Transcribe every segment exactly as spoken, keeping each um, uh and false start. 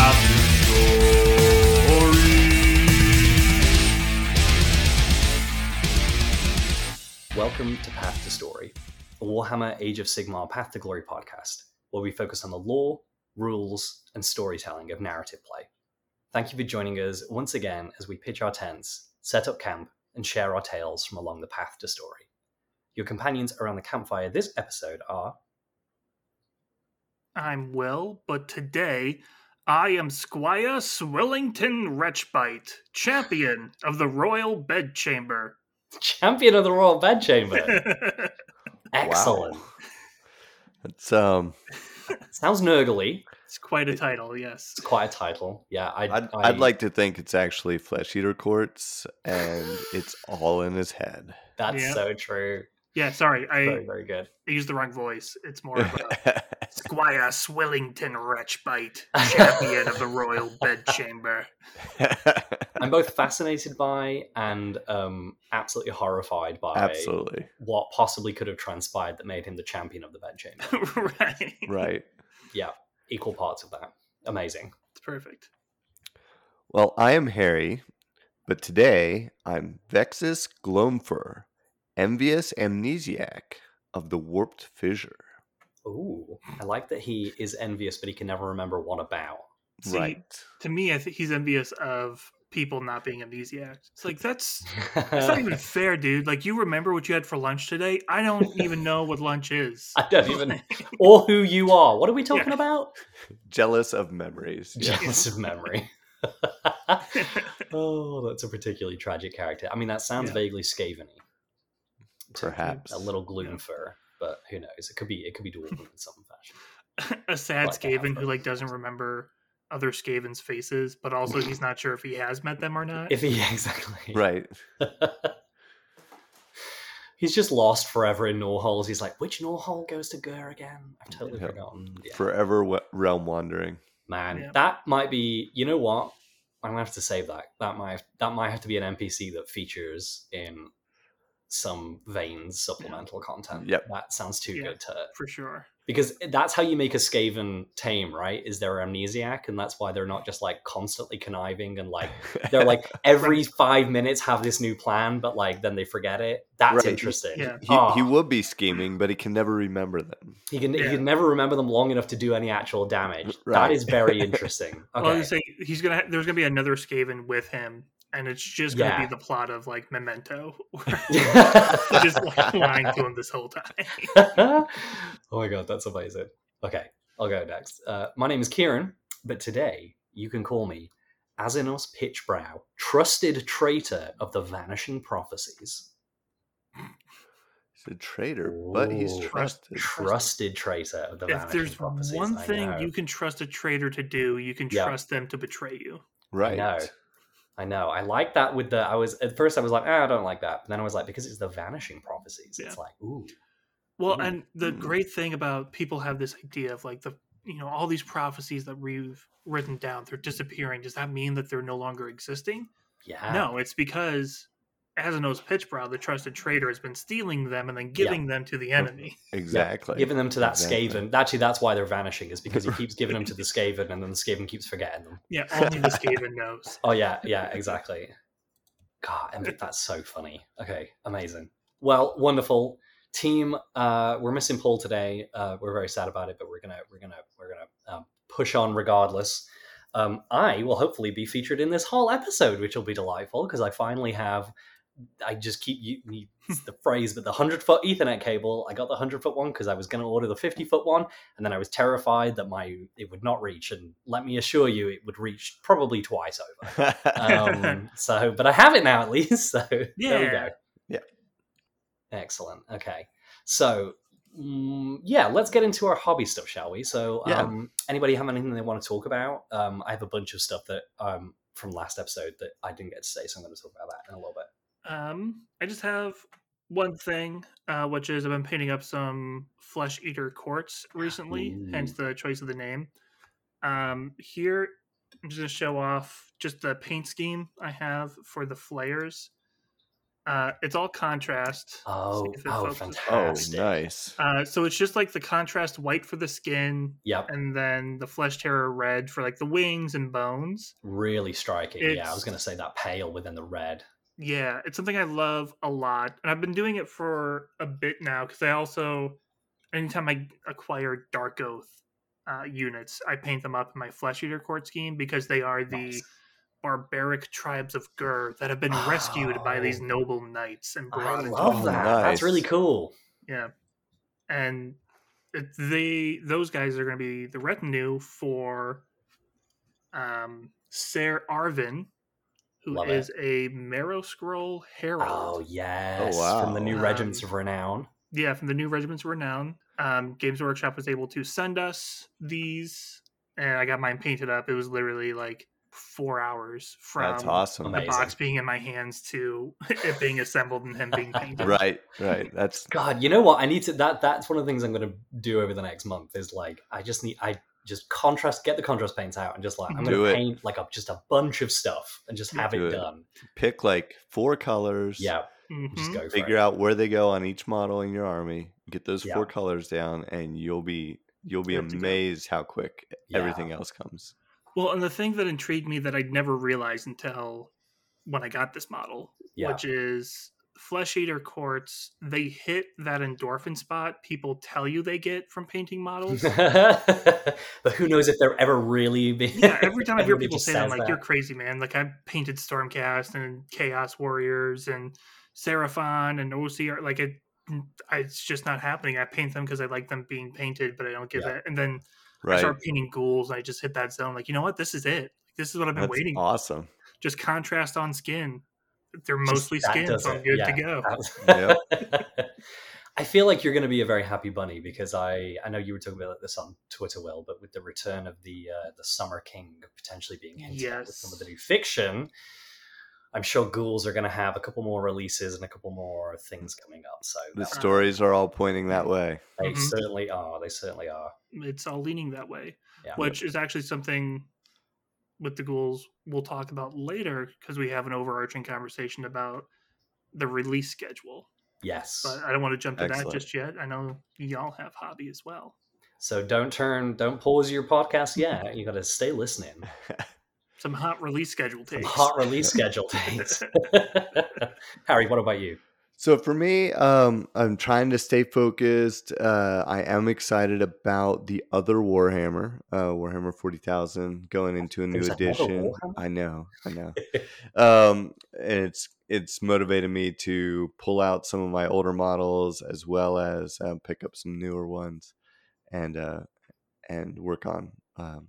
Path to Glory. Welcome to Path to Story, a Warhammer Age of Sigmar Path to Glory podcast, where we focus on the lore, rules, and storytelling of narrative play. Thank you for joining us once again as we pitch our tents, set up camp, and share our tales from along the path to story. Your companions around the campfire this episode are... I'm Will, but today I am Squire Swillington Wretchbite, champion of the Royal Bedchamber. Champion of the Royal Bedchamber? Excellent. Wow. It's, um... Sounds nurgly. It's quite a title, yes. It's quite a title, yeah. I'd, I'd, I... I'd like to think it's actually Flesh Eater Courts, and it's all in his head. That's yeah. so true. Yeah, sorry, I, very, very good. I used the wrong voice. It's more of a Squire Swillington Wretchbite, champion of the Royal Bedchamber. I'm both fascinated by and um, absolutely horrified by absolutely. what possibly could have transpired that made him the champion of the Bedchamber. Right. Right. Yeah, equal parts of that. Amazing. It's perfect. Well, I am Harry, but today I'm Vexus Gloamfur, Envious Amnesiac of the Warped Fissure. Ooh, I like that he is envious, but he can never remember what about. See, right. To me, I think he's envious of people not being amnesiac. It's like, that's, that's not even fair, dude. Like, you remember what you had for lunch today? I don't even know what lunch is. I don't even... Or who you are. What are we talking yeah. about? Jealous of memories. Jealous of memory. Oh, that's a particularly tragic character. I mean, that sounds yeah. vaguely Skaven-y. Perhaps a little gloom yeah. fur, but who knows? It could be it could be dwarven in some fashion. A sad like Skaven who like doesn't remember other Skaven's faces, but also he's not sure if he has met them or not. If he exactly right, he's just lost forever in Norholes. He's like, which Norhole goes to Gur again? I've totally yep. forgotten. Yeah. Forever w- realm wandering. Man, yep. that might be. You know what? I'm gonna have to save that. That might that might have to be an N P C that features in some vain supplemental yeah. content. Yep. That sounds too yeah, good to for sure. Because that's how you make a Skaven tame, right? Is they're amnesiac, and that's why they're not just like constantly conniving and like they're like every five minutes have this new plan, but like then they forget it. That's right. Interesting. Yeah. He, oh. he would be scheming, but he can never remember them. He can yeah. he can never remember them long enough to do any actual damage. Right. That is very interesting. Okay. Well, I was gonna say, he's gonna ha- there's gonna be another Skaven with him. And it's just going to yeah. be the plot of, like, Memento. Just like, lying to him this whole time. Oh, my God. That's amazing. Okay. I'll go next. Uh, my name is Kieran, but today you can call me Azinos Pitchbrow, trusted traitor of the Vanishing Prophecies. He's a traitor, Ooh, but he's trusted. Trusted traitor of the if Vanishing Prophecies. If there's prophecies, one thing you can trust a traitor to do, you can yeah. trust them to betray you. Right. I know. I know. I like that with the, I was, at first I was like, ah, I don't like that. But then I was like, because it's the Vanishing Prophecies. Yeah. It's like, ooh. Well, ooh. And the mm. great thing about people have this idea of like the, you know, all these prophecies that we've written down, they're disappearing. Does that mean that they're no longer existing? Yeah. No, it's because Azinos Pitchbrow, the trusted traitor, has been stealing them and then giving yeah. them to the enemy. Exactly. Yeah. Giving them to that exactly. Skaven. Actually, that's why they're vanishing, is because he keeps giving them to the Skaven and then the Skaven keeps forgetting them. Yeah, only the Skaven knows. Oh, yeah, yeah, exactly. God, I mean, that's so funny. Okay, amazing. Well, wonderful. Team, uh, we're missing Paul today. Uh, we're very sad about it, but we're gonna, we're gonna, we're gonna um, push on regardless. Um, I will hopefully be featured in this whole episode, which will be delightful because I finally have... I just keep using the phrase, but the one hundred foot Ethernet cable, I got the one hundred foot one because I was going to order the fifty foot one, and then I was terrified that my it would not reach, and let me assure you, it would reach probably twice over. um, so, but I have it now at least, so yeah. there we go. Yeah. Excellent. Okay. So, mm, yeah, let's get into our hobby stuff, shall we? So, yeah. um, anybody have anything they want to talk about? Um, I have a bunch of stuff that um, from last episode that I didn't get to say, so I'm going to talk about that in a little bit. Um, I just have one thing, uh, which is I've been painting up some Flesh Eater Courts recently, mm. hence the choice of the name. Um, here, I'm just going to show off just the paint scheme I have for the flayers. Uh, it's all contrast. Oh, oh fantastic. Oh, nice. Uh, so it's just like the contrast white for the skin. Yep. And then the flesh terror red for like the wings and bones. Really striking. It's, yeah, I was going to say that pale within the red. Yeah, it's something I love a lot. And I've been doing it for a bit now because I also, anytime I acquire Dark Oath uh, units, I paint them up in my Flesh Eater Court scheme because they are the... Nice. Barbaric tribes of Gur that have been oh. rescued by these noble knights and brought into. I love that. Nice. That's really cool. Yeah, and they those guys are going to be the retinue for um, Ser Arvin, who love is it. a Marrow Scroll herald. Oh yes, oh, wow. From the new um, Regiments of Renown. Yeah, from the new Regiments of Renown. Um, Games Workshop was able to send us these, and I got mine painted up. It was literally like. Four hours from That's awesome. the Amazing. box being in my hands to it being assembled and him being painted. right, right. That's God. You know what? I need to. That that's one of the things I'm going to do over the next month. Is like I just need. I just contrast. Get the contrast paints out and just like I'm going to paint like a, just a bunch of stuff and just have do it, it done. Pick like four colors. Yeah. Mm-hmm. Just go for Figure it. out where they go on each model in your army. Get those yeah. four colors down, and you'll be you'll be amazed how quick yeah. everything else comes. Well, and the thing that intrigued me that I'd never realized until when I got this model, yeah. which is Flesh Eater Courts, they hit that endorphin spot people tell you they get from painting models. But who knows if they're ever really... Being... Yeah, every time I hear people say that, I'm like, that. You're crazy, man. Like, I've painted Stormcast and Chaos Warriors and Seraphon and O C R. Like, it, it's just not happening. I paint them because I like them being painted, but I don't give yeah. it... And then... Right. I start painting ghouls and I just hit that zone. Like, you know what? This is it. This is what I've been That's waiting awesome. for. Just contrast on skin. They're just mostly skin, so I'm good yeah. to go. Yep. I feel like you're going to be a very happy bunny because I, I know you were talking about this on Twitter, Will, but with the return of the uh, the Summer King potentially being hinted yes. at with some of the new fiction, I'm sure ghouls are going to have a couple more releases and a couple more things coming up. So the stories are all pointing that way. They mm-hmm. certainly are. They certainly are. It's all leaning that way, yeah. which is actually something with the ghouls we'll talk about later because we have an overarching conversation about the release schedule. Yes. But I don't want to jump to Excellent. that just yet. I know y'all have hobby as well. So don't turn, don't pause your podcast yet. You got to stay listening. Some hot release schedule takes. Some hot release schedule takes. Harry, what about you? So for me, um, I'm trying to stay focused. Uh, I am excited about the other Warhammer, uh, Warhammer forty thousand, going into a new edition. I know, I know. um, and it's it's motivated me to pull out some of my older models as well as um, pick up some newer ones and uh, and work on. Um,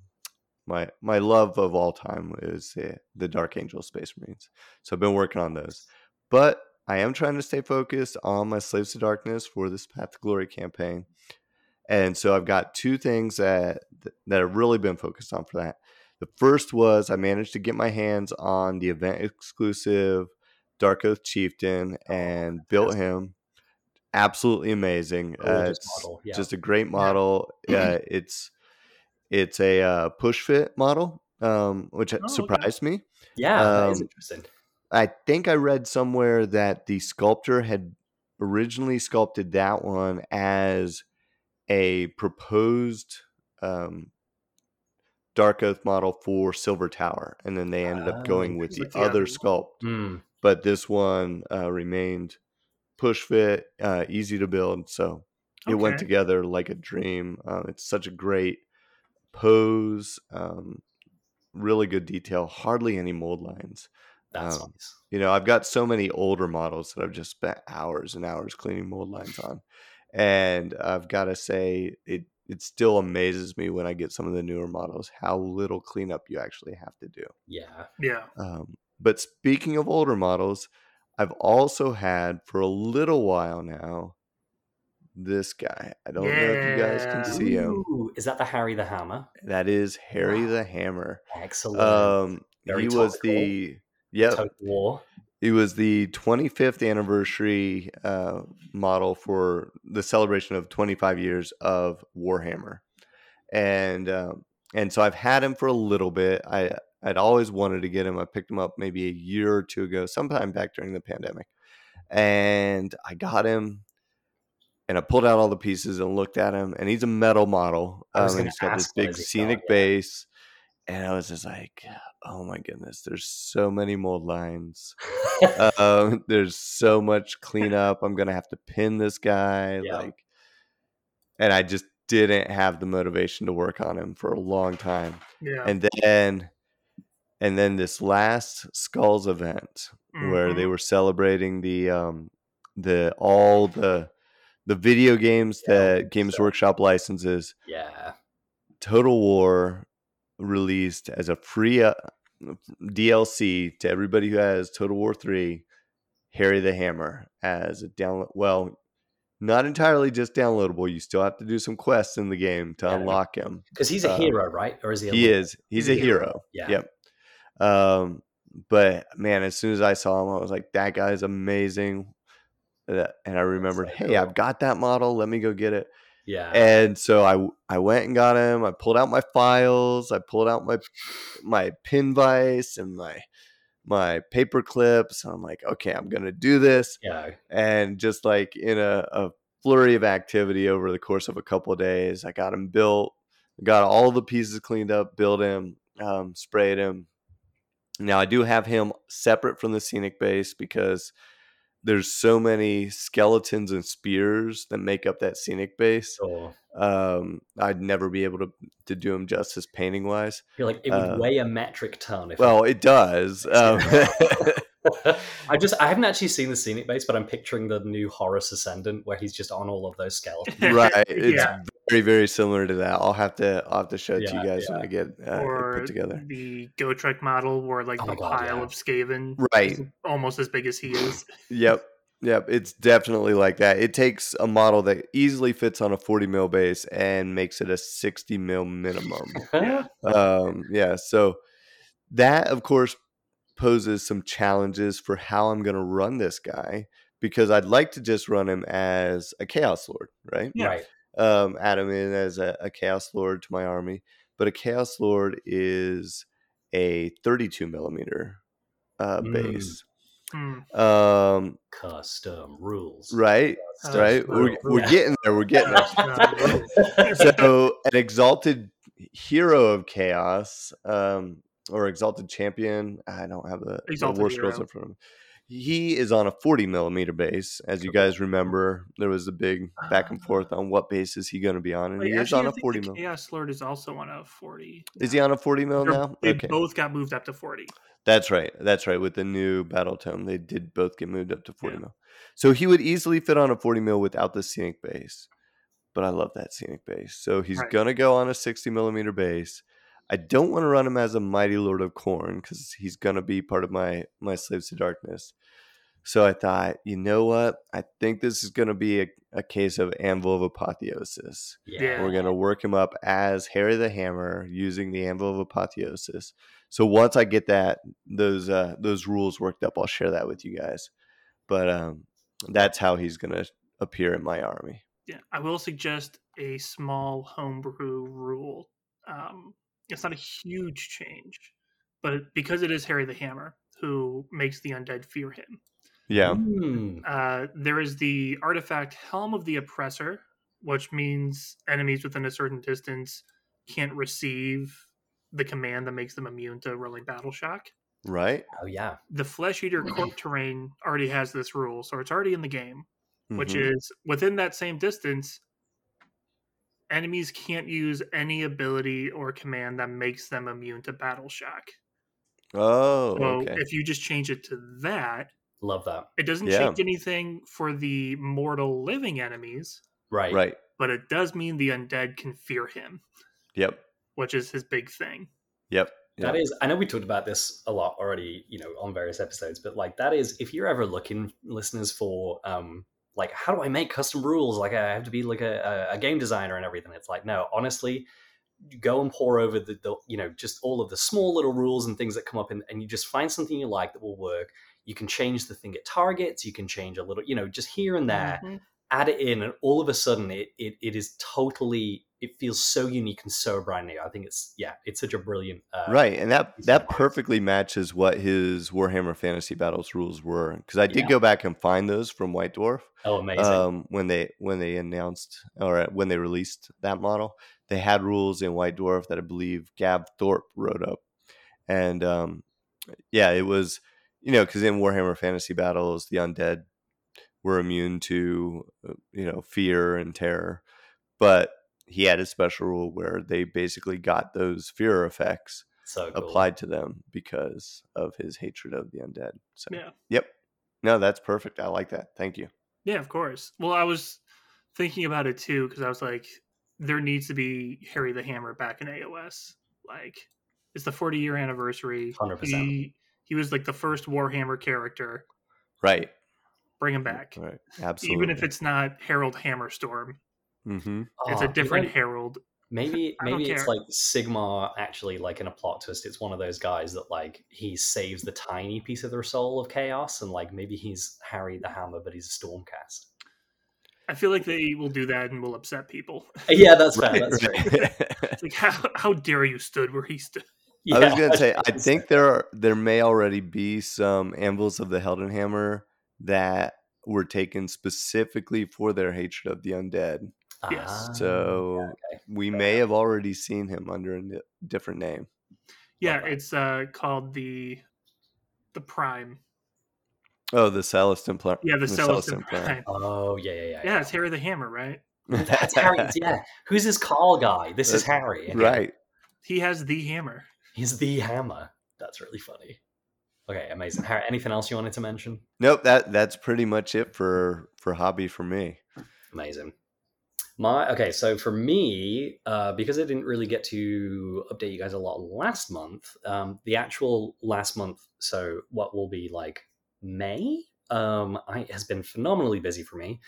My my love of all time is uh, the Dark Angel Space Marines. So I've been working on those. But I am trying to stay focused on my Slaves to Darkness for this Path to Glory campaign. And so I've got two things that, that I've really been focused on for that. The first was I managed to get my hands on the event-exclusive Dark Oath Chieftain and built him. Absolutely amazing. Uh, it's yeah. just a great model. Yeah. Uh, it's... It's a uh, push fit model, um, which oh, surprised okay. me. Yeah, um, that is interesting. I think I read somewhere that the sculptor had originally sculpted that one as a proposed um, Dark Oath model for Silver Tower. And then they ended up going with the yeah. other sculpt. Mm. But this one uh, remained push fit, uh, easy to build. So it okay. went together like a dream. Uh, it's such a great... pose, um, really good detail, hardly any mold lines. That's um, nice. You know, I've got so many older models that I've just spent hours and hours cleaning mold lines on. And I've got to say, it, it still amazes me when I get some of the newer models, how little cleanup you actually have to do. Yeah. Yeah. Um, but speaking of older models, I've also had for a little while now, this guy. I don't yeah. know if you guys can see him. Ooh, is that the Harry the Hammer? That is Harry wow. the Hammer. Excellent. Um, Very he topical. was the yeah. Total War. He was the twenty-fifth anniversary uh, model for the celebration of twenty-five years of Warhammer, and um, and so I've had him for a little bit. I I'd always wanted to get him. I picked him up maybe a year or two ago, sometime back during the pandemic, and I got him, and I pulled out all the pieces and looked at him, and he's a metal model. Um, and he's got this big scenic base, and I was just like, oh my goodness, there's so many mold lines. um, there's so much cleanup. I'm gonna have to pin this guy, yeah. like, and I just didn't have the motivation to work on him for a long time. Yeah. And then, and then this last Skulls event mm-hmm. where they were celebrating the um, the all the the video games yeah, that Games so. Workshop licenses. Yeah. Total War released as a free uh, D L C to everybody who has Total War three, Harry the Hammer as a download. Well, not entirely just downloadable. You still have to do some quests in the game to yeah. unlock him. Because he's a um, hero, right? Or is he? A he leader? Is. He's, he's a, a hero. hero. Yeah. Yep. Um, but man, as soon as I saw him, I was like, that guy's amazing. And I remembered, so hey, cool. I've got that model. Let me go get it. Yeah. And so I I went and got him. I pulled out my files. I pulled out my my pin vise and my my paper clips. I'm like, okay, I'm gonna do this. Yeah. And just like in a, a flurry of activity over the course of a couple of days, I got him built, got all the pieces cleaned up, built him, um, sprayed him. Now I do have him separate from the scenic base because there's so many skeletons and spears that make up that scenic base. Oh. Um, I'd never be able to, to do him justice painting wise. You're like, it would uh, weigh a metric ton. If well, I- it does. Um, I just, I haven't actually seen the scenic base, but I'm picturing the new Horus Ascendant where he's just on all of those skeletons. Right. It's yeah. very, very similar to that. I'll have to, I'll have to show it yeah, to you guys yeah. when I get uh, or it put together. The Go Trek model where like oh the God, pile yeah. of Skaven right. is almost as big as he is. Yep. Yep. It's definitely like that. It takes a model that easily fits on a forty mil base and makes it a sixty mil minimum. um, yeah. So that of course poses some challenges for how I'm going to run this guy, because I'd like to just run him as a Chaos Lord, right? Yeah. Right. Um, add him in as a, a Chaos Lord to my army, but a Chaos Lord is a thirty-two millimeter uh, mm. base. Mm. Um, Custom rules, right? Custom right. Rules. We're, we're yeah. getting there. We're getting there. So, an exalted hero of chaos. Um, Or Exalted Champion. I don't have the, the War Scrolls in front of me. He is on a forty millimeter base. As you guys remember, there was a big back and forth on what base is he going to be on. And Wait, he actually, is on I a forty mil. Chaos Lord is also on a forty. Is he on a forty mil They're, now? They okay. both got moved up to forty. That's right. That's right. With the new Battle Tome, they did both get moved up to forty yeah. mil. So he would easily fit on a forty mil without the scenic base. But I love that scenic base. So he's right. going to go on a sixty millimeter base. I don't want to run him as a Mighty Lord of Khorne because he's going to be part of my, my Slaves to Darkness. So I thought, you know what? I think this is going to be a, a case of Anvil of Apotheosis. Yeah. We're going to work him up as Harry the Hammer using the Anvil of Apotheosis. So once I get that those uh, those rules worked up, I'll share that with you guys. But um, that's how he's going to appear in my army. Yeah, I will suggest a small homebrew rule. Um It's not a huge change, but because it is Harry the Hammer who makes the undead fear him. Yeah. Mm. Uh, there is the artifact Helm of the Oppressor, which means enemies within a certain distance can't receive the command that makes them immune to rolling battle shock. Right. Oh, yeah. The Flesh Eater Court terrain already has this rule, so it's already in the game, mm-hmm. which is within that same distance. Enemies can't use any ability or command that makes them immune to battle shock. Oh, so okay. If you just change it to that, love that. It doesn't yeah. change anything for the mortal living enemies, right? Right. But it does mean the undead can fear him. Yep. Which is his big thing. Yep. That yeah. is. I know we talked about this a lot already, you know, on various episodes. But like that is, if you're ever looking, listeners, for um. like, how do I make custom rules? Like, I have to be like a, a game designer and everything. It's like, no, honestly, go and pore over the, the, you know, just all of the small little rules and things that come up, and, and you just find something you like that will work. You can change the thing it targets. You can change a little, you know, just here and there, mm-hmm. add it in, and all of a sudden it it, it is totally it feels so unique and so brand new. I think it's, yeah, it's such a brilliant... Uh, right, and that that perfectly matches what his Warhammer Fantasy Battles rules were. Because I did yeah. go back and find those from White Dwarf. Oh, amazing. Um, when they when they announced, or when they released that model, they had rules in White Dwarf that I believe Gav Thorpe wrote up. And um, yeah, it was, you know, because in Warhammer Fantasy Battles, the undead were immune to, you know, fear and terror. But he had a special rule where they basically got those fear effects so cool. applied to them because of his hatred of the undead. So, yeah. Yep. No, that's perfect. I like that. Thank you. Yeah, of course. Well, I was thinking about it too, because I was like, there needs to be Harry the Hammer back in A O S. Like, it's the forty year anniversary. one hundred percent. He, he was like the first Warhammer character. Right. Bring him back. Right. Absolutely. Even if it's not Harold Hammerstorm. Mm-hmm. It's oh, a different you know, Herald. Maybe maybe it's care. Like Sigmar actually, like in a plot twist, it's one of those guys that like he saves the tiny piece of their soul of chaos, and like maybe he's Harry the Hammer, but he's a Stormcast. I feel like they will do that and will upset people. Yeah, that's fair. Right, that's right. Fair. It's like how how dare you stood where he stood. Yeah, I was gonna say I think there are there may already be some Anvils of the Heldenhammer that were taken specifically for their hatred of the undead. Yes. So yeah, okay. we may have already seen him under a n- different name. Yeah, it's uh, called the the Prime. Oh, the Celestin Prime. Yeah, the, the Celestin Prime. Prime. Oh, yeah, yeah, yeah. Yeah, it's Harry the Hammer, right? That's Harry. Yeah. Who's this Carl guy? This That's, is Harry. Right. He has the hammer. He's the hammer. That's really funny. Okay, amazing. Harry, anything else you wanted to mention? Nope, that that's pretty much it for for hobby for me. Amazing. My okay, so for me, uh, because I didn't really get to update you guys a lot last month, um, the actual last month, so what will be like May, um, I, has been phenomenally busy for me.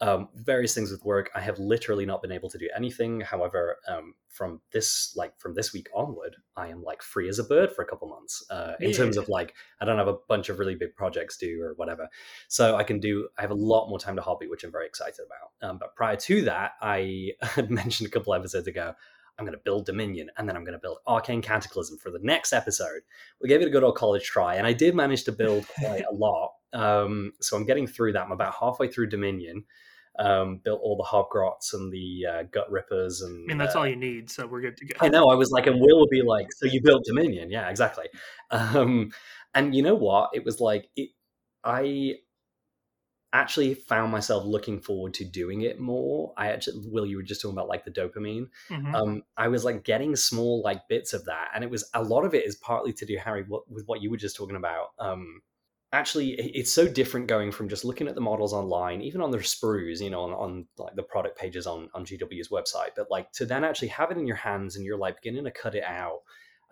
Um, various things with work, I have literally not been able to do anything. However, um, from this like from this week onward, I am like free as a bird for a couple months. Uh, in yeah. terms of like, I don't have a bunch of really big projects due or whatever, so I can do. I have a lot more time to hobby, which I'm very excited about. Um, but prior to that, I had mentioned a couple episodes ago, I'm going to build Dominion, and then I'm going to build Arcane Cataclysm for the next episode. We gave it a good old college try, and I did manage to build quite a lot. Um, so I'm getting through that. I'm about halfway through Dominion. Um, built all the Hobgrots and the uh, Gut Rippers. And, I mean, that's uh, all you need, so we're good to go. I know, I was like, and Will would be like, so you built Dominion. Yeah, exactly. Um, and you know what? It was like, it, I actually found myself looking forward to doing it more. I actually, Will, you were just talking about like the dopamine. Mm-hmm. Um, I was like getting small like bits of that. And it was, a lot of it is partly to do, Harry, what, with what you were just talking about. Um, Actually, it's so different going from just looking at the models online, even on the sprues, you know, on, on like the product pages on, on G W's website, but like to then actually have it in your hands and you're like beginning to cut it out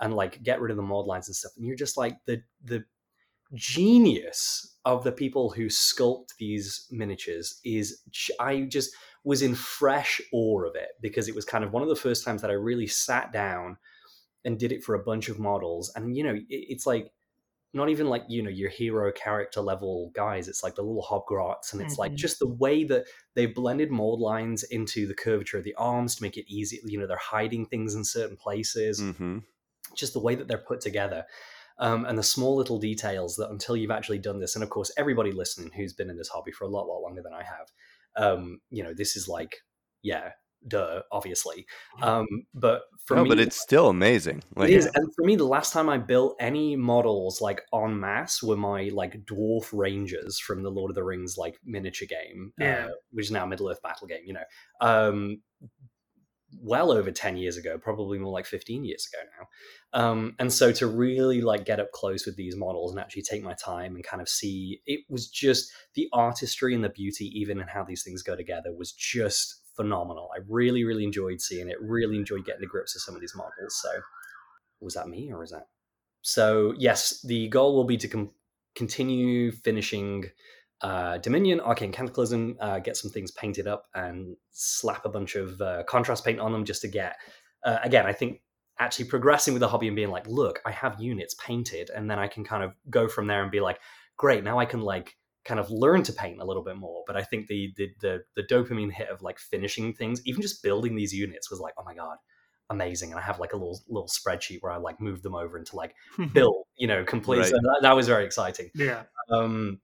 and like get rid of the mod lines and stuff. And you're just like the the genius of the people who sculpt these miniatures is, I just was in fresh awe of it because it was kind of one of the first times that I really sat down and did it for a bunch of models. And, you know, it, it's like, not even like, you know, your hero character level guys. It's like the little Hobgrots, and it's mm-hmm. like just the way that they've blended mold lines into the curvature of the arms to make it easy. You know, they're hiding things in certain places. Mm-hmm. Just the way that they're put together. Um, and the small little details that until you've actually done this, and of course, everybody listening who's been in this hobby for a lot, lot longer than I have, um, you know, this is like, yeah, duh, obviously. Um, but for no, me, but it's still amazing. Like, it is. And for me, the last time I built any models like en masse were my like dwarf rangers from the Lord of the Rings like miniature game, yeah. uh, which is now Middle Earth battle game. You know, um, well over ten years ago, probably more like fifteen years ago now. Um, and so to really like get up close with these models and actually take my time and kind of see, it was just the artistry and the beauty, even in how these things go together, was just phenomenal. I really, really enjoyed seeing it, really enjoyed getting the grips of some of these models. So was that me or is that? So yes, the goal will be to com- continue finishing uh, Dominion, Arcane Cataclysm, uh, get some things painted up and slap a bunch of uh, contrast paint on them just to get, uh, again, I think actually progressing with the hobby and being like, look, I have units painted, and then I can kind of go from there and be like, great, now I can like kind of learn to paint a little bit more. But I think the, the the the dopamine hit of like finishing things, even just building these units, was like, oh my god, amazing. And I have like a little little spreadsheet where I like move them over into like build, you know, complete. Right. So that, that was very exciting. Yeah. Um,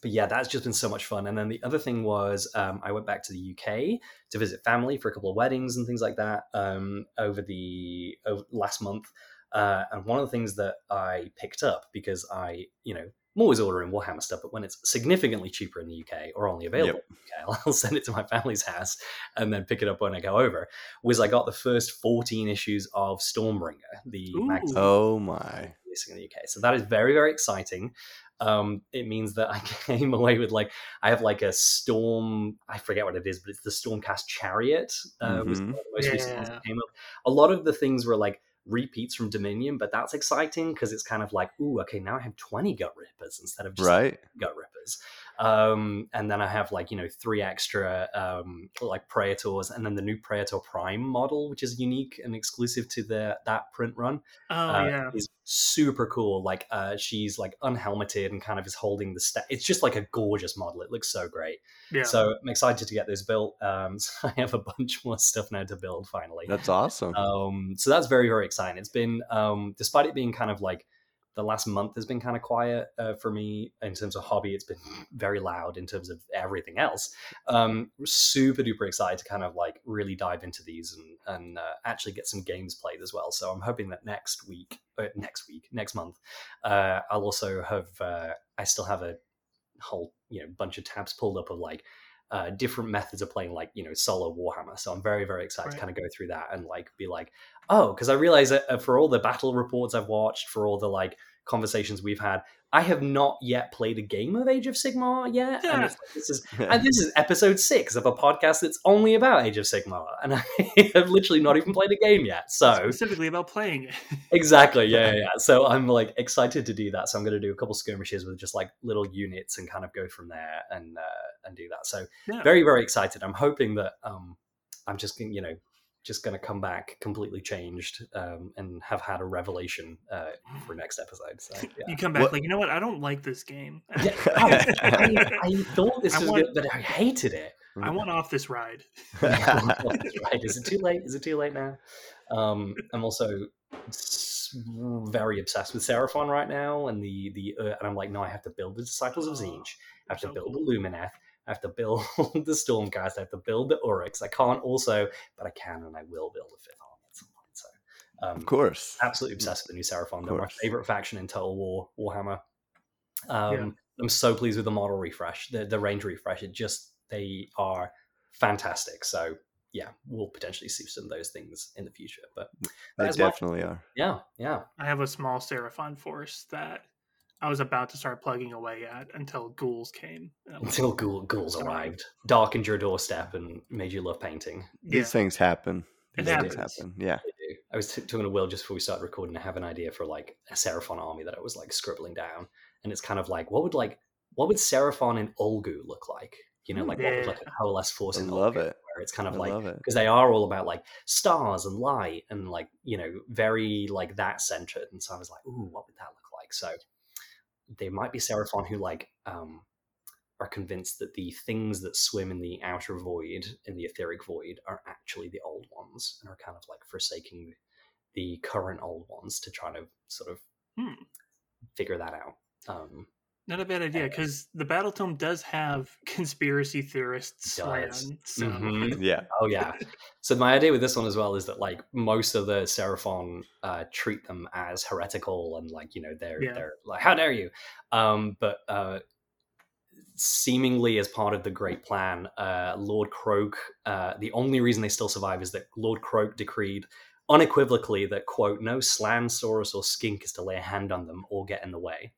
but yeah, that's just been so much fun. And then the other thing was um, I went back to the U K to visit family for a couple of weddings and things like that um, over the over last month. Uh, and one of the things that I picked up, because I, you know, I'm always ordering Warhammer stuff, but when it's significantly cheaper in the U K or only available yep. in the U K, I'll send it to my family's house and then pick it up when I go over, was I got the first fourteen issues of Stormbringer, the Ooh. magazine. Oh my. In the U K. So that is very, very exciting. Um, it means that I came away with like, I have like a Storm, I forget what it is, but it's the Stormcast Chariot. Uh, mm-hmm. was one of the most yeah. recent ones that came up. A lot of the things were like, repeats from Dominion, but that's exciting because it's kind of like, ooh, okay, now I have twenty gut rippers instead of just right. gut rippers. Um, and then I have like, you know, three extra um, like Praetors, and then the new Praetor Prime model, which is unique and exclusive to the that print run. Oh, uh, yeah. Is super cool. Like uh, she's like unhelmeted and kind of is holding the step. It's just like a gorgeous model. It looks so great. Yeah. So I'm excited to get those built. Um, so I have a bunch more stuff now to build finally. That's awesome. Um, so that's very, very exciting. It's been, um, despite it being kind of like, the last month has been kind of quiet uh, for me in terms of hobby. It's been very loud in terms of everything else. Um, super duper excited to kind of like really dive into these and, and uh, actually get some games played as well. So I'm hoping that next week, uh, next week, next month, uh, I'll also have, uh, I still have a whole, you know, bunch of tabs pulled up of like uh, different methods of playing like, you know, solo Warhammer. So I'm very, very excited right. to kind of go through that and like be like, oh, because I realize that for all the battle reports I've watched, for all the like conversations we've had, I have not yet played a game of Age of Sigmar yet. Yeah. And, it's, this is, and this is episode six of a podcast that's only about Age of Sigmar, and I have literally not even played a game yet. So specifically about playing it. Exactly, yeah, yeah. So I'm like excited to do that. So I'm going to do a couple skirmishes with just like little units and kind of go from there and uh, and do that. So yeah. very, very excited. I'm hoping that um, I'm just you know. just going to come back completely changed um, and have had a revelation uh, for next episode. So, yeah. You come back what? like, you know what? I don't like this game. Yeah, I, I, I thought this I was want, good, but I hated it. I want off this ride. Right. Is it too late? Is it too late now? Um, I'm also very obsessed with Seraphon right now. And the the uh, and I'm like, no, I have to build the Disciples of Zinj. I have to build the Lumineth. I have to build the Stormcast. I have to build the Uryx. I can't also, but I can and I will build a fifth army at some point. So, um, of course. Absolutely obsessed with the new Seraphon. They're my favorite faction in Total War Warhammer. Um, yeah. I'm so pleased with the model refresh, the, the range refresh. It just, they are fantastic. So, yeah, we'll potentially see some of those things in the future. But they definitely my, are. Yeah, yeah. I have a small Seraphon force that I was about to start plugging away at until ghouls came. Until ghoul, ghouls arrived, darkened your doorstep, and made you love painting. These yeah. things happen. These it things happens. happen. Yeah. I was t- talking to Will just before we started recording. I have an idea for like a Seraphon army that I was like scribbling down, and it's kind of like what would like what would Seraphon in Olgu look like? You know, like yeah. what would like a coalesce force I in love Olgu? It. Where it's kind of I like because they are all about like stars and light and like you know very like that centered. And so I was like, ooh, what would that look like? So. There might be Seraphon who like um, are convinced that the things that swim in the outer void, in the etheric void, are actually the old ones and are kind of like forsaking the current old ones to try to sort of hmm. figure that out. Um, Not a bad idea because the Battle Tome does have conspiracy theorists. Does. Land, so. Mm-hmm. Yeah. Oh yeah. So my idea with this one as well is that like most of the Seraphon uh, treat them as heretical and like you know they're yeah. they're like how dare you, um, but uh, seemingly as part of the Great Plan, uh, Lord Croak. Uh, the only reason they still survive is that Lord Croak decreed unequivocally that quote no slam, Saurus, or skink is to lay a hand on them or get in the way.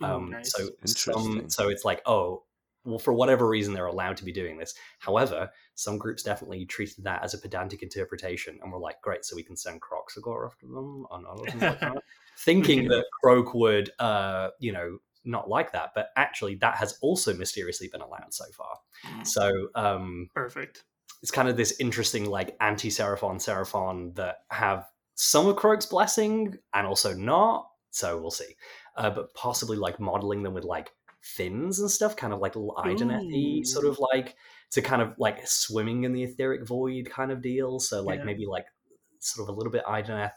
Um, nice. So some, so it's like, oh, well, for whatever reason, they're allowed to be doing this. However, some groups definitely treated that as a pedantic interpretation and were like, great, so we can send Croxagore after them, on like that. Thinking that Croak would, uh, you know, not like that. But actually, that has also mysteriously been allowed so far. Mm. So um, perfect. It's kind of this interesting, like, anti-Seraphon, Seraphon that have some of Croak's blessing and also not. So we'll see. Uh, but possibly like modeling them with like fins and stuff, kind of like Idoneth-y, sort of like, to kind of like swimming in the etheric void kind of deal. So like yeah. maybe like sort of a little bit Idoneth,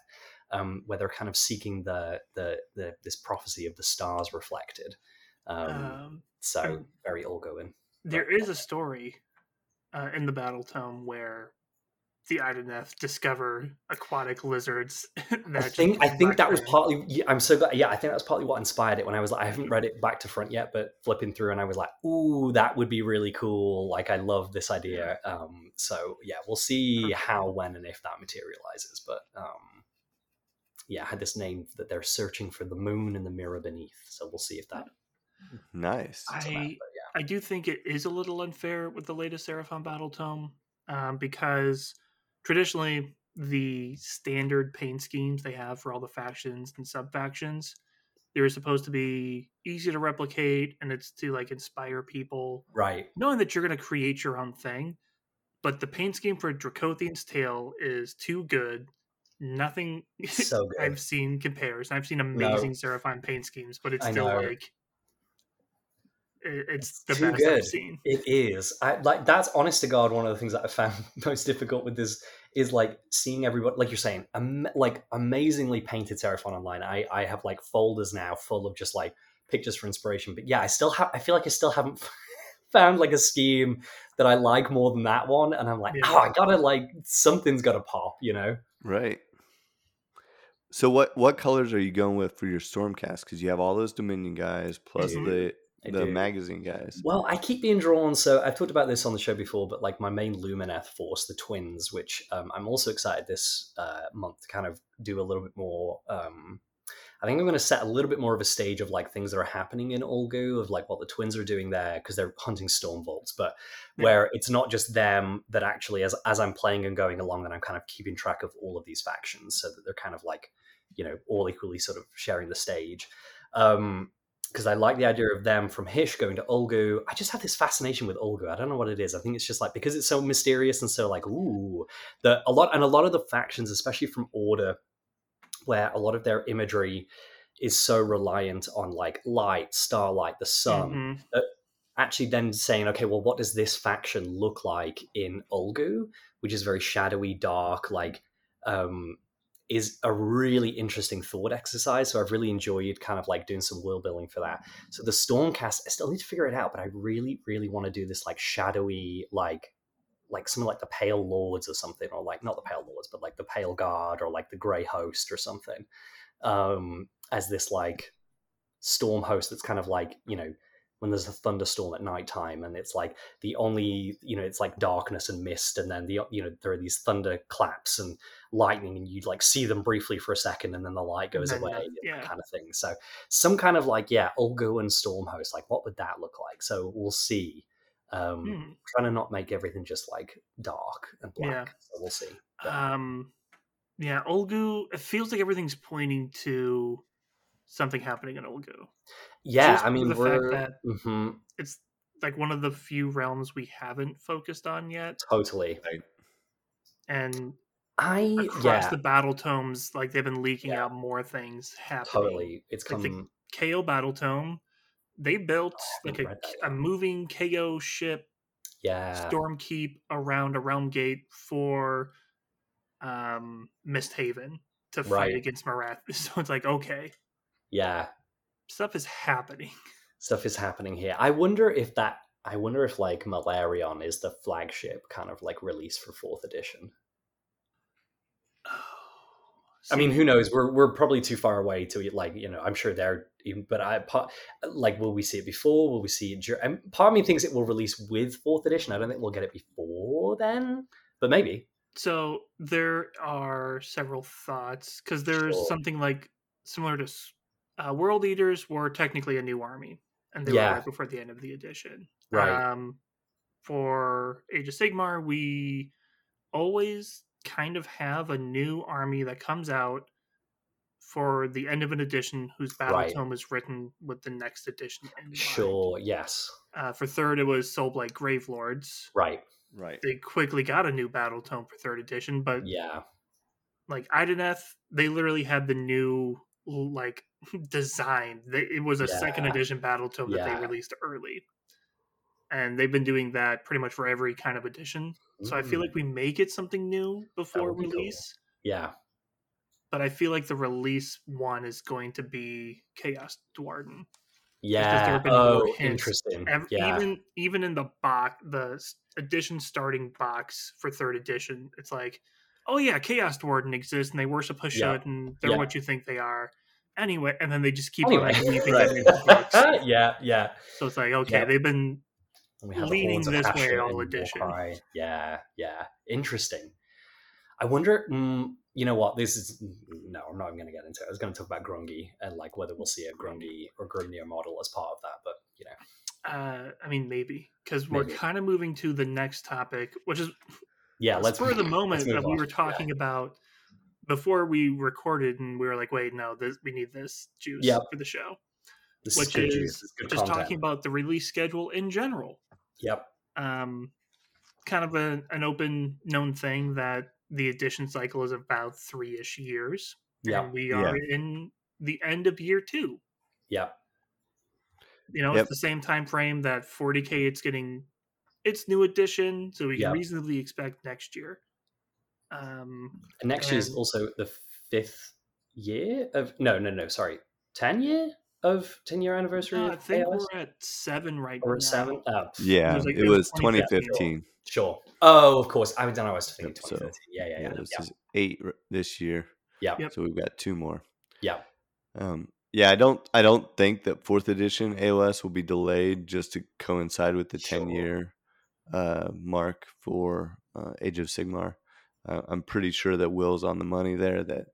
um, where they're kind of seeking the, the the this prophecy of the stars reflected. Um, um so um, very Olgoin. There but, is a story uh, in the Battle Tome where the Idoneth discover aquatic lizards. I think I think that was partly. Yeah, I'm so glad. Yeah, I think that's partly what inspired it. When I was like, I haven't read it back to front yet, but flipping through, and I was like, "Ooh, that would be really cool!" Like, I love this idea. Um, so yeah, we'll see how, when, and if that materializes. But um, yeah, I had this name that they're searching for the moon in the mirror beneath. So we'll see if that. Nice. I that, yeah. I do think it is a little unfair with the latest Seraphon Battle Tome um, because. Traditionally, the standard paint schemes they have for all the factions and sub-factions, they're supposed to be easy to replicate, and it's to like inspire people. Right. Knowing that you're going to create your own thing, but the paint scheme for Dracothian's Tail is too good. Nothing so good. I've seen compares. I've seen amazing no. Seraphon paint schemes, but it's I still know. like... It's the too best good. I've seen. It is. I, like that's honest to God. One of the things that I found most difficult with this is like seeing everybody, like you're saying, am, like amazingly painted Seraphon online. I, I have like folders now full of just like pictures for inspiration. But yeah, I still have. I feel like I still haven't found like a scheme that I like more than that one. And I'm like, yeah. oh, I gotta like something's gotta pop, you know? Right. So what what colors are you going with for your Stormcast? Because you have all those Dominion guys plus mm-hmm. the. I the do. magazine guys. Well, I keep being drawn. So I've talked about this on the show before, but like my main Lumineth force, the twins, which um, I'm also excited this uh, month to kind of do a little bit more. Um, I think I'm going to set a little bit more of a stage of like things that are happening in Olgu, of like what the twins are doing there because they're hunting storm vaults, but where it's not just them that actually, as as I'm playing and going along, and I'm kind of keeping track of all of these factions so that they're kind of like, you know, all equally sort of sharing the stage. Um, Because I like the idea of them from Hish going to Olgu. I just have this fascination with Olgu. I don't know what it is. I think it's just like because it's so mysterious and so like ooh, the a lot and a lot of the factions, especially from Order, where a lot of their imagery is so reliant on like light, starlight, the sun. Mm-hmm. That actually, then saying, okay, well, what does this faction look like in Olgu, which is very shadowy, dark, like. Um, is a really interesting thought exercise. So I've really enjoyed kind of like doing some world building for that. So the Stormcast, I still need to figure it out, but I really, really want to do this like shadowy, like, like something like the Pale Lords or something, or like not the Pale Lords, but like the Pale Guard or like the Grey Host or something um, as this like storm host. That's kind of like, you know, when there's a thunderstorm at nighttime and it's like the only, you know, it's like darkness and mist. And then the, you know, there are these thunder claps and lightning and you'd like see them briefly for a second and then the light goes and away that, yeah. kind of thing. So some kind of like, yeah, Olgu and Stormhost, like what would that look like? So we'll see. Um, hmm. Trying to not make everything just like dark and black. Yeah. So we'll see. But, um, yeah. Olgu, it feels like everything's pointing to something happening in Olgu. Yeah, just I mean, the we're, fact that mm-hmm. it's like one of the few realms we haven't focused on yet. Totally. Right. And I across yeah. the battle tomes, like they've been leaking yeah. out more things happening. Totally, it's like come... the K O battle tome. They built oh, like a, a moving K O ship, yeah, Stormkeep around a realm gate for um, Misthaven to fight right. against Marath. So it's like okay. Yeah. Stuff is happening. Stuff is happening here. I wonder if that, I wonder if like Malarion is the flagship kind of like release for fourth edition. Oh, so I mean, who knows? We're we're probably too far away to like, you know, I'm sure they're, but I, like, will we see it before? Will we see it during? And part of me thinks it will release with fourth edition. I don't think we'll get it before then, but maybe. So there are several thoughts because there's sure. something like similar to. Uh, World Eaters were technically a new army, and they yeah. were right before the end of the edition. Right. Um, for Age of Sigmar, we always kind of have a new army that comes out for the end of an edition whose battle right. tome is written with the next edition. In sure, mind. yes. Uh, for third, it was Soulblight Gravelords. Right, right. They quickly got a new battle tome for third edition, but yeah, like Idoneth, they literally had the new like design. It was a yeah. second edition battle tome that yeah. they released early. And they've been doing that pretty much for every kind of edition. Mm. So I feel like we may get something new before release. Cool. Yeah. But I feel like the release one is going to be Chaos Dwarden. Yeah. Oh, interesting. Every, yeah. Even even in the box, the edition starting box for third edition, it's like, oh yeah, Chaos Dwarden exists and they worship Hashut yeah. and they're yeah. what you think they are. Anyway, and then they just keep anyway. on anything right. that books. Yeah, yeah. So it's like, okay, yeah. they've been leaning this way in all edition. Yeah, yeah. Interesting. I wonder, mm, you know what, this is, no, I'm not even going to get into it. I was going to talk about Grungy and like whether we'll see a Grungy or Grimnir model as part of that, but you know. Uh, I mean, maybe, because we're kind of moving to the next topic, which is yeah, let's, for the moment that on. we were talking yeah. about before we recorded, and we were like, wait, no, this, we need this juice yep. for the show. This which is, is, is just talking about the release schedule in general. Yep. Um, kind of a, an open known thing that the edition cycle is about three-ish years. Yeah. And we are yeah. in the end of year two. Yeah. You know, yep. it's the same time frame that forty K it's getting its new edition, so we can yep. reasonably expect next year. Um, and next year is also the fifth year of... No, no, no, sorry. ten year? Of ten-year anniversary? No, I think A L S? We're at seven right or now. Or seven? Oh. Yeah, it was, like, it was twenty fifteen. Sure. Oh, of course. I don't know. I was thinking yep, twenty fifteen. So, yeah, yeah, yeah. This yeah. is eight this year. Yeah. Yep. So we've got two more. Yeah. Um, yeah, I don't I don't think that fourth edition A L S will be delayed just to coincide with the sure. ten-year uh, mark for uh, Age of Sigmar. Uh, I'm pretty sure that Will's on the money there that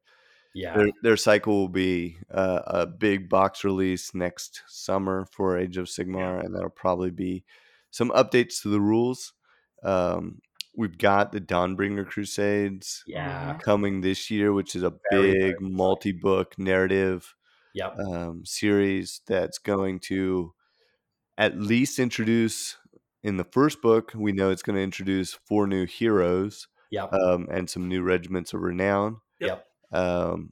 Yeah, their, their cycle will be uh, a big box release next summer for Age of Sigmar, yeah. and that'll probably be some updates to the rules. Um, we've got the Dawnbringer Crusades yeah. coming this year, which is a very, big very multi-book narrative yep. um, series that's going to at least introduce, in the first book, we know it's going to introduce four new heroes yep. um, and some new regiments of renown. Yep. Um,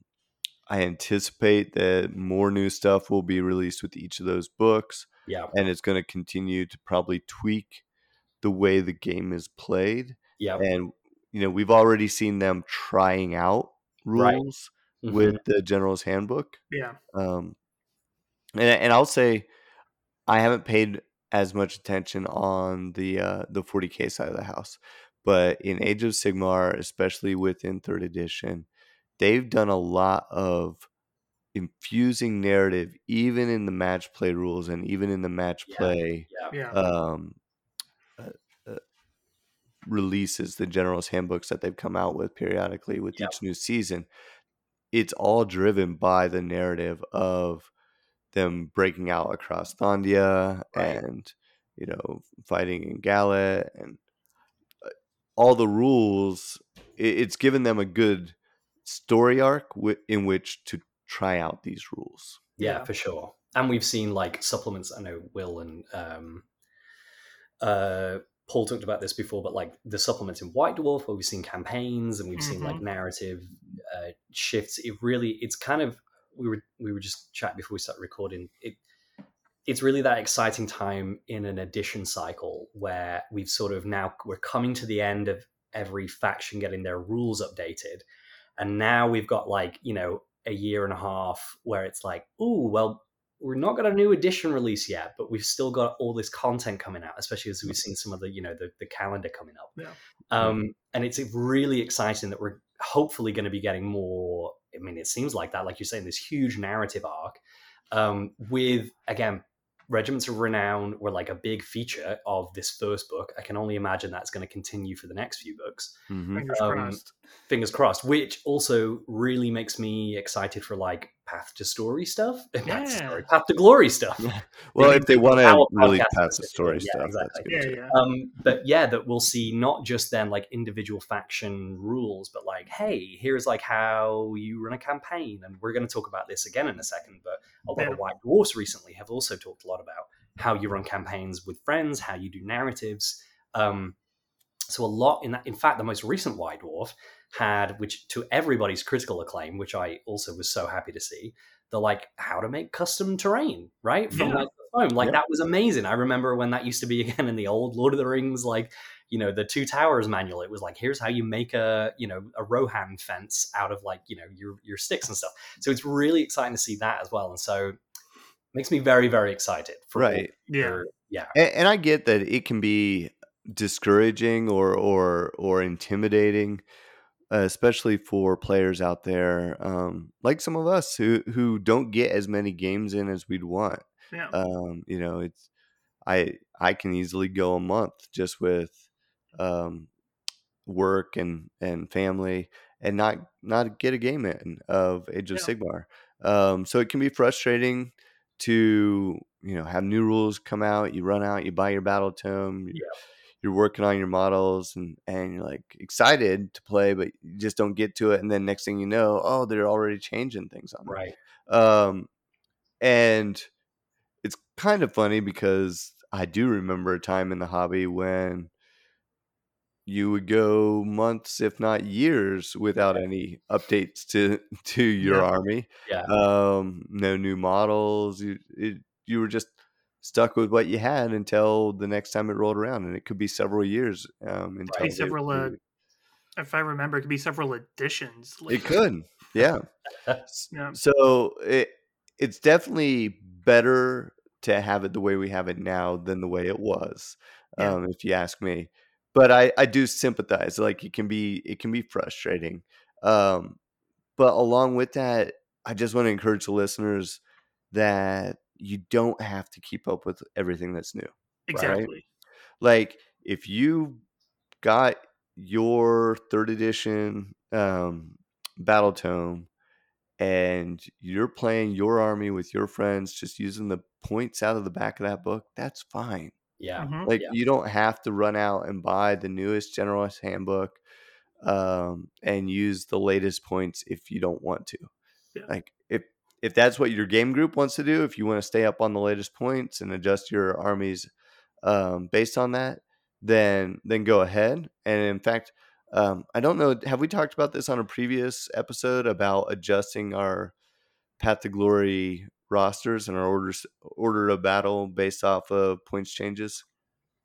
I anticipate that more new stuff will be released with each of those books. Yeah. And it's going to continue to probably tweak the way the game is played. Yeah. And, you know, we've already seen them trying out rules right. with mm-hmm. the General's Handbook. Yeah. Um, and, and I'll say I haven't paid as much attention on the, uh, the forty K side of the house, but in Age of Sigmar, especially within third edition, they've done a lot of infusing narrative, even in the match play rules and even in the match yeah, play yeah. Um, uh, uh, releases, the General's Handbooks that they've come out with periodically with yep. each new season. It's all driven by the narrative of them breaking out across Thondia right. and, you know, fighting in Gallet and all the rules. It, it's given them a good story arc w- in which to try out these rules yeah, yeah for sure. And we've seen like supplements. I know Will and um uh Paul talked about this before, but like the supplements in White Dwarf where we've seen campaigns and we've mm-hmm. seen like narrative uh shifts. It really, it's kind of, we were we were just chatting before we started recording, it it's really that exciting time in an edition cycle where we've sort of now we're coming to the end of every faction getting their rules updated. And now we've got like, you know, a year and a half where it's like, oh, well, we're not got a new edition release yet, but we've still got all this content coming out, especially as we've seen some of the, you know, the, the calendar coming up. Yeah. Um, and it's really exciting that we're hopefully going to be getting more. I mean, it seems like that, like you're saying, this huge narrative arc um, with, again, Regiments of Renown were like a big feature of this first book. I can only imagine that's going to continue for the next few books. Mm-hmm. Fingers um, crossed. Fingers crossed, which also really makes me excited for like Path to Story stuff. Yeah. Story, Path to Glory stuff. Yeah. Well, if they want to really Path to Story stuff. Yeah, exactly. That's good yeah, yeah. Um, but yeah, that we'll see not just then like individual faction rules, but like, hey, here's like how you run a campaign. And we're going to talk about this again in a second, but a lot yeah. of White Dwarfs recently have also talked a lot about how you run campaigns with friends, how you do narratives. Um, so a lot in that, in fact, the most recent White Dwarf had, which to everybody's critical acclaim, which I also was so happy to see, the like how to make custom terrain, right? From yeah. like the foam. Like yeah. that was amazing. I remember when that used to be again in the old Lord of the Rings, like, you know, the Two Towers manual. It was like, here's how you make a, you know, a Rohan fence out of like, you know, your your sticks and stuff. So it's really exciting to see that as well. And so it makes me very, very excited. For right. Your, yeah. Yeah. And, and I get that it can be discouraging or or or intimidating, uh, especially for players out there um, like some of us who who don't get as many games in as we'd want. Yeah. Um, you know, it's I I can easily go a month just with um work and and family and not not get a game in of Age of yeah. Sigmar. Um so it can be frustrating to, you know, have new rules come out, you run out, you buy your battle tome, yeah. you're working on your models and and you're like excited to play, but you just don't get to it, and then next thing you know, oh, they're already changing things on right it. Um and it's kind of funny because I do remember a time in the hobby when you would go months, if not years, without any updates to to your yeah. army. Yeah. Um, no new models. You it, you were just stuck with what you had until the next time it rolled around, and it could be several years. Um, until right. several. It, uh, if I remember, it could be several editions. Like. It could, yeah. yeah. So it it's definitely better to have it the way we have it now than the way it was, yeah. um, if you ask me. But I, I do sympathize. Like it can be, it can be frustrating. Um, but along with that, I just want to encourage the listeners that you don't have to keep up with everything that's new. Exactly. Right? Like if you got your third edition um, battle tome and you're playing your army with your friends, just using the points out of the back of that book, that's fine. Yeah. Mm-hmm. Like yeah. you don't have to run out and buy the newest General's Handbook um, and use the latest points if you don't want to. Yeah. Like if if that's what your game group wants to do, if you want to stay up on the latest points and adjust your armies um, based on that, then then go ahead. And in fact, um, I don't know, have we talked about this on a previous episode about adjusting our Path to Glory rosters and our orders order of battle based off of points changes?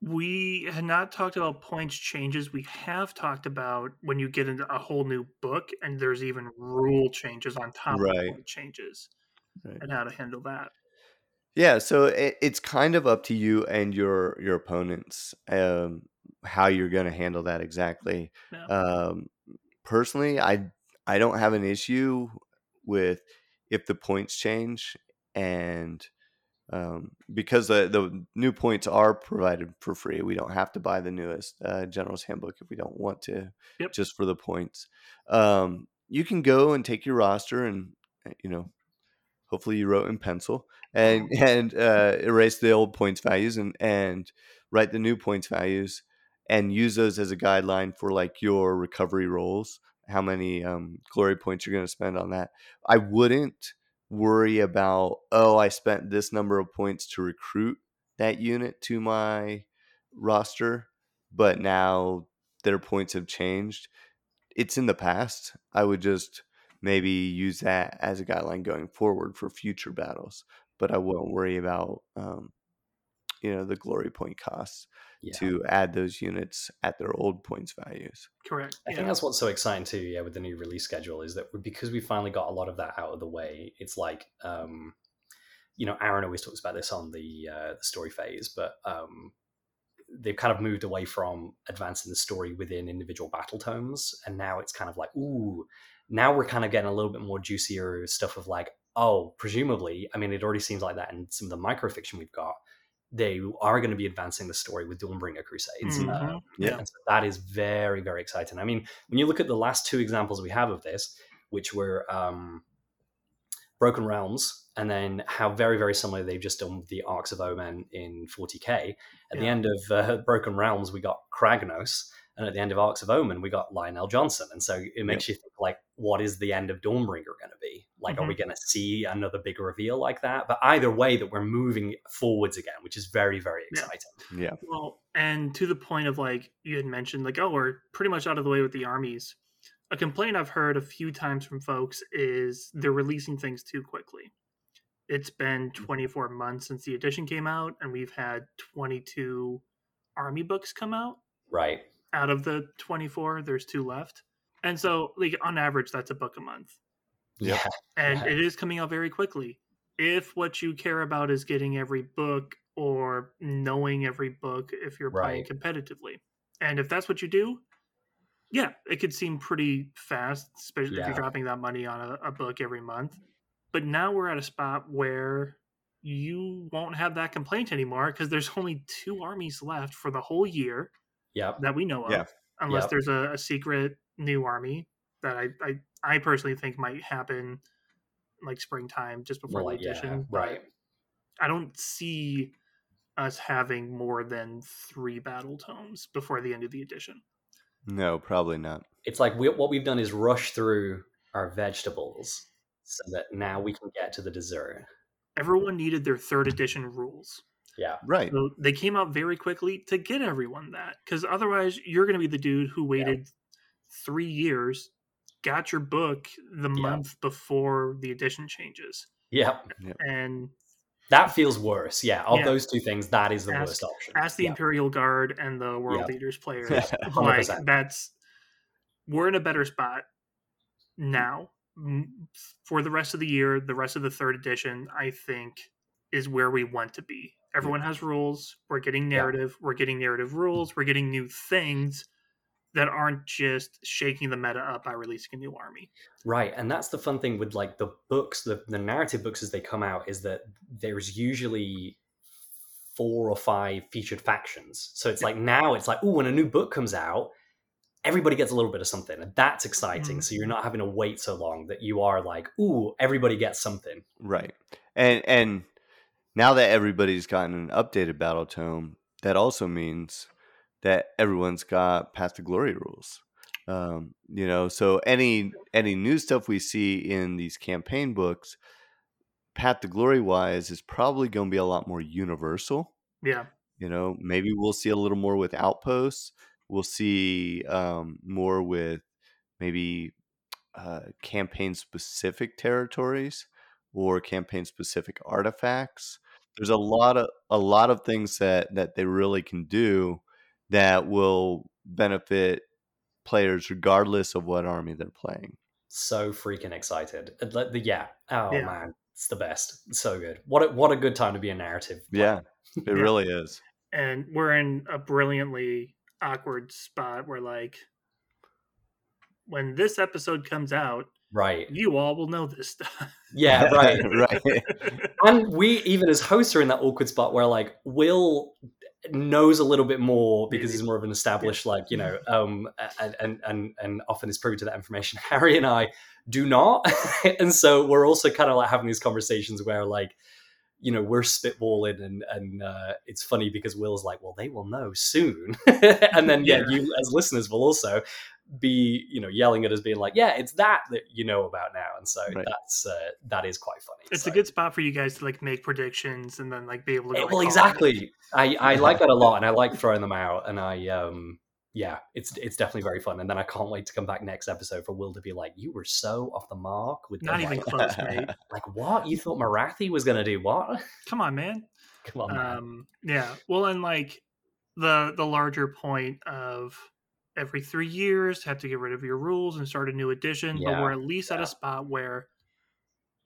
We had not talked about points changes. We have talked about when you get into a whole new book and there's even rule changes on top right. of point changes right. and how to handle that. Yeah. So it, it's kind of up to you and your, your opponents, um, how you're going to handle that exactly. Yeah. Um, personally, I, I don't have an issue with if the points change. And um, because the, the new points are provided for free, we don't have to buy the newest uh, General's Handbook if we don't want to, yep. just for the points. Um, you can go and take your roster and, you know, hopefully you wrote in pencil and, and uh, erase the old points values and, and write the new points values and use those as a guideline for like your recovery rolls, how many um, glory points you're going to spend on that. I wouldn't worry about, oh, I spent this number of points to recruit that unit to my roster, but now their points have changed. It's in the past. I would just maybe use that as a guideline going forward for future battles, but I won't worry about, um, you know, the glory point costs yeah. to add those units at their old points values. Correct. I yeah. think that's what's so exciting too. Yeah. With the new release schedule is that because we finally got a lot of that out of the way, it's like, um, you know, Aaron always talks about this on the, uh, the story phase, but um, they've kind of moved away from advancing the story within individual battle tomes. And now it's kind of like, ooh, now we're kind of getting a little bit more juicier stuff of like, oh, presumably, I mean, it already seems like that in some of the microfiction we've got, they are going to be advancing the story with Dawnbringer Crusades. Mm-hmm. Um, yeah. And so that is very, very exciting. I mean, when you look at the last two examples we have of this, which were um, Broken Realms, and then how very, very similar they've just done with the Arcs of Omen in forty K. At yeah. the end of uh, Broken Realms, we got Kragnos, and at the end of Arcs of Omen, we got Lionel Johnson. And so it makes yeah. you think, like, what is the end of Dawnbringer going to be? Like, mm-hmm. are we going to see another big reveal like that? But either way, that we're moving forwards again, which is very, very exciting. Yeah. yeah. Well, and to the point of, like, you had mentioned, like, oh, we're pretty much out of the way with the armies. a complaint I've heard a few times from folks is they're releasing things too quickly. It's been twenty-four months since the edition came out, and we've had twenty-two army books come out. Right. Out of the twenty-four, there's two left. And so, like, on average, that's a book a month. Yeah. And yeah. it is coming out very quickly. If what you care about is getting every book or knowing every book if you're right. playing competitively. And if that's what you do, yeah, it could seem pretty fast, especially yeah. if you're dropping that money on a, a book every month. But now we're at a spot where you won't have that complaint anymore because there's only two armies left for the whole year yep. that we know of, yep. unless yep. there's a, a secret new army that I, I I personally think might happen like springtime just before well, the edition. Yeah, right. I don't see us having more than three battle tomes before the end of the edition. No, probably not. It's like we, what we've done is rush through our vegetables so that now we can get to the dessert. Everyone needed their third edition rules. Yeah. Right. So they came out very quickly to get everyone that, because otherwise you're going to be the dude who waited yeah. three years, got your book the yeah. month before the edition changes. Yeah. And that feels worse. Yeah. Of yeah. those two things, that is the ask, worst option. Ask the yeah. Imperial Guard and the World yeah. Leaders players. Like, that's, we're in a better spot now. For the rest of the year, the rest of the third edition, I think, is where we want to be. Everyone has rules. We're getting narrative. Yeah. We're getting narrative rules. We're getting new things that aren't just shaking the meta up by releasing a new army. Right. And that's the fun thing with like the books, the, the narrative books as they come out, is that there's usually four or five featured factions. So it's yeah. like now it's like, oh, when a new book comes out, everybody gets a little bit of something, and that's exciting. Mm-hmm. So you're not having to wait so long that you are like, ooh, everybody gets something. Right. And and now that everybody's gotten an updated battle tome, that also means that everyone's got Path to Glory rules. Um, you know, so any any new stuff we see in these campaign books, Path to Glory wise, is probably going to be a lot more universal. Yeah. You know, maybe we'll see a little more with outposts. We'll see um, more with maybe uh, campaign-specific territories or campaign-specific artifacts. There's a lot of a lot of things that, that they really can do that will benefit players regardless of what army they're playing. So freaking excited. Yeah. Oh, yeah. Man. It's the best. It's so good. What a, what a good time to be a narrative player. Yeah, it really is. And we're in a brilliantly awkward spot where, like, when this episode comes out, right, you all will know this stuff. Yeah, right, right. And we, even as hosts, are in that awkward spot where, like, Will knows a little bit more because he's more of an established, like, you know, um, and and and, and often is privy to that information. Harry and I do not, and so we're also kind of like having these conversations where, like, you know, we're spitballing, and and uh, it's funny because Will's like, well, they will know soon. And then, yeah, yeah, you as listeners will also be, you know, yelling at us being like, yeah, it's that that you know about now. And so right. that's, uh, that is quite funny. It's so. a good spot for you guys to, like, make predictions and then, like, be able to go, well, like, exactly. I, I like that a lot, and I like throwing them out. And I, um, yeah, it's it's definitely very fun. And then I can't wait to come back next episode for Will to be like, you were so off the mark with not even, like, close, mate. Like, what? You thought Marathi was gonna do what? Come on, man. Come on, man. Um, yeah. Well, and like the the larger point of every three years have to get rid of your rules and start a new edition. Yeah. But we're at least yeah. at a spot where,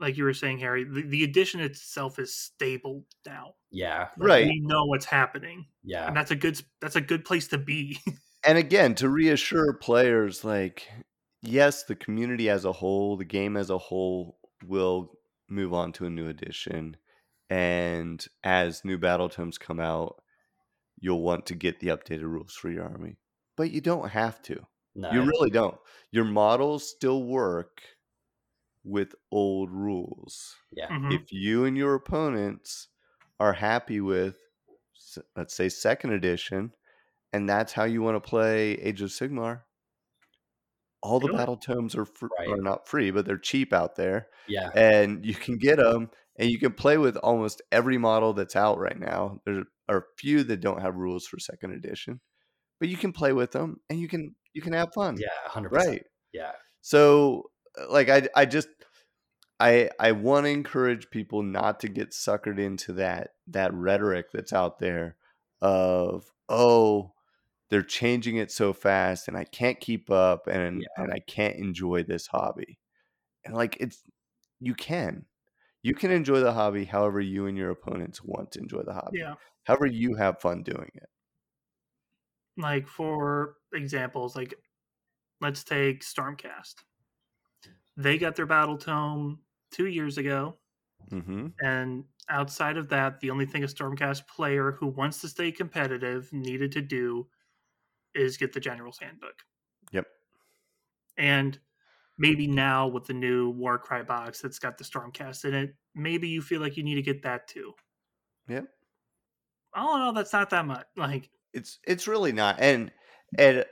like you were saying, Harry, the, the edition itself is stable now. Yeah. Like, right. We know what's happening. Yeah. And that's a good that's a good place to be. And again, to reassure players, like, yes, the community as a whole, the game as a whole, will move on to a new edition. And as new battle tomes come out, you'll want to get the updated rules for your army. But you don't have to. No. You really don't. Your models still work with old rules. Yeah. Mm-hmm. If you and your opponents are happy with, let's say, second edition, and that's how you want to play Age of Sigmar, all the battle tomes are, fr- right. are not free, but they're cheap out there. Yeah. And you can get them, and you can play with almost every model that's out right now. There are a few that don't have rules for second edition, but you can play with them, and you can you can have fun. Yeah, one hundred percent. Right. Yeah. So like, I, I just, I, I want to encourage people not to get suckered into that, that rhetoric that's out there of, oh, they're changing it so fast and I can't keep up and, yeah. and I can't enjoy this hobby. And like, it's, you can, you can enjoy the hobby however you and your opponents want to enjoy the hobby. Yeah. However you have fun doing it. Like for examples, like let's take Stormcast. They got their battle tome two years ago. Mm-hmm. And outside of that, the only thing a Stormcast player who wants to stay competitive needed to do is get the General's Handbook. Yep. And maybe now with the new Warcry box that's got the Stormcast in it, maybe you feel like you need to get that too. Yep. All in all, that's not that much. Like it's it's really not. And and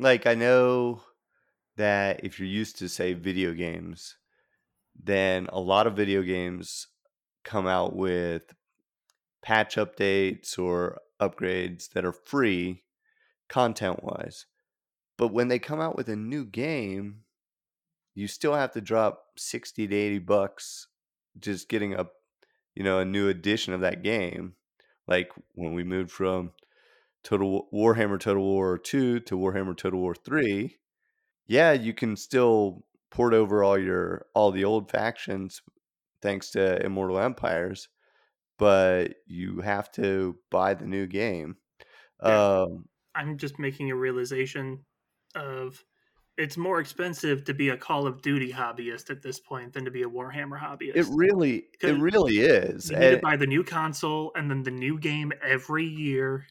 like I know that if you're used to say video games, then a lot of video games come out with patch updates or upgrades that are free content wise. But when they come out with a new game, you still have to drop sixty to eighty bucks just getting a, you know, a new edition of that game. Like when we moved from Total Warhammer Total War two to Warhammer Total War three, yeah, you can still port over all your all the old factions thanks to Immortal Empires, but you have to buy the new game. Yeah. Um, I'm just making a realization of it's more expensive to be a Call of Duty hobbyist at this point than to be a Warhammer hobbyist. It really, it really is. You need and, to buy the new console and then the new game every year.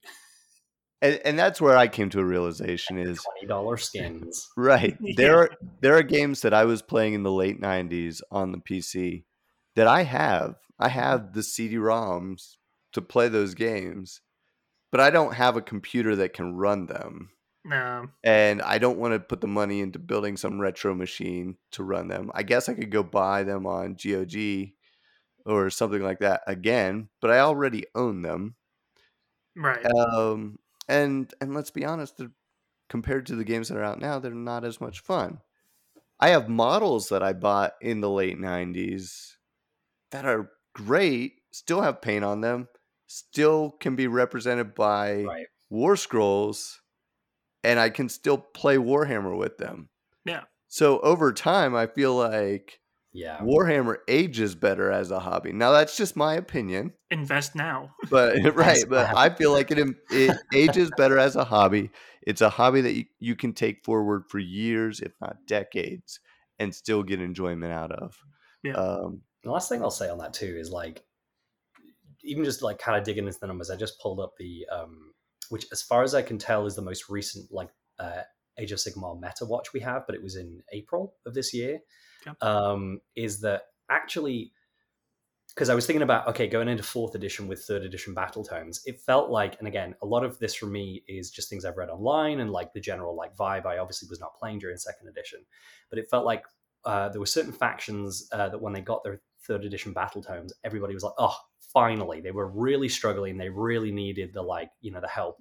And, and that's where I came to a realization is twenty dollars skins. Right. Yeah. There are, there are games that I was playing in the late nineties on the P C that I have. I have the C D ROMs to play those games, but I don't have a computer that can run them. No. And I don't want to put the money into building some retro machine to run them. I guess I could go buy them on G O G or something like that again, but I already own them. Right. Um, and and let's be honest, compared to the games that are out now, they're not as much fun. I have models that I bought in the late nineties that are great, still have paint on them, still can be represented by right. War Scrolls. And I can still play Warhammer with them. Yeah. So over time, I feel like yeah. Warhammer ages better as a hobby. Now, that's just my opinion. Invest now. But Invest right. But now. I feel like it, it ages better as a hobby. It's a hobby that you, you can take forward for years, if not decades, and still get enjoyment out of. Yeah. Um, the last thing I'll say on that, too, is like, even just like kind of digging into the numbers, I just pulled up the... Um, which, as far as I can tell, is the most recent like uh, Age of Sigmar meta watch we have, but it was in April of this year, yeah. um, is that actually, because I was thinking about, okay, going into fourth edition with third edition battle tomes, it felt like, and again, a lot of this for me is just things I've read online and like the general like vibe. I obviously was not playing during second edition, but it felt like uh, there were certain factions uh, that when they got their third edition battle tomes, everybody was like, oh, finally, they were really struggling. They really needed the like, you know, the help.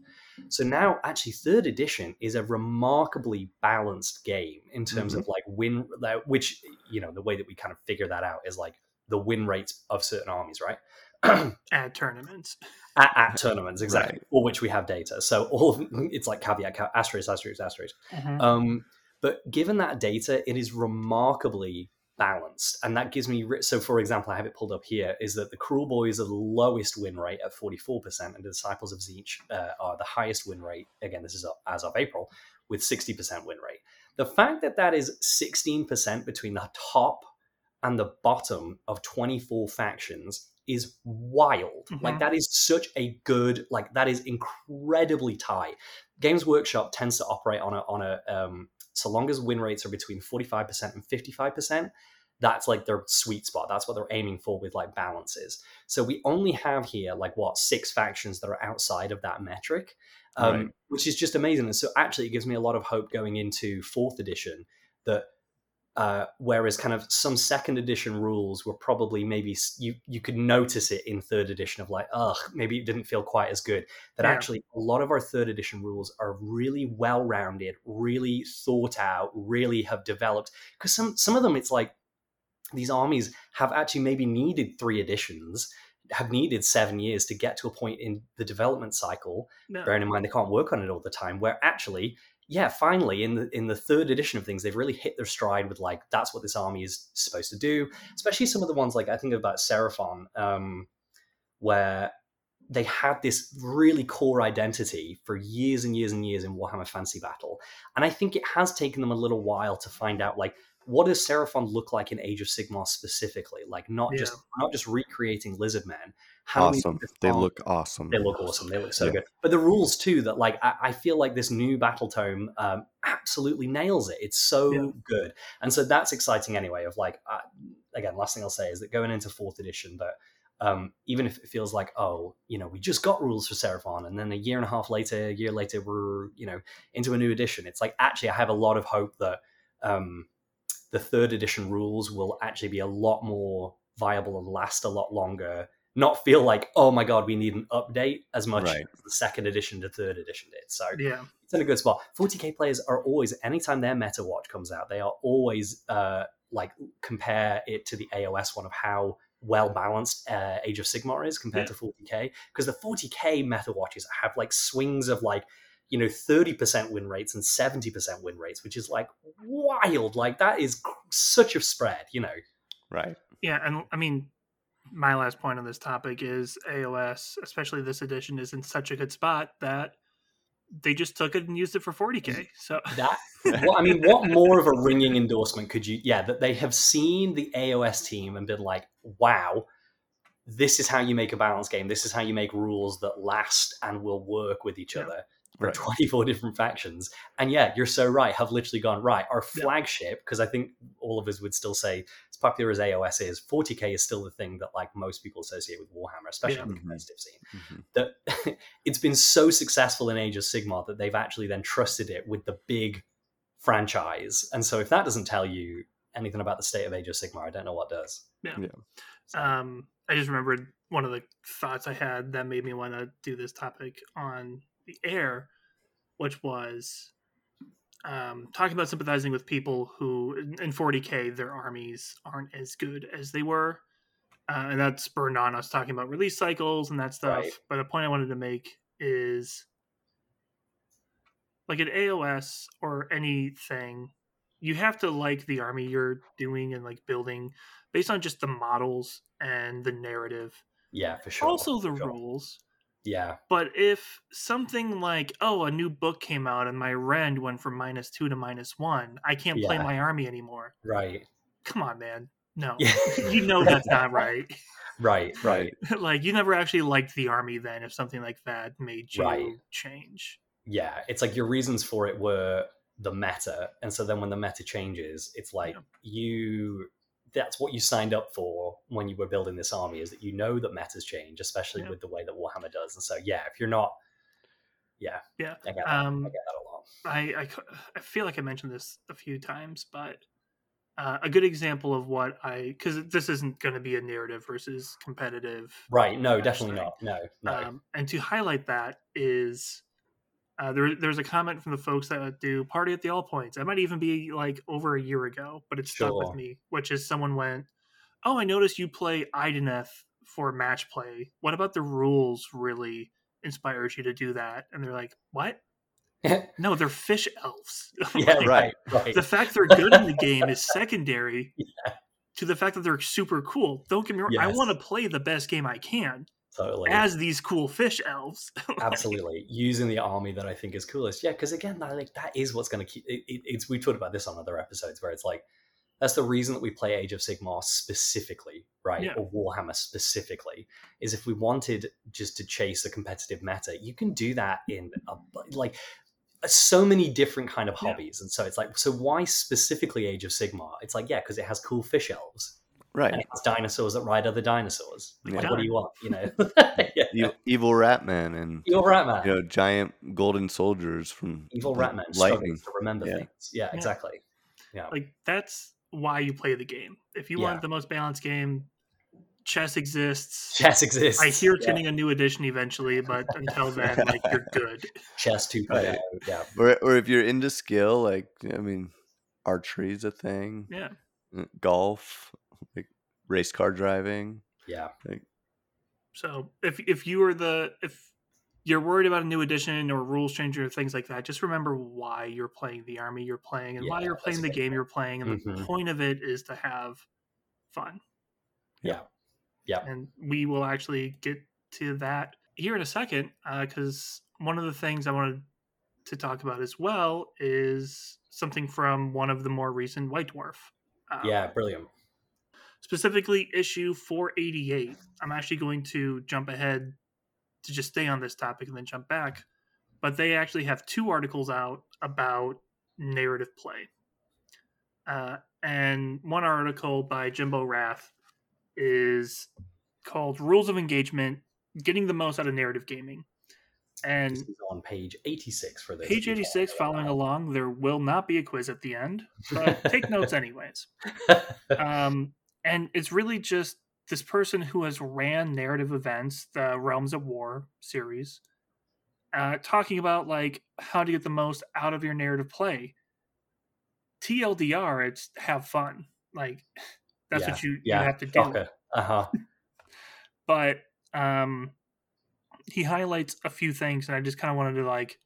So now actually third edition is a remarkably balanced game in terms mm-hmm. of like win, which, you know, the way that we kind of figure that out is like the win rates of certain armies, right? at tournaments. At, at tournaments, exactly. Right. For which we have data. So all of, it's like caveat, caveat, asterisk, asterisk, asterisk. Mm-hmm. Um, but given that data, it is remarkably balanced, and that gives me so for example I have it pulled up here is that the Cruel Boys are the lowest win rate at forty-four percent and the Disciples of Zeech uh, are the highest win rate, again this is as of April, with sixty percent win rate. The fact that that is sixteen percent between the top and the bottom of twenty-four factions is wild. Mm-hmm. Like that is such a good, like that is incredibly tight. Games Workshop tends to operate on a on a um so long as win rates are between forty-five percent and fifty-five percent, that's like their sweet spot. That's what they're aiming for with like balances. So we only have here like what, six factions that are outside of that metric, um, right. which is just amazing. And so actually it gives me a lot of hope going into fourth edition that Uh, whereas kind of some second edition rules were probably maybe you, you could notice it in third edition of like, ugh, maybe it didn't feel quite as good. That yeah. actually a lot of our third edition rules are really well-rounded, really thought out, really have developed. Because some, some of them, it's like these armies have actually maybe needed three editions, have needed seven years to get to a point in the development cycle, no. bearing in mind they can't work on it all the time, where actually... yeah, finally, in the in the third edition of things, they've really hit their stride with, like, that's what this army is supposed to do. Especially some of the ones, like, I think about Seraphon, um, where they had this really core identity for years and years and years in Warhammer Fantasy Battle. And I think it has taken them a little while to find out, like, what does Seraphon look like in Age of Sigmar specifically? Like, not yeah. just not just recreating Lizardmen. How awesome. They look awesome. They look awesome. They look so yeah. good. But the rules too, that like, I, I feel like this new battle tome um, absolutely nails it. It's so yeah. good. And so that's exciting anyway, of like, uh, again, last thing I'll say is that going into fourth edition, that um, even if it feels like, oh, you know, we just got rules for Seraphon, and then a year and a half later, a year later, we're, you know, into a new edition. It's like, actually, I have a lot of hope that um, the third edition rules will actually be a lot more viable and last a lot longer, not feel like, oh my God, we need an update as much right. as the second edition to third edition did. So yeah. it's in a good spot. forty K players are always, anytime their meta watch comes out, they are always uh, like compare it to the A O S one of how well-balanced uh, Age of Sigmar is compared yeah. to forty K. Because the forty K meta watches have like swings of like, you know, thirty percent win rates and seventy percent win rates, which is like wild. Like that is such a spread, you know? Right. Yeah. And I mean, my last point on this topic is A O S, especially this edition, is in such a good spot that they just took it and used it for forty K. So that, well, I mean, what more of a ringing endorsement could you? Yeah, that they have seen the A O S team and been like, wow, this is how you make a balanced game. This is how you make rules that last and will work with each yeah. other for right. twenty-four different factions. And yeah, you're so right. Have literally gone right. Our flagship, because yeah. I think all of us would still say, popular as A O S is, forty K is still the thing that like most people associate with Warhammer, especially yeah. on the competitive scene. Mm-hmm. That it's been so successful in Age of Sigmar that they've actually then trusted it with the big franchise. And so if that doesn't tell you anything about the state of Age of Sigmar, I don't know what does. Yeah. yeah. So. Um, I just remembered one of the thoughts I had that made me want to do this topic on the air, which was Um, talking about sympathizing with people who in forty K their armies aren't as good as they were, uh, and that spurred on us talking about release cycles and that stuff. Right. But a point I wanted to make is, like, an A O S or anything, you have to like the army you're doing and like building based on just the models and the narrative. Yeah, for sure. Also the sure. rules. Yeah. But if something like, oh, a new book came out and my rend went from minus two to minus one, I can't yeah. play my army anymore. Right. Come on, man. No. Yeah. You know that's not right. Right, right. Like, you never actually liked the army then if something like that made you right. change. Yeah. It's like your reasons for it were the meta. And so then when the meta changes, it's like yeah. you... that's what you signed up for when you were building this army, is that you know that metas change, especially yeah. with the way that Warhammer does. And so, yeah, if you're not, yeah, yeah, I get that, um, I get that a lot. I, I, I feel like I mentioned this a few times, but uh, a good example of what I, because this isn't going to be a narrative versus competitive. Right. No, definitely not. No, no. Um, and to highlight that is uh, there, there's a comment from the folks that do Party at the All Points. It might even be like over a year ago, but it stuck sure. with me, which is someone went, oh, I noticed you play Idoneth for match play. What about the rules really inspires you to do that? And they're like, what? No, they're fish elves. Yeah, like, right, right. The fact they're good in the game is secondary yeah. to the fact that they're super cool. Don't get me wrong. Yes. I want to play the best game I can. Totally. As these cool fish elves. Absolutely. Using the army that I think is coolest. Yeah, because again, that, like, that is what's going to keep... It, it, it's, we've talked about this on other episodes where it's like, that's the reason that we play Age of Sigmar specifically, right? Yeah. Or Warhammer specifically, is if we wanted just to chase the competitive meta, you can do that in a, like so many different kind of hobbies. Yeah. And so it's like, so why specifically Age of Sigmar? It's like, yeah, because it has cool fish elves. Right, and it's dinosaurs that ride other dinosaurs. Like, yeah. What do you want? You know, yeah. evil, evil Ratman and evil Ratman. You know, giant golden soldiers from evil Ratman. Lightning to remember yeah. things. Yeah, yeah, exactly. Yeah, like that's why you play the game. If you yeah. want the most balanced game, chess exists. Chess exists. I hear it's yeah. getting a new edition eventually, but until then, like, you're good. Chess two point oh. Right. Yeah. Or, or if you're into skill, like, I mean, archery is a thing. Yeah. Golf, like race car driving. Yeah. Like, so if if you are the if you're worried about a new edition or rules change or things like that, just remember why you're playing the army you're playing and yeah, why you're playing the game point. You're playing. And mm-hmm. the point of it is to have fun. Yeah. Yeah. And we will actually get to that here in a second, because uh, one of the things I wanted to talk about as well is something from one of the more recent White Dwarf. Um, yeah, brilliant. Specifically, issue four eighty-eight. I'm actually going to jump ahead to just stay on this topic and then jump back. But they actually have two articles out about narrative play. Uh, and one article by Jimbo Rath is called Rules of Engagement, Getting the Most Out of Narrative Gaming. And this is on page eighty-six for this. Page eighty-six, following along, there will not be a quiz at the end, but take notes anyways. Um, and it's really just this person who has ran narrative events, the Realms of War series, uh, talking about like how to get the most out of your narrative play. T L D R, it's have fun. Like, that's yeah. what you, yeah. you have to do. Okay. Uh-huh. But um, he highlights a few things, and I just kind of wanted to like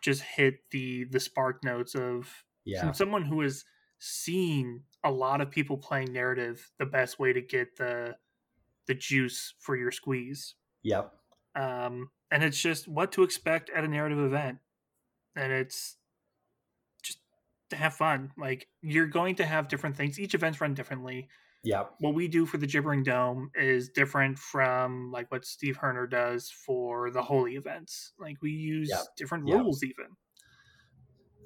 just hit the the spark notes of yeah. from someone who has seen a lot of people playing narrative, the best way to get the the juice for your squeeze. Yep. Um, and it's just what to expect at a narrative event. And it's just to have fun. Like, you're going to have different things. Each event's run differently. Yeah. What we do for the Gibbering Dome is different from like what Steve Herner does for the Holy events. Like, we use yep. different yep. rules even.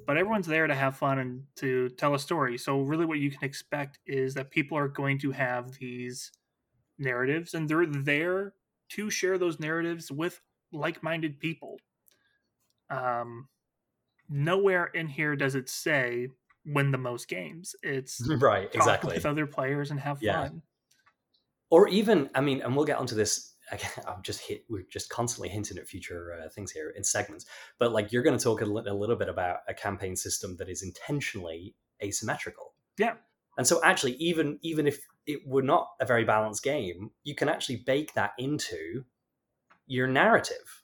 But everyone's there to have fun and to tell a story. So really what you can expect is that people are going to have these narratives, and they're there to share those narratives with like-minded people. Um, nowhere in here does it say win the most games. It's right, talk exactly. with other players and have yeah. fun. Or even, I mean, and we'll get onto this. I'm just hit. We're just constantly hinting at future uh, things here in segments, but like you're going to talk a, li- a little bit about a campaign system that is intentionally asymmetrical. Yeah, and so actually, even even if it were not a very balanced game, you can actually bake that into your narrative,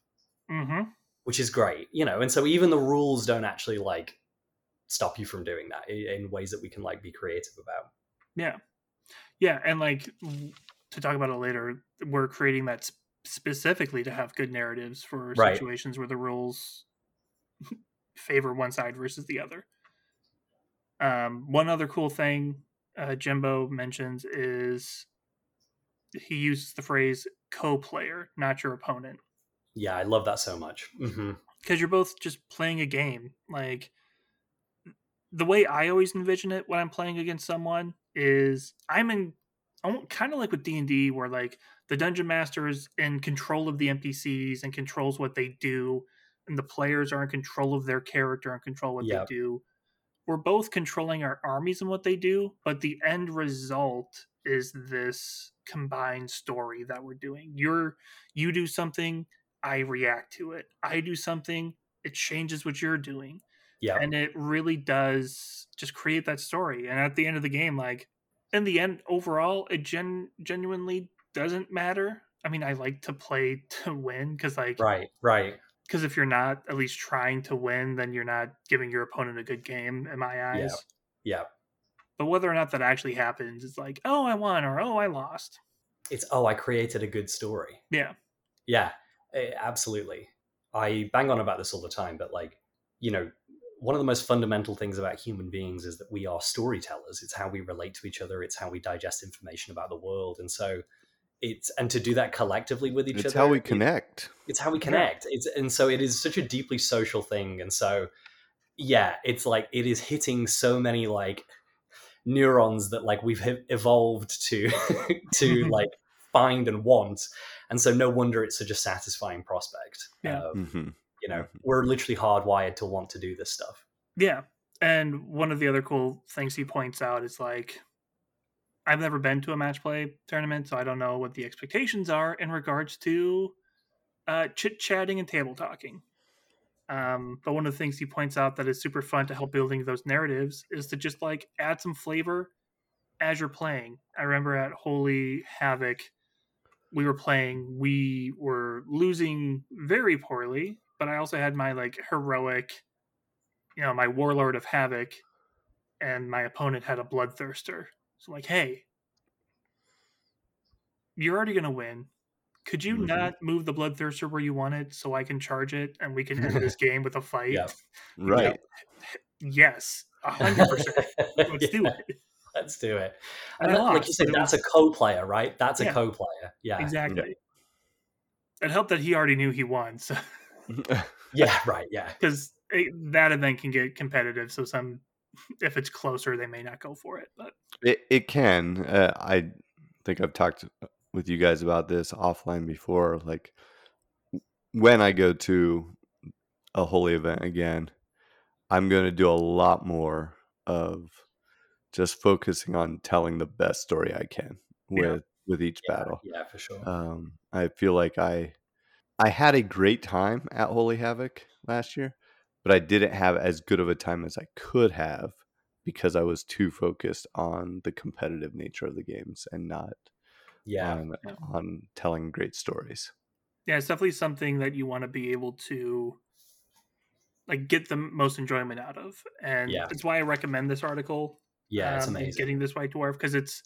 mm-hmm. which is great, you know. And so even the rules don't actually like stop you from doing that in ways that we can like be creative about. Yeah, yeah, and like. To talk about it later, we're creating that sp- specifically to have good narratives for right. situations where the rules favor one side versus the other. Um, one other cool thing uh, Jimbo mentions is he uses the phrase co-player, not your opponent. Yeah, I love that so much. Mm-hmm. Because you're both just playing a game. Like, the way I always envision it when I'm playing against someone is I'm in kind of like with D and D, where like the dungeon master is in control of the N P Cs and controls what they do, and the players are in control of their character and control what yep. they do. We're both controlling our armies and what they do, but the end result is this combined story that we're doing. You're you do something, I react to it. I do something, it changes what you're doing. Yeah. And it really does just create that story. And at the end of the game, like in the end, overall, it gen- genuinely doesn't matter. I mean, I like to play to win because, like, right, right. Because if you're not at least trying to win, then you're not giving your opponent a good game, in my eyes. Yeah. yeah. But whether or not that actually happens, it's like, oh, I won, or oh, I lost. It's oh, I created a good story. Yeah. Yeah. It, absolutely. I bang on about this all the time, but like, you know. One of the most fundamental things about human beings is that we are storytellers. It's how we relate to each other. It's how we digest information about the world. And so it's, and to do that collectively with each it's other. It's how we it, connect. It's how we connect. Yeah. It's, and so it is such a deeply social thing. And so, yeah, it's like, it is hitting so many like neurons that like we've evolved to, to like find and want. And so no wonder it's such a satisfying prospect. Yeah. Um, mm-hmm. You know, we're literally hardwired to want to do this stuff. Yeah. And one of the other cool things he points out is, like, I've never been to a match play tournament, so I don't know what the expectations are in regards to uh, chit-chatting and table talking. Um, but one of the things he points out that is super fun to help building those narratives is to just, like, add some flavor as you're playing. I remember at Holy Havoc, we were playing, we were losing very poorly, but I also had my, like, heroic, you know, my Warlord of Havoc, and my opponent had a Bloodthirster. So, like, hey, you're already going to win. Could you mm-hmm. not move the Bloodthirster where you want it so I can charge it and we can end this game with a fight? Yeah. Right. Yeah. Yes. one hundred percent. Let's yeah. do it. Let's do it. And, and that, like you said, that's was... a co-player, right? That's yeah. a co-player. Yeah. Exactly. Yeah. It helped that he already knew he won. So. yeah, right, yeah. Because that event can get competitive, so some... if it's closer, they may not go for it. But it, it can. Uh, I think I've talked with you guys about this offline before. Like, when I go to a Holy event again, I'm going to do a lot more of just focusing on telling the best story I can with yeah. with each yeah, battle. Yeah, for sure. Um, I feel like I I had a great time at Holy Havoc last year, but I didn't have as good of a time as I could have because I was too focused on the competitive nature of the games and not yeah. on, on telling great stories. Yeah, it's definitely something that you want to be able to, like, get the most enjoyment out of. And yeah. that's why I recommend this article. Yeah, um, it's amazing. Getting this White Dwarf, because it's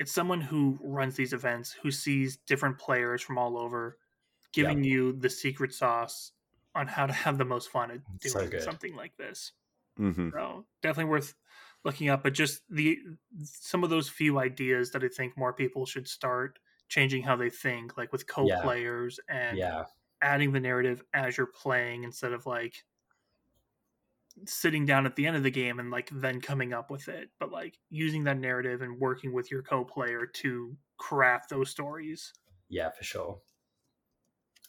it's someone who runs these events, who sees different players from all over, giving yeah. you the secret sauce on how to have the most fun at doing so something like this. Mm-hmm. So definitely worth looking up, but just the, some of those few ideas that I think more people should start changing how they think, like with co-players yeah. and yeah. adding the narrative as you're playing, instead of, like, sitting down at the end of the game and, like, then coming up with it, but, like, using that narrative and working with your co-player to craft those stories. Yeah, for sure.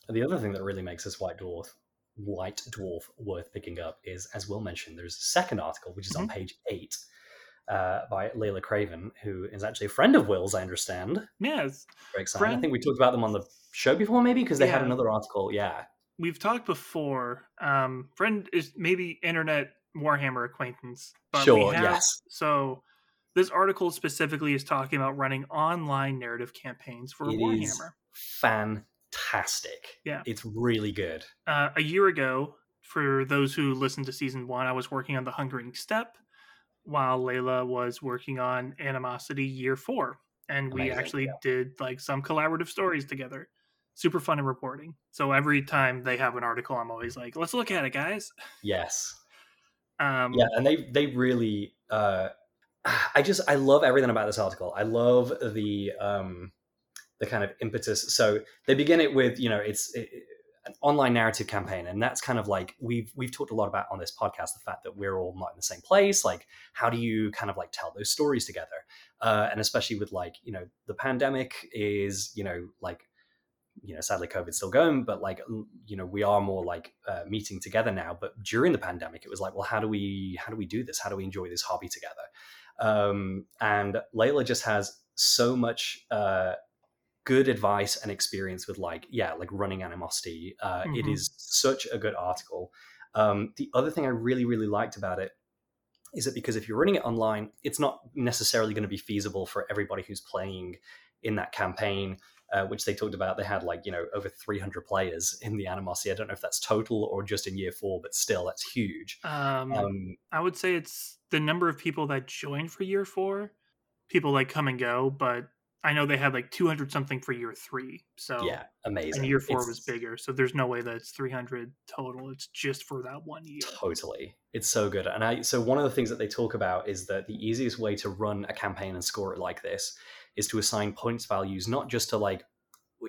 And the other thing that really makes this White Dwarf White Dwarf worth picking up is, as Will mentioned, there's a second article, which is mm-hmm. on page eight uh, by Layla Craven, who is actually a friend of Will's, I understand. Yes. Very exciting. Friend. I think we talked about them on the show before, maybe, because they yeah. had another article. Yeah. We've talked before. Um, friend is maybe internet Warhammer acquaintance. But sure, we have, yes. So this article specifically is talking about running online narrative campaigns for it Warhammer. Is fan. Fantastic. Yeah. It's really good. Uh, a year ago, for those who listened to season one, I was working on the Hungering Step while Layla was working on Animosity year four. And Amazing. we actually yeah. did, like, some collaborative stories together. Super fun and reporting. So every time they have an article, I'm always like, let's look at it, guys. Yes. Um, yeah. And they, they really, uh, I just, I love everything about this article. I love the, um, the kind of impetus. So they begin it with, you know, it's it, an online narrative campaign. And that's kind of like, we've, we've talked a lot about on this podcast, the fact that we're all not in the same place. Like, how do you kind of, like, tell those stories together? Uh, and especially with, like, you know, the pandemic is, you know, like, you know, sadly COVID's still going, but, like, you know, we are more, like, uh, meeting together now, but during the pandemic, it was like, well, how do we, how do we do this? How do we enjoy this hobby together? Um, and Layla just has so much, uh, good advice and experience with, like, yeah, like running Animosity. Uh, mm-hmm. It is such a good article. Um, the other thing I really, really liked about it is that because if you're running it online, it's not necessarily going to be feasible for everybody who's playing in that campaign, uh, which they talked about. They had, like, you know, over three hundred players in the Animosity. I don't know if that's total or just in year four, but still, that's huge. Um, um, I would say it's the number of people that joined for year four. People, like, come and go, but I know they had, like, two hundred something for year three. So yeah, amazing. And year four it's, was bigger. So there's no way that it's three hundred total. It's just for that one year. Totally. It's so good. And I, so one of the things that they talk about is that the easiest way to run a campaign and score it like this is to assign points values, not just to, like,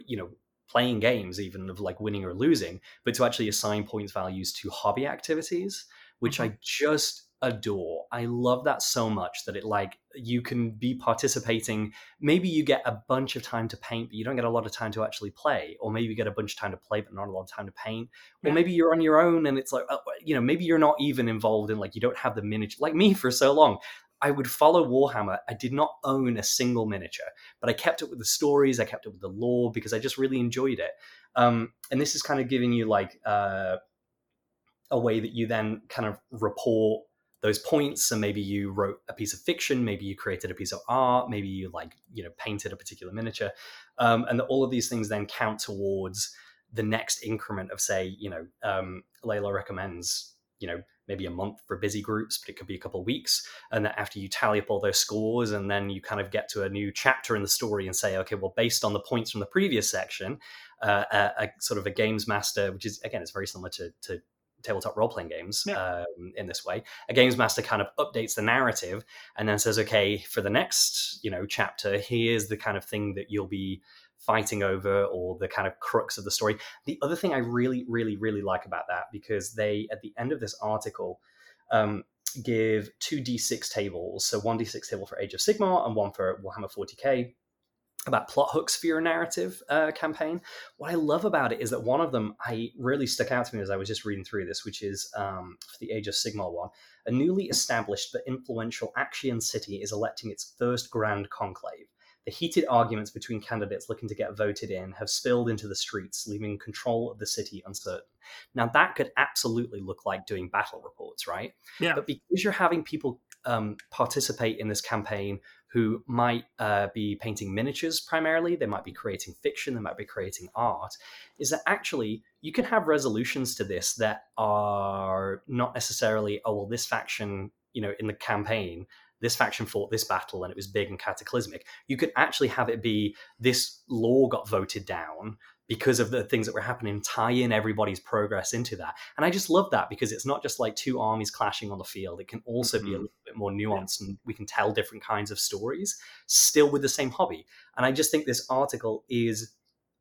you know, playing games, even of, like, winning or losing, but to actually assign points values to hobby activities, which mm-hmm. I just adore. I love that so much, that it like you can be participating. Maybe you get a bunch of time to paint, but you don't get a lot of time to actually play. Or maybe you get a bunch of time to play, but not a lot of time to paint. Yeah. Or maybe you're on your own and it's like, you know, maybe you're not even involved in, like, you don't have the miniature. Like me for so long, I would follow Warhammer. I did not own a single miniature, but I kept up with the stories. I kept up with the lore because I just really enjoyed it. Um, and this is kind of giving you like uh, a way that you then kind of report those points. And maybe you wrote a piece of fiction, maybe you created a piece of art, maybe you like, you know, painted a particular miniature. Um, and all of these things then count towards the next increment of, say, you know, um, Layla recommends, you know, maybe a month for busy groups, but it could be a couple of weeks. And that after you tally up all those scores, and then you kind of get to a new chapter in the story and say, okay, well, based on the points from the previous section, uh, a, a sort of a games master, which is, again, it's very similar to, to tabletop role-playing games, yeah. um, in this way, a games master kind of updates the narrative and then says, okay, for the next, you know, chapter, here's the kind of thing that you'll be fighting over, or the kind of crux of the story. The other thing I really, really, really like about that, because they, at the end of this article, um, give two D six tables. So one D six table for Age of Sigmar and one for Warhammer forty K, about plot hooks for your narrative uh, campaign. What I love about it is that one of them I really stuck out to me as I was just reading through this, which is um, for the Age of Sigmar one. A newly established but influential Axian city is electing its first grand conclave. The heated arguments between candidates looking to get voted in have spilled into the streets, leaving control of the city uncertain. Now, that could absolutely look like doing battle reports, right? Yeah. But because you're having people um, participate in this campaign who might uh, be painting miniatures primarily, they might be creating fiction, they might be creating art, is that actually you can have resolutions to this that are not necessarily, oh, well, this faction, you know, in the campaign, this faction fought this battle and it was big and cataclysmic. You could actually have it be this law got voted down because of the things that were happening, tie in everybody's progress into that. And I just love that, because it's not just like two armies clashing on the field. It can also mm-hmm. be a little bit more nuanced, and we can tell different kinds of stories still with the same hobby. And I just think this article is,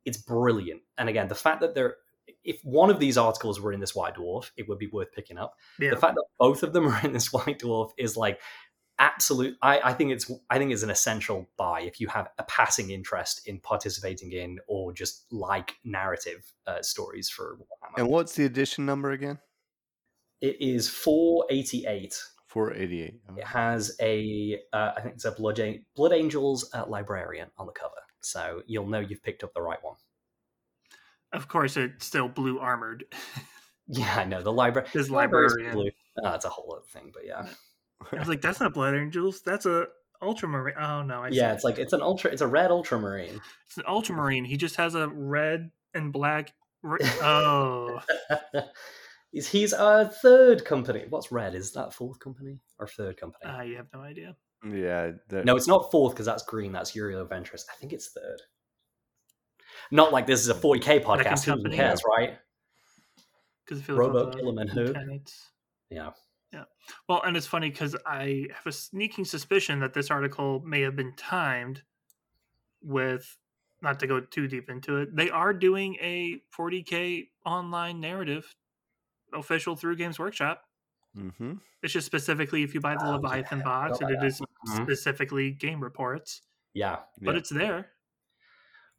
it's brilliant. And again, the fact that there, if one of these articles were in this White Dwarf, it would be worth picking up. Yeah. The fact that both of them are in this White Dwarf is like, absolute. I, I think it's I think it's an essential buy if you have a passing interest in participating in or just like narrative uh, stories for Warhammer. And what's the edition number again? It is four eighty-eight. four eighty-eight. Okay. It has a uh, I think it's a Blood, a- Blood Angels uh, librarian on the cover, so you'll know you've picked up the right one. Of course, it's still blue armored. Yeah, I know the library. His librarian. Blue. Oh, that's a whole other thing, but yeah. I was like, that's not Blood Angels. That's a ultramarine. Oh no! I yeah, it's it. like it's an ultra. It's a red ultramarine. It's an ultramarine. He just has a red and black. Re- oh, he's he's our third company. What's red? Is that fourth company or third company? Ah, uh, you have no idea. Yeah. That... No, it's not fourth, because that's green. That's Uriel Ventress. I think it's third. Not like this is a forty K podcast. Who cares, yeah. right? Because it feels Robo Killerman Who. Yeah. Yeah. Well, and it's funny because I have a sneaking suspicion that this article may have been timed with, not to go too deep into it, they are doing a forty K online narrative official through Games Workshop. Mm-hmm. It's just specifically if you buy the oh, Leviathan yeah. box, and it is mm-hmm. specifically game reports. Yeah. But yeah. it's there.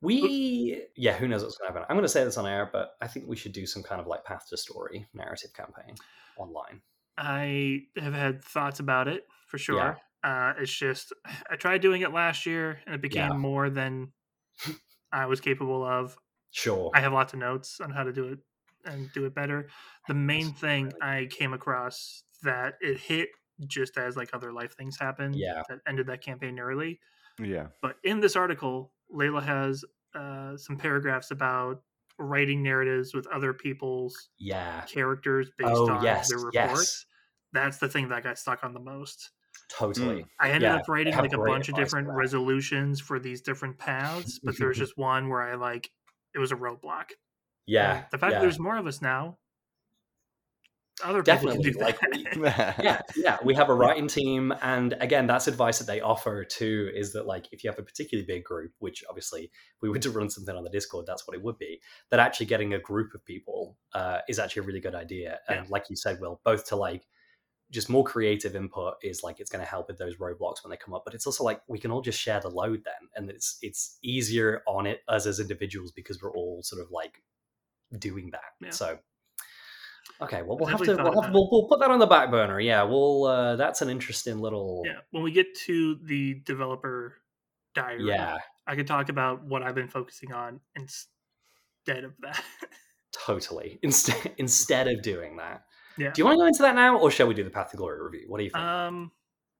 We, yeah, who knows what's going to happen. I'm going to say this on air, but I think we should do some kind of like Path to Story narrative campaign online. I have had thoughts about it for sure. Yeah. Uh, it's just, I tried doing it last year and it became yeah. more than I was capable of. Sure. I have lots of notes on how to do it and do it better. The main That's thing really... I came across that it hit just as like other life things happened. Yeah. That ended that campaign early. Yeah. But in this article, Layla has uh, some paragraphs about writing narratives with other people's yeah. characters based oh, on yes, their reports. Yes. That's the thing that got stuck on the most. Totally. Mm. I ended yeah, up writing like a bunch of different for resolutions for these different paths, but there was just one where I like, it was a roadblock. Yeah. And the fact yeah. that there's more of us now, other Definitely. people can do that. Like, yeah, yeah. We have a writing team. And again, that's advice that they offer too, is that like, if you have a particularly big group, which obviously if we were to run something on the Discord, that's what it would be, that actually getting a group of people uh, is actually a really good idea. Yeah. And like you said, Will, both to like, just more creative input is like, it's going to help with those roadblocks when they come up. But it's also like, we can all just share the load then. And it's, it's easier on it us as individuals because we're all sort of like doing that. Yeah. So, okay, well, we'll have to, we'll, have, we'll, we'll put that on the back burner. Yeah. We'll, uh, that's an interesting little, yeah. When we get to the developer diary, yeah, I could talk about what I've been focusing on instead of that. Totally. Instead, instead of doing that. Yeah. Do you want to go into that now, or shall we do the Path to Glory review? What do you think? Um,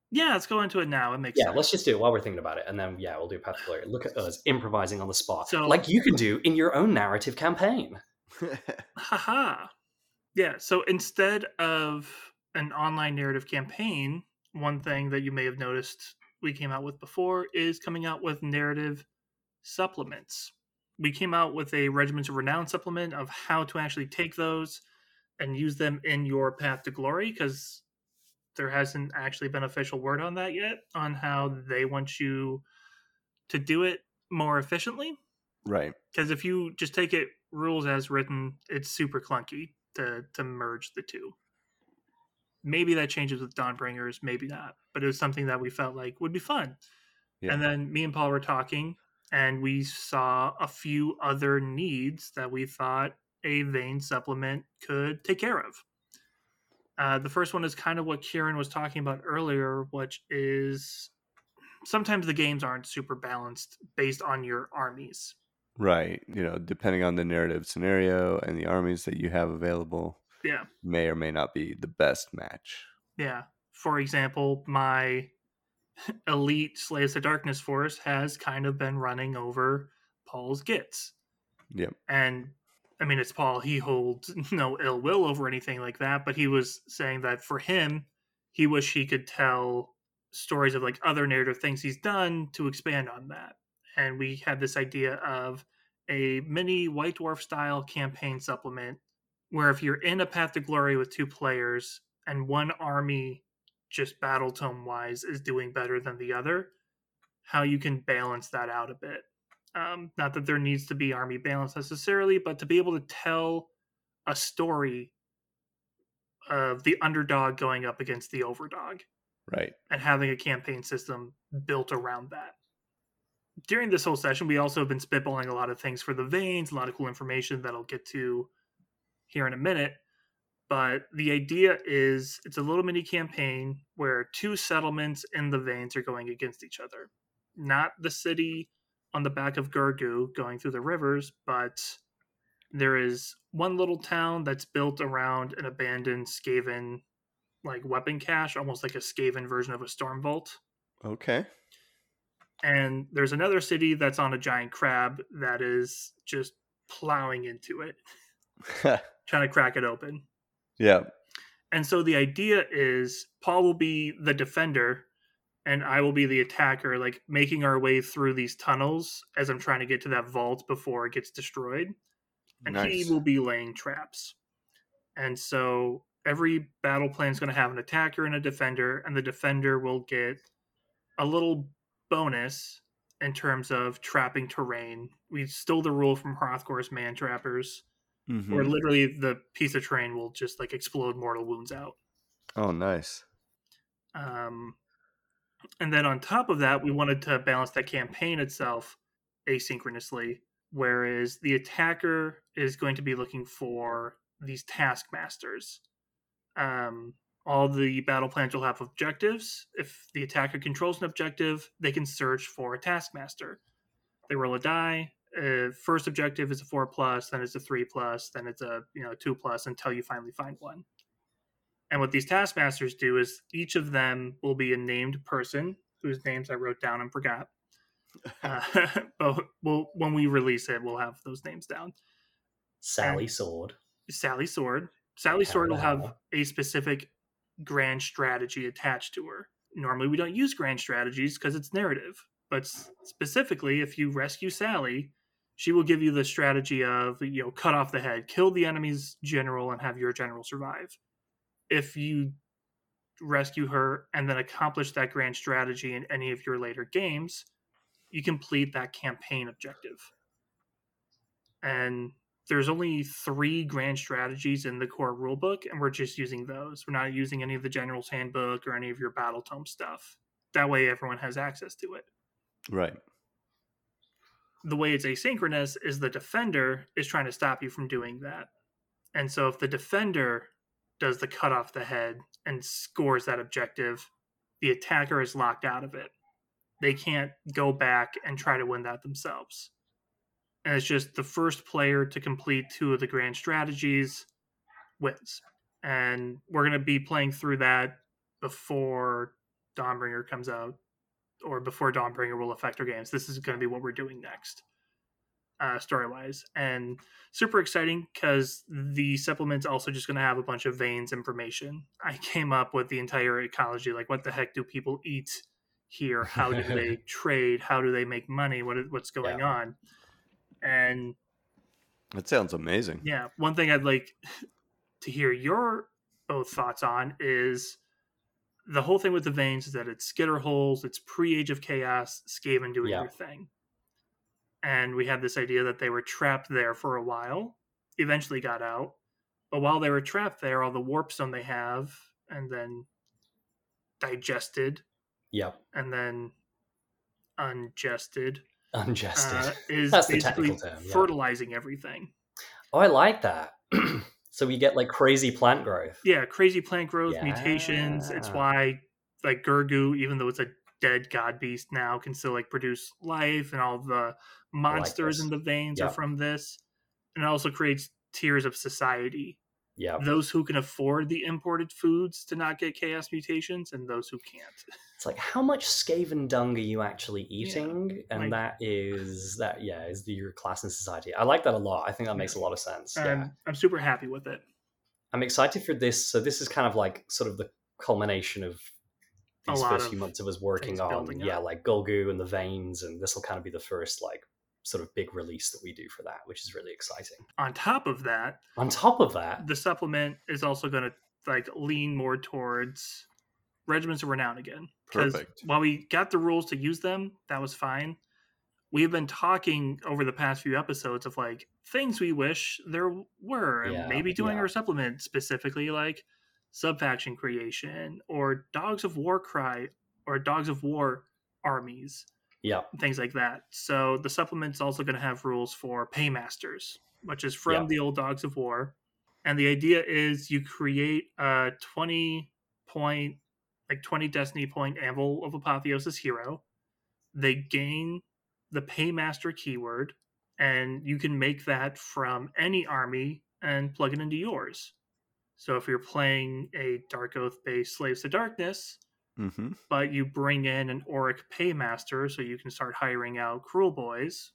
yeah, let's go into it now. It makes yeah, sense. Yeah, let's just do it while we're thinking about it, and then yeah, we'll do Path to Glory. Look at us improvising on the spot, so, like you can do in your own narrative campaign. Haha. Yeah. So instead of an online narrative campaign, one thing that you may have noticed we came out with before is coming out with narrative supplements. We came out with a Regiments of Renown supplement of how to actually take those and use them in your Path to Glory, because there hasn't actually been official word on that yet, on how they want you to do it more efficiently. Right. Because if you just take it rules as written, it's super clunky to, to merge the two. Maybe that changes with Dawnbringers, maybe not. But it was something that we felt like would be fun. Yeah. And then me and Paul were talking, and we saw a few other needs that we thought a vein supplement could take care of. Uh, the first one is kind of what Kieran was talking about earlier, which is sometimes the games aren't super balanced based on your armies. Right. You know, depending on the narrative scenario and the armies that you have available, yeah, may or may not be the best match. Yeah. For example, my elite Slaves to Darkness force has kind of been running over Paul's Gitz. Yep. And I mean, it's Paul. He holds no ill will over anything like that, but he was saying that for him, he wished he could tell stories of like other narrative things he's done to expand on that. And we had this idea of a mini White Dwarf style campaign supplement where if you're in a Path to Glory with two players and one army just battle tome wise is doing better than the other, how you can balance that out a bit. Um, not that there needs to be army balance necessarily, but to be able to tell a story of the underdog going up against the overdog. Right. And having a campaign system built around that. During this whole session, we also have been spitballing a lot of things for the veins, a lot of cool information that I'll get to here in a minute. But the idea is it's a little mini campaign where two settlements in the veins are going against each other. Not the city on the back of Gurgu going through the rivers, but there is one little town that's built around an abandoned Skaven like weapon cache, almost like a Skaven version of a storm vault. Okay. And there's another city that's on a giant crab that is just plowing into it, trying to crack it open. Yeah. And so the idea is Paul will be the defender and I will be the attacker, like making our way through these tunnels as I'm trying to get to that vault before it gets destroyed. And nice. He will be laying traps. And so every battle plan is going to have an attacker and a defender, and the defender will get a little bonus in terms of trapping terrain. We stole the rule from Hrothgore's Man Trappers, mm-hmm. where literally the piece of terrain will just like explode mortal wounds out. Oh, nice. Um... And then on top of that, we wanted to balance that campaign itself asynchronously, whereas the attacker is going to be looking for these taskmasters. Um, all the battle plans will have objectives. If the attacker controls an objective, they can search for a taskmaster. They roll a die. Uh, first objective is a four plus, then it's a three plus, then it's a you know two plus until you finally find one. And what these taskmasters do is each of them will be a named person whose names I wrote down and forgot. Uh, but we'll, when we release it, we'll have those names down. Sally and Sword. Sally Sword. Sally Hell Sword will have a specific grand strategy attached to her. Normally we don't use grand strategies because it's narrative. But specifically, if you rescue Sally, she will give you the strategy of, you know, cut off the head, kill the enemy's general, and have your general survive. If you rescue her and then accomplish that grand strategy in any of your later games, you complete that campaign objective. And there's only three grand strategies in the core rulebook, and we're just using those. We're not using any of the General's Handbook or any of your Battle Tome stuff. That way everyone has access to it. Right. The way it's asynchronous is the defender is trying to stop you from doing that. And so if the defender does the cut off the head and scores that objective, the attacker is locked out of it. They can't go back and try to win that themselves. And it's just the first player to complete two of the grand strategies wins. And we're going to be playing through that before Dawnbringer comes out, or before Dawnbringer will affect our games. This is going to be what we're doing next, uh, story-wise. And super exciting, because the supplement's also just going to have a bunch of veins information. I came up with the entire ecology, like what the heck do people eat here? How do they trade? How do they make money? What, what's going yeah. on? And that sounds amazing. Yeah. One thing I'd like to hear your both thoughts on is the whole thing with the veins is that it's skitter holes, it's pre-Age of Chaos, Skaven doing yeah. their thing. And we had this idea that they were trapped there for a while, eventually got out. But while they were trapped there, all the warp stone they have, and then digested. Yeah. And then ungested. Ungested uh, is That's basically the technical term, yeah. fertilizing everything. Oh, I like that. So we get like crazy plant growth. Yeah, crazy plant growth, yeah. mutations. It's why like Gurgu, even though it's a dead god beast now, can still like produce life, and all the monsters like in the veins yep. are from this. And it also creates tiers of society. Yeah. Those who can afford the imported foods to not get chaos mutations, and those who can't. It's like, how much Skaven dung are you actually eating? Yeah, and like, that is that, yeah, is the, your class in society. I like that a lot. I think that makes a lot of sense. Um, yeah. I'm super happy with it. I'm excited for this. So this is kind of like sort of the culmination of these first few months of us working on, yeah, up. like Golgu and the veins, and this will kind of be the first like sort of big release that we do for that, which is really exciting. On top of that, on top of that, the supplement is also going to like lean more towards Regiments of Renown again. Because while we got the rules to use them, that was fine. We've been talking over the past few episodes of like things we wish there were, and yeah, maybe doing yeah. our supplement specifically like subfaction creation or Dogs of War Cry or Dogs of War armies. Yeah. Things like that. So the supplement's also going to have rules for paymasters, which is from yeah. the old Dogs of War. And the idea is you create a twenty point like twenty destiny point Anvil of Apotheosis hero. They gain the paymaster keyword, and you can make that from any army and plug it into yours. So if you're playing a Dark Oath based Slaves to Darkness, mm-hmm. but you bring in an Auric paymaster, so you can start hiring out Cruel Boys.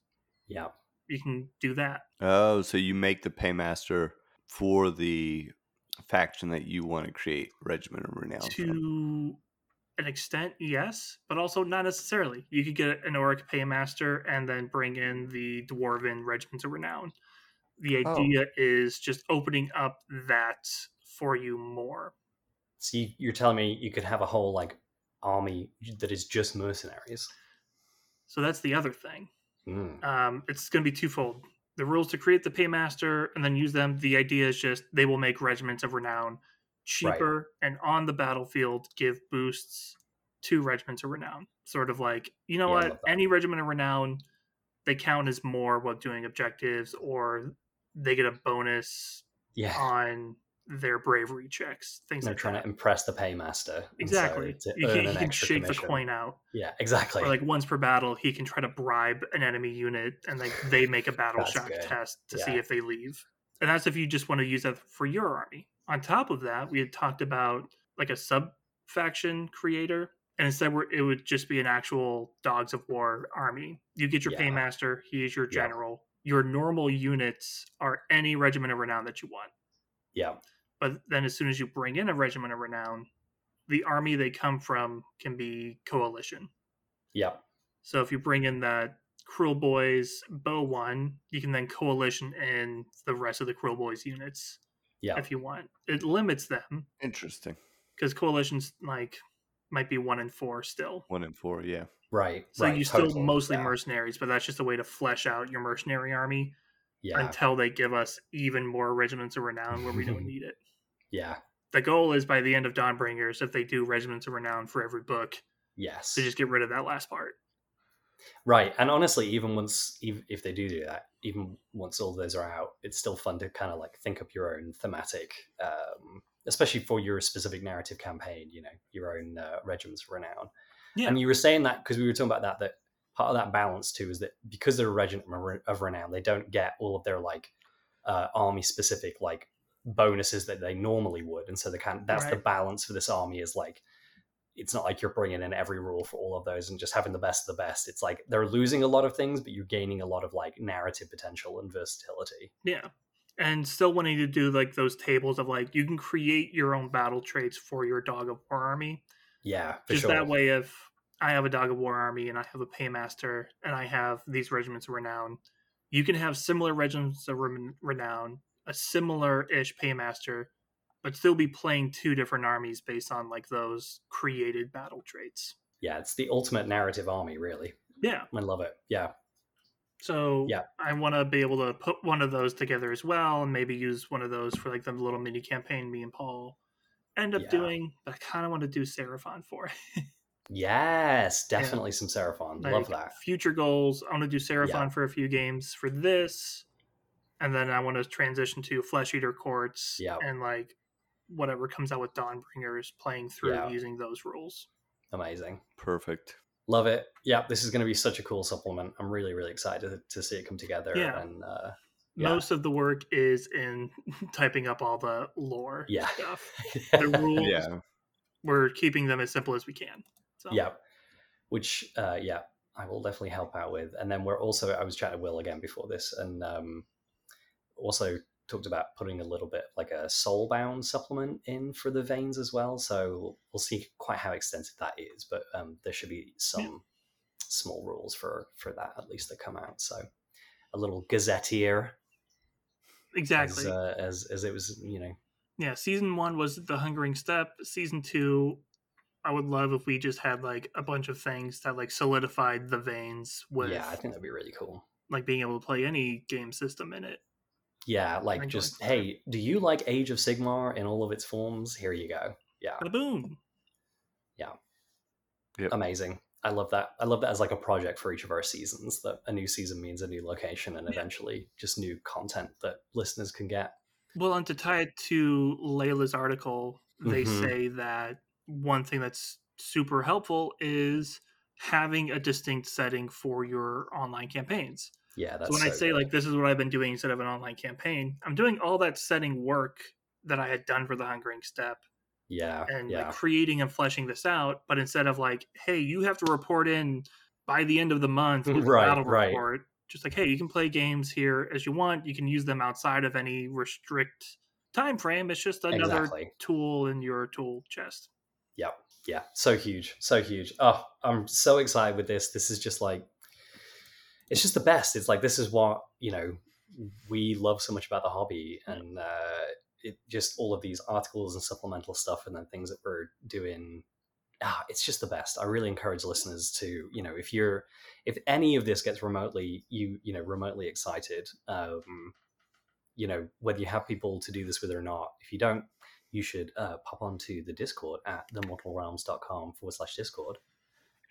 Yeah. You can do that. Oh, so you make the paymaster for the faction that you want to create Regiment of Renown to from. An extent, yes, but also not necessarily. You could get an Auric paymaster and then bring in the Dwarven Regiments of Renown. The idea oh. is just opening up that for you more. So you, you're telling me you could have a whole like army that is just mercenaries. So that's the other thing. mm. Um it's going to be twofold. The rules to create the paymaster and then use them. The idea is just they will make Regiments of Renown cheaper right. and on the battlefield give boosts to Regiments of Renown. Sort of like, you know yeah, what? Any Regiment of Renown, they count as more while doing objectives, or they get a bonus yeah. on their bravery checks. Things They're like trying that. to impress the paymaster. Exactly. So you can, he can shake commission. the coin out. Yeah, exactly. Or like once per battle, he can try to bribe an enemy unit, and like they make a battle shock good. test to yeah. see if they leave. And that's if you just want to use that for your army. On top of that, we had talked about like a sub faction creator, and instead we're, it would just be an actual Dogs of War army. You get your yeah. paymaster. He is your general. Yeah. Your normal units are any Regiment of Renown that you want. Yeah. But then as soon as you bring in a Regiment of Renown, the army they come from can be coalition. Yeah. So if you bring in that Cruel Boys Bow one, you can then coalition in the rest of the Cruel Boys units yeah. if you want. It limits them. Interesting. Because coalitions like might be one in four still. One in four, yeah. Right. So right, you totally still mostly yeah. mercenaries, but that's just a way to flesh out your mercenary army. yeah. until they give us even more Regiments of Renown where we don't need it. Yeah. The goal is by the end of Dawnbringers, if they do Regiments of Renown for every book, yes, to just get rid of that last part. Right. And honestly, even once, if they do do that, even once all those are out, it's still fun to kind of like think up your own thematic, um, especially for your specific narrative campaign, you know, your own uh, Regiments of Renown. Yeah. And you were saying that because we were talking about that, that part of that balance too is that because they're a Regiment of Renown, they don't get all of their like uh, army specific like bonuses that they normally would. And so they can't, that's right. The balance for this army is like, it's not like you're bringing in every rule for all of those and just having the best of the best. It's like they're losing a lot of things, but you're gaining a lot of like narrative potential and versatility. Yeah. And still wanting to do like those tables of like, you can create your own battle traits for your Dog of War army. Yeah, for just sure. That way, if I have a Dog of War army and I have a Paymaster and I have these Regiments of Renown, you can have similar Regiments of Renown, a similar-ish Paymaster, but still be playing two different armies based on like those created battle traits. Yeah, it's the ultimate narrative army, really. Yeah. I love it. Yeah. So yeah. I want to be able to put one of those together as well and maybe use one of those for like the little mini campaign me and Paul end up yeah. doing, but I kind of want to do Seraphon for it. Yes, definitely yeah. some Seraphon. Like, love that. Future goals. I want to do Seraphon yeah. for a few games for this, and then I want to transition to Flesh Eater Courts yeah. and like whatever comes out with Dawnbringers, playing through yeah. using those rules. Amazing. Perfect. Love it. Yeah, this is going to be such a cool supplement. I'm really, really excited to see it come together. Yeah. And, uh, Yeah. most of the work is in typing up all the lore yeah. stuff. The rules, yeah. we're keeping them as simple as we can. So. Yeah, which, uh, yeah, I will definitely help out with. And then we're also, I was chatting to Will again before this, and um, also talked about putting a little bit like a Soulbound supplement in for the veins as well. So we'll see quite how extensive that is, but um, there should be some yeah. small rules for, for that, at least that come out. So a little gazetteer. Exactly. As, uh, as as it was, you know. Yeah, season one was the Hungering Step. Season two, I would love if we just had like a bunch of things that like solidified the veins with. Yeah, I think that'd be really cool. Like being able to play any game system in it. Yeah, like Hungering just Step. Hey, do you like Age of Sigmar in all of its forms? Here you go. Yeah. Boom. Yeah. Yep. Amazing. I love that. I love that as like a project for each of our seasons, that a new season means a new location and yeah. eventually just new content that listeners can get. Well, and to tie it to Layla's article, they mm-hmm. say that one thing that's super helpful is having a distinct setting for your online campaigns. Yeah, that's so when so I say good. Like, this is what I've been doing instead of an online campaign, I'm doing all that setting work that I had done for the Hungering Step. Yeah, and yeah. like creating and fleshing this out, but instead of like, hey, you have to report in by the end of the month with right, a battle right. report, just like, hey, you can play games here as you want. You can use them outside of any restrict time frame. It's just another exactly. tool in your tool chest. Yeah, yeah, so huge, so huge. Oh, I'm so excited with this. This is just like, it's just the best. It's like, this is what, you know, we love so much about the hobby, and. uh It just all of these articles and supplemental stuff and then things that we're doing. Ah, it's just the best. I really encourage listeners to, you know, if you're, if any of this gets remotely, you, you know, remotely excited, um, you know, whether you have people to do this with or not, if you don't, you should uh, pop onto the Discord at themortalrealms.com forward slash Discord.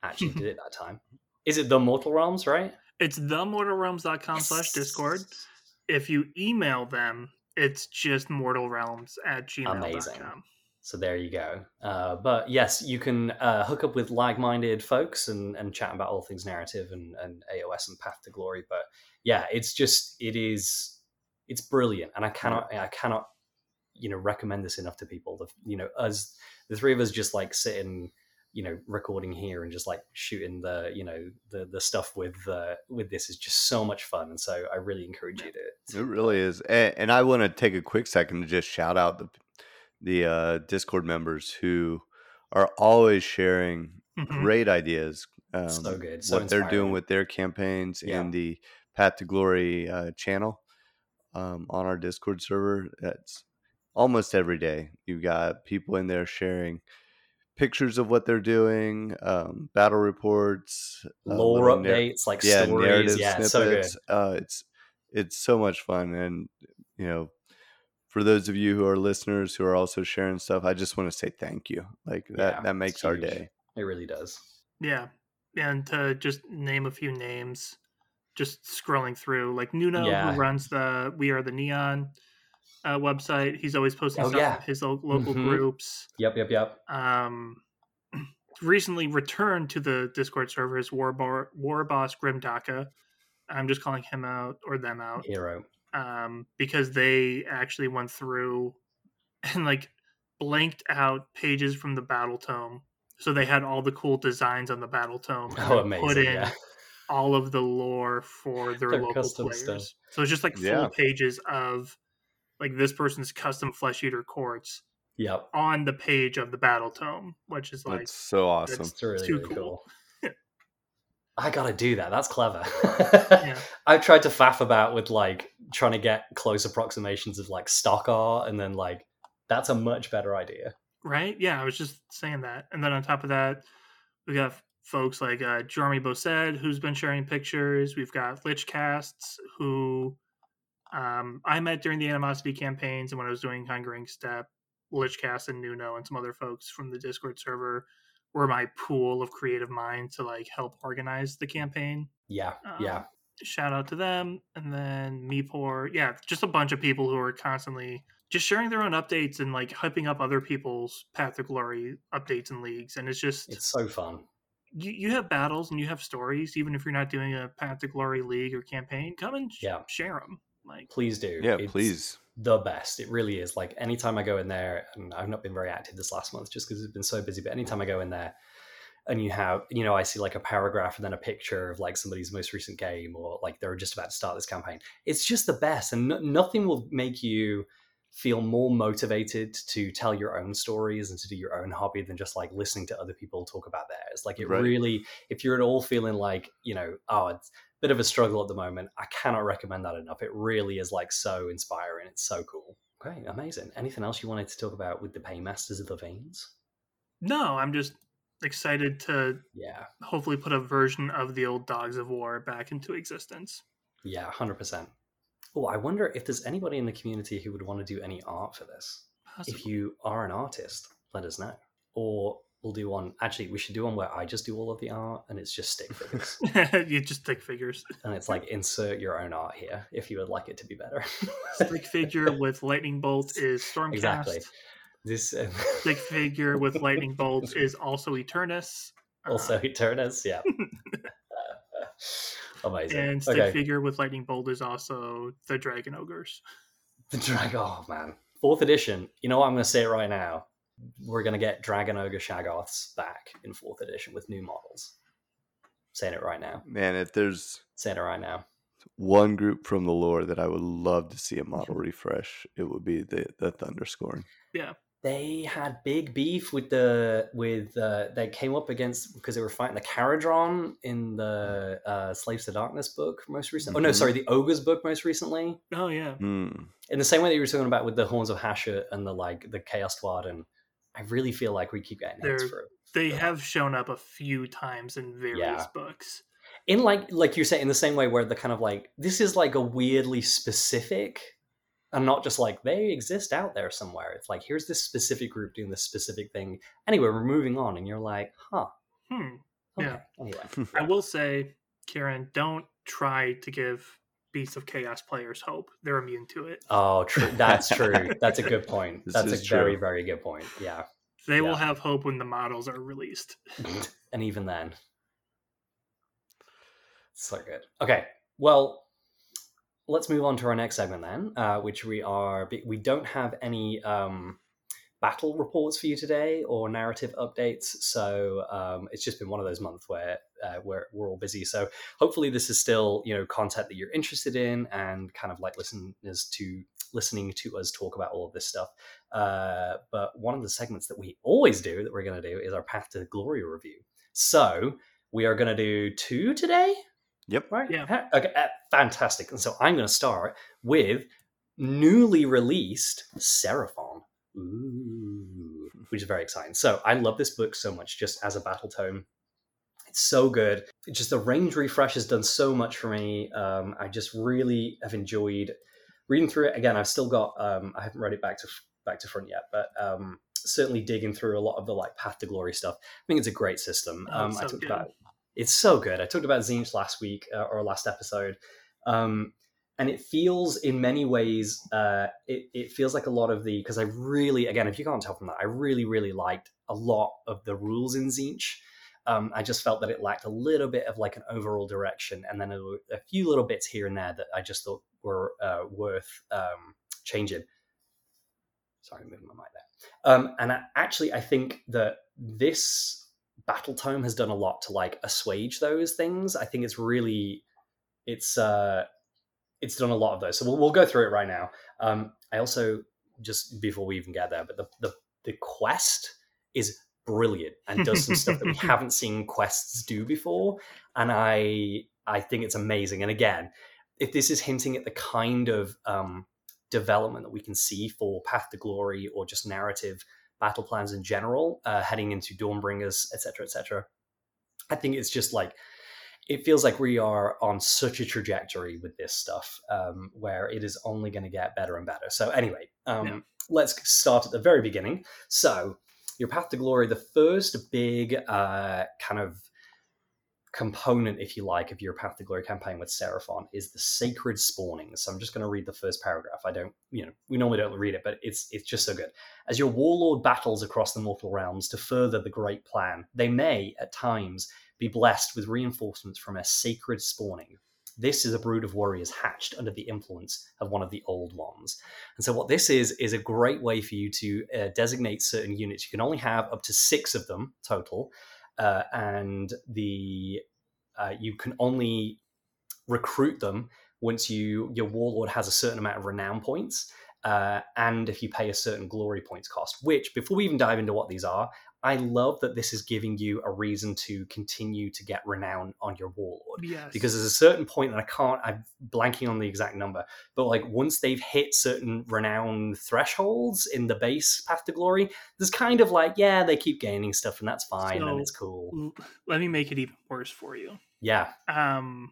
Actually did it that time. Is it the Mortal Realms, right? It's themortalrealms.com slash Discord. If you email them, it's just mortalrealms at gmail dot com. Amazing. So there you go. Uh, but yes, you can uh, hook up with like-minded folks and, and chat about all things narrative and, and A O S and Path to Glory. But yeah, it's just, it is, it's brilliant. And I cannot, I cannot, you know, recommend this enough to people. The, you know, us, the three of us just like sitting, you know, recording here and just like shooting the, you know, the the stuff with uh, with this is just so much fun. And so I really encourage you to. It really is. And, and I want to take a quick second to just shout out the, the uh, Discord members who are always sharing mm-hmm. great ideas. Um, so good. So what inspiring. They're doing with their campaigns yeah. in the Path to Glory uh, channel um, on our Discord server. That's almost every day. You've got people in there sharing pictures of what they're doing, um, battle reports, uh, lore updates, narr- like yeah, stories, narrative yeah, snippets. So good. Uh, it's it's so much fun. And, you know, for those of you who are listeners who are also sharing stuff, I just want to say thank you. Like that, yeah, that makes our day. It really does. Yeah. And to just name a few names, just scrolling through, like Nuno, yeah. who runs the We Are the Neon uh, website. He's always posting oh, stuff yeah. in his local mm-hmm. groups. Yep, yep, yep. Um, recently returned to the Discord server is War, Bar- War Boss Grimdaka. I'm just calling him out or them out. Hero. Um, because they actually went through and like blanked out pages from the Battle Tome. So they had all the cool designs on the Battle Tome. Oh, amazing. Put in yeah. all of the lore for their, their local players. Stuff. So it's just like full yeah. pages of like this person's custom Flesh Eater Courts yep. on the page of the Battle Tome, which is like, that's so awesome. That's it's really, too really cool. cool. I got to do that. That's clever. yeah. I've tried to faff about with like trying to get close approximations of like stock art, and then like that's a much better idea. Right? Yeah, I was just saying that. And then on top of that, we got folks like uh, Jeremy Bosed, who's been sharing pictures. We've got Lichcasts, who um, I met during the Animosity campaigns and when I was doing Hungering Step. Lichcast and Nuno and some other folks from the Discord server were my pool of creative minds to like help organize the campaign. Yeah, um, yeah. Shout out to them. And then Meepor. Yeah, just a bunch of people who are constantly just sharing their own updates and like hyping up other people's Path to Glory updates and leagues. And it's just, it's so fun. You, you have battles and you have stories, even if you're not doing a Path to Glory league or campaign, come and yeah. share them. Like, please do. Yeah, it's please. The best. It really is. Like anytime I go in there, and I've not been very active this last month just because it's been so busy, but anytime I go in there and you have, you know, I see like a paragraph and then a picture of like somebody's most recent game or like they're just about to start this campaign. It's just the best. And no, nothing will make you feel more motivated to tell your own stories and to do your own hobby than just like listening to other people talk about theirs. Like it right. really, if you're at all feeling like, you know, oh, it's a bit of a struggle at the moment, I cannot recommend that enough. It really is like so inspiring. It's so cool. Great. Amazing. Anything else you wanted to talk about with the Paymasters of the Veins? No, I'm just excited to yeah. hopefully put a version of the old Dogs of War back into existence. Yeah, one hundred percent. Oh, I wonder if there's anybody in the community who would want to do any art for this. Possibly. If you are an artist, let us know. Or we'll do one. Actually, we should do one where I just do all of the art and it's just stick figures. You just stick figures. And it's like, insert your own art here if you would like it to be better. Stick figure with lightning bolt is Stormcast. Exactly. This um... stick figure with lightning bolt is also Eternus. Also Eternus, yeah. Amazing. And stick okay. figure with lightning bolt is also the dragon ogres. The dragon, oh man. Fourth edition, you know what, I'm going to say it right now. We're going to get dragon ogre Shaggoths back in fourth edition with new models. Saying it right now. Man, if there's saying it right now. one group from the lore that I would love to see a model refresh, it would be the, the Thunderscorn. Yeah. They had big beef with the with uh, they came up against because they were fighting the Kharadron in the uh, Slaves to Darkness book most recently. Mm-hmm. Oh no, sorry, the Ogres book most recently. Oh yeah. Mm. In the same way that you were talking about with the Horns of Hashut and the like the Chaos Dwarfs, and I really feel like we keep getting hits for it. They so. have shown up a few times in various yeah. books. In like like you say, in the same way where the kind of like this is like a weirdly specific. And not just like, they exist out there somewhere. It's like, here's this specific group doing this specific thing. Anyway, we're moving on. And you're like, huh. Hmm. Okay. Yeah. Anyway. I will say, Kieran, don't try to give Beasts of Chaos players hope. They're immune to it. Oh, true. That's true. That's a good point. That's a true. very, very good point. Yeah. They yeah. will have hope when the models are released. And even then. So good. Okay. Well, let's move on to our next segment then, uh, which we are, we don't have any um, battle reports for you today or narrative updates. So um, it's just been one of those months where uh, we're, we're all busy. So hopefully this is still, you know, content that you're interested in and kind of like listeners to listening to us talk about all of this stuff. Uh, but one of the segments that we always do that we're going to do is our Path to Glory review. So we are going to do two today. Yep. Right. Yeah. Okay. Fantastic. And so I'm going to start with newly released Seraphon, Ooh, which is very exciting. So I love this book so much, just as a battle tome. It's so good. Just the range refresh has done so much for me. Um, I just really have enjoyed reading through it. Again, I've still got, um, I haven't read it back to back to front yet, but um, certainly digging through a lot of the like Path to Glory stuff. I think it's a great system. Um, oh, so I talked good. about it's so good. I talked about Zines last week uh, or last episode. Um, and it feels in many ways, uh, it, it feels like a lot of the, because I really, again, if you can't tell from that, I really, really liked a lot of the rules in Zinch. Um, I just felt that it lacked a little bit of like an overall direction. And then a, a few little bits here and there that I just thought were uh, worth um, changing. Sorry, I'm moving my mic there. Um, and I, actually, I think that this battle tome has done a lot to like assuage those things. I think it's really, it's uh, it's done a lot of those. So we'll, we'll go through it right now. Um, I also, just before we even get there, but the the, the quest is brilliant and does some stuff that we haven't seen quests do before, and I I think it's amazing. And again, if this is hinting at the kind of um, development that we can see for Path to Glory or just narrative battle plans in general, uh, heading into Dawnbringers, et cetera, et cetera, I think it's just like it feels like we are on such a trajectory with this stuff um, where it is only going to get better and better. So anyway, um, yeah. let's start at the very beginning. So. Your Path to Glory, the first big uh, kind of component, if you like, of your Path to Glory campaign with Seraphon is the Sacred Spawnings. So I'm just going to read the first paragraph. I don't, you know, we normally don't read it, but it's it's just so good. As your warlord battles across the mortal realms to further the great plan, they may, at times, be blessed with reinforcements from a Sacred Spawning. This is a brood of warriors hatched under the influence of one of the old ones. And so what this is, is a great way for you to uh, designate certain units. You can only have up to six of them total. Uh, and the uh, you can only recruit them once you your warlord has a certain amount of renown points. Uh, and if you pay a certain glory points cost, which before we even dive into what these are, I love that this is giving you a reason to continue to get renown on your warlord. Yes. Because there's a certain point that I can't, I'm blanking on the exact number, but like once they've hit certain renown thresholds in the base Path to Glory, there's kind of like, yeah, they keep gaining stuff and that's fine so, and it's cool. Let me make it even worse for you. Yeah. Um,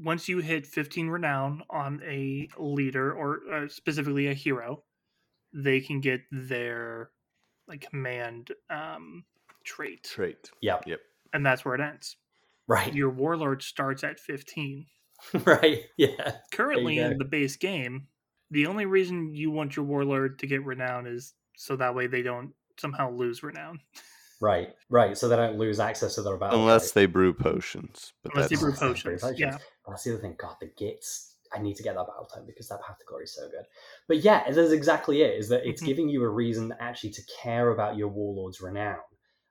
once you hit fifteen renown on a leader or uh, specifically a hero, they can get their... like command um, trait. Trait. Yeah. Yep. And that's where it ends. Right. Your warlord starts at fifteen. Right. Yeah. Currently in the base game, the only reason you want your warlord to get renown is so that way they don't somehow lose renown. Right. Right. So they don't lose access to their battle. Unless right. they brew potions. But Unless that's... they brew potions. Yeah. That's the other thing. God, the Gitz. I need to get that battle time because that Path to Glory is so good. But yeah, that's exactly it, is that it's mm-hmm. giving you a reason actually to care about your warlord's renown,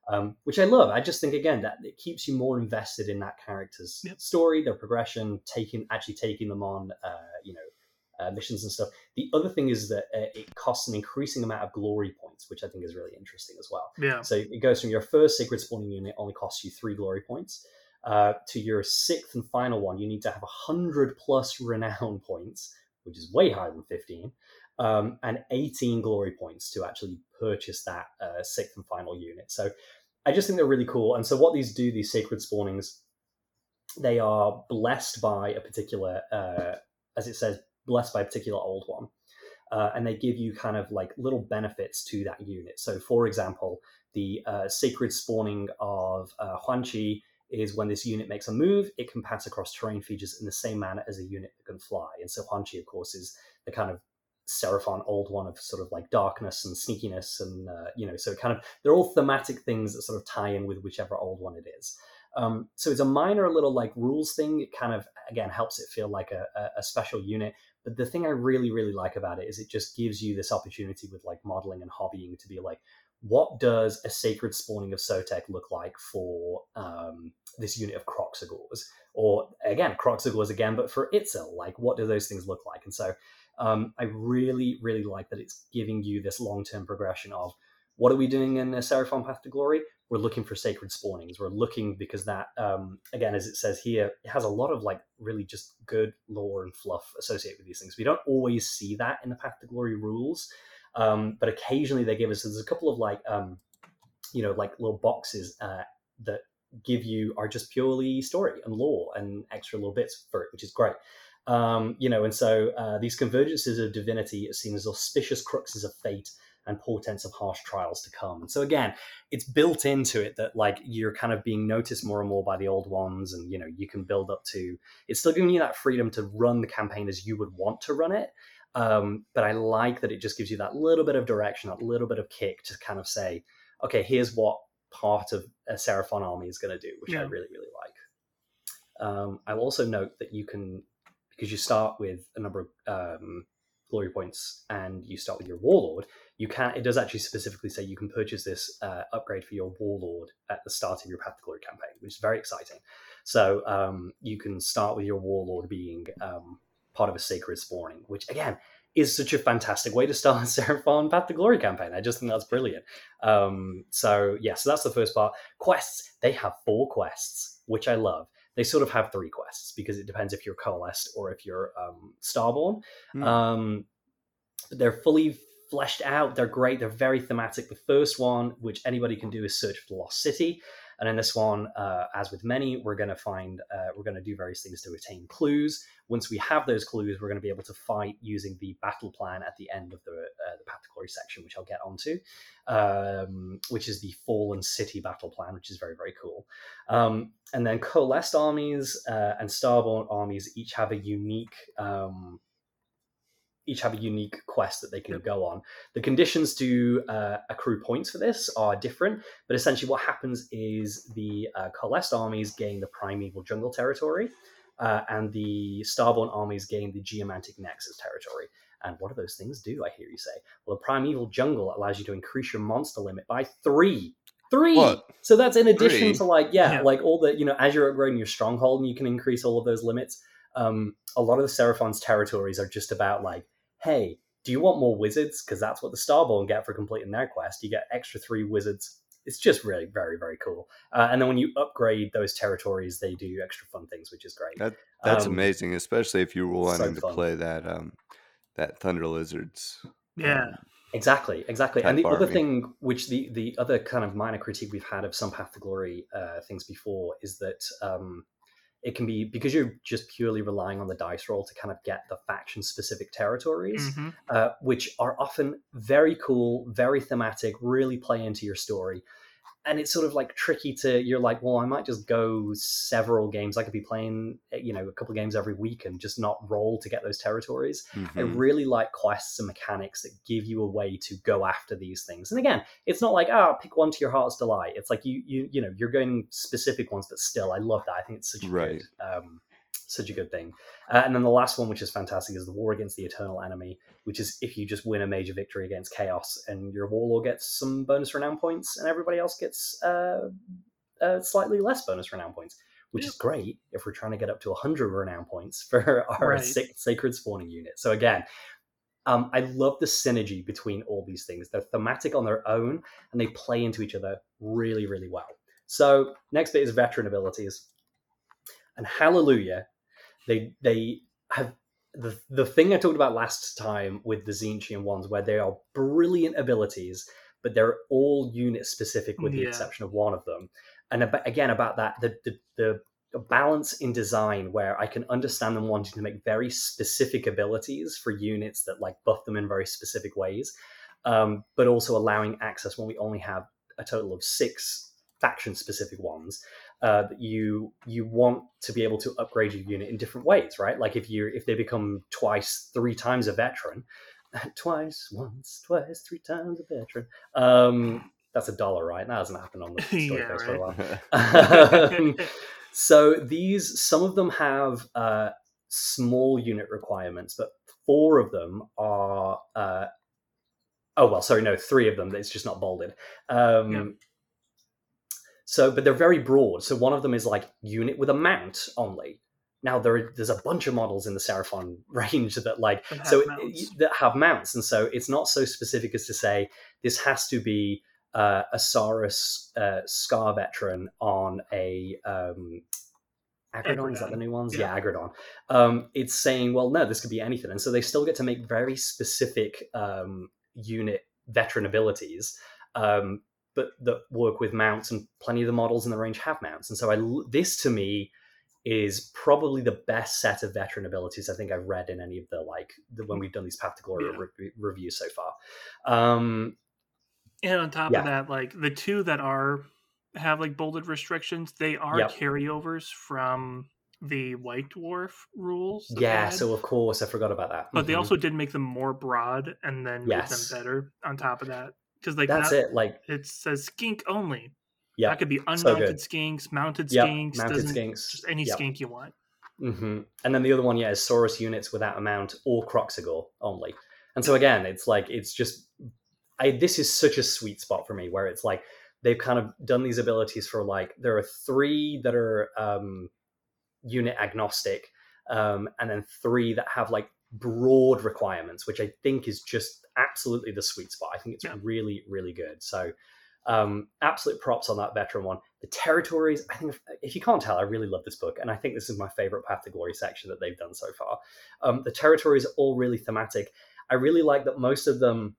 um, which I love. I just think, again, that it keeps you more invested in that character's yep. story, their progression, taking actually taking them on, uh, you know, uh, missions and stuff. The other thing is that uh, it costs an increasing amount of glory points, which I think is really interesting as well. Yeah. So it goes from your first Sacred Spawning unit only costs you three glory points. Uh, to your sixth and final one, you need to have one hundred plus renown points, which is way higher than fifteen, um, and eighteen glory points to actually purchase that uh, sixth and final unit. So I just think they're really cool. And so what these do, these Sacred Spawnings, they are blessed by a particular, uh, as it says, blessed by a particular old one. Uh, and they give you kind of like little benefits to that unit. So for example, the uh, Sacred Spawning of uh, Huanqi is when this unit makes a move, it can pass across terrain features in the same manner as a unit that can fly. And so Huanqi, of course, is the kind of Seraphon old one of sort of like darkness and sneakiness and, uh, you know, so kind of, they're all thematic things that sort of tie in with whichever old one it is. Um, so it's a minor little like rules thing. It kind of, again, helps it feel like a, a special unit. But the thing I really, really like about it is it just gives you this opportunity with like modeling and hobbying to be like, what does a Sacred Spawning of Sotek look like for um, this unit of Croxagores? Or again, Croxagores again, but for Itzel, like what do those things look like? And so um, I really, really like that it's giving you this long-term progression of what are we doing in the Seraphon Path to Glory? We're looking for Sacred Spawnings. We're looking because that, um, again, as it says here, it has a lot of like really just good lore and fluff associated with these things. We don't always see that in the Path to Glory rules. Um, but occasionally they give us, so there's a couple of like, um, you know, like little boxes uh, that give you are just purely story and lore and extra little bits for it, which is great. Um, you know, and so uh, these convergences of divinity are seen as auspicious cruxes of fate and portents of harsh trials to come. And so again, it's built into it that like you're kind of being noticed more and more by the old ones, and you know, you can build up to, it's still giving you that freedom to run the campaign as you would want to run it. Um, but I like that it just gives you that little bit of direction, that little bit of kick to kind of say, okay, here's what part of a Seraphon army is going to do, which yeah. I really, really like. Um, I'll also note that you can, because you start with a number of um, glory points and you start with your warlord, you can, it does actually specifically say you can purchase this uh, upgrade for your warlord at the start of your Path to Glory campaign, which is very exciting. So um, you can start with your warlord being um, part of a sacred spawning, which again is such a fantastic way to start a Seraphon Path to Glory campaign. I just think that's brilliant. Um, so yeah, so that's the first part. Quests, they have four quests, which I love. They sort of have three quests because it depends if you're coalesced or if you're um, starborn. Mm. Um, they're fully fleshed out. They're great. They're very thematic. The first one, which anybody can do, is Search for the Lost City. And in this one, uh, as with many, we're going to find, uh, we're going to do various things to attain clues. Once we have those clues, we're going to be able to fight using the battle plan at the end of the, uh, the Path to Glory section, which I'll get onto, um, which is the Fallen City battle plan, which is very, very cool. Um, and then coalesced armies uh, and starborn armies each have a unique... Um, each have a unique quest that they can yep. go on. The conditions to uh, accrue points for this are different, but essentially what happens is the uh, coalesced armies gain the primeval jungle territory, uh, and the starborn armies gain the geomantic nexus territory. And what do those things do, I hear you say? Well, the primeval jungle allows you to increase your monster limit by three. Three. What? So that's in addition three? to like, yeah, yeah, like all the, you know, as you're upgrading your stronghold and you can increase all of those limits. Um, a lot of the Seraphon's territories are just about like, hey, do you want more wizards? Because that's what the starborn get for completing their quest. You get extra three wizards. It's just really very, very cool. Uh, and then when you upgrade those territories, they do extra fun things, which is great. That, that's um, amazing, especially if you were wanting so to play that um, that Thunder Lizards. Yeah. Um, Exactly, exactly. And the other thing, which the, the other kind of minor critique we've had of some Path to Glory uh, things before is that um, it can be, because you're just purely relying on the dice roll to kind of get the faction-specific territories, mm-hmm. uh, which are often very cool, very thematic, really play into your story. And it's sort of like tricky to, you're like, well, I might just go several games. I could be playing, you know, a couple of games every week and just not roll to get those territories. Mm-hmm. I really like quests and mechanics that give you a way to go after these things. And again, it's not like, oh, pick one to your heart's delight. It's like you, you, you know, you're going specific ones, but still, I love that. I think it's such a right. good, um, such a good thing. Uh, and then the last one, which is fantastic, is the War Against the Eternal Enemy, which is if you just win a major victory against Chaos and your warlord gets some bonus renown points and everybody else gets uh, uh, slightly less bonus renown points, which yeah. is great if we're trying to get up to one hundred renown points for our right. sick, sacred spawning unit. So again, um, I love the synergy between all these things. They're thematic on their own and they play into each other really, really well. So next bit is veteran abilities. And hallelujah, They they have the the thing I talked about last time with the Zinchian ones, where they are brilliant abilities, but they're all unit specific with yeah. the exception of one of them. And ab- again, about that, the, the the balance in design where I can understand them wanting to make very specific abilities for units that like buff them in very specific ways, um, but also allowing access when we only have a total of six faction specific ones. Uh, that you you want to be able to upgrade your unit in different ways, right? Like if you if they become twice, three times a veteran, twice, once, twice, three times a veteran. Um, that's a dollar, right? That hasn't happened on the story yeah, right. for a while. um, so these, some of them have uh, small unit requirements, but four of them are. Uh, oh well, sorry, no, three of them. It's just not bolded. Um, yeah. So, but they're very broad. So one of them is like unit with a mount only. Now there, there's a bunch of models in the Seraphon range that like that so it, that have mounts, and so it's not so specific as to say this has to be uh, a Saurus uh, Scar veteran on a um, Agrodon. Is that the new ones? Yeah, yeah Agrodon. Um, it's saying, well, no, this could be anything, and so they still get to make very specific um, unit veteran abilities. Um, but that work with mounts, and plenty of the models in the range have mounts. And so I, this to me is probably the best set of veteran abilities I think I've read in any of the, like, the, when we've done these Path to Glory yeah. re- reviews so far. Um, and on top yeah. of that, like the two that are have like bolded restrictions, they are yep. carryovers from the White Dwarf rules. Yeah, so of course, I forgot about that. But mm-hmm. they also did make them more broad and then yes. make them better on top of that. Because like that's not, it. Like it says skink only. Yeah, that could be unmounted so skinks, mounted yep. skinks, mounted skinks, just any yep. skink you want. Mm-hmm. And then the other one, yeah, is Saurus units without a mount or Croxagore only. And so again, it's like it's just I. This is such a sweet spot for me where it's like they've kind of done these abilities for like there are three that are um, unit agnostic, um, and then three that have like broad requirements, which I think is just absolutely the sweet spot. I think it's yeah. really, really good. So um, absolute props on that veteran one. The territories, I think, if, if you can't tell, I really love this book, and I think this is my favorite Path to Glory section that they've done so far. Um, the territories are all really thematic. I really like that most of them.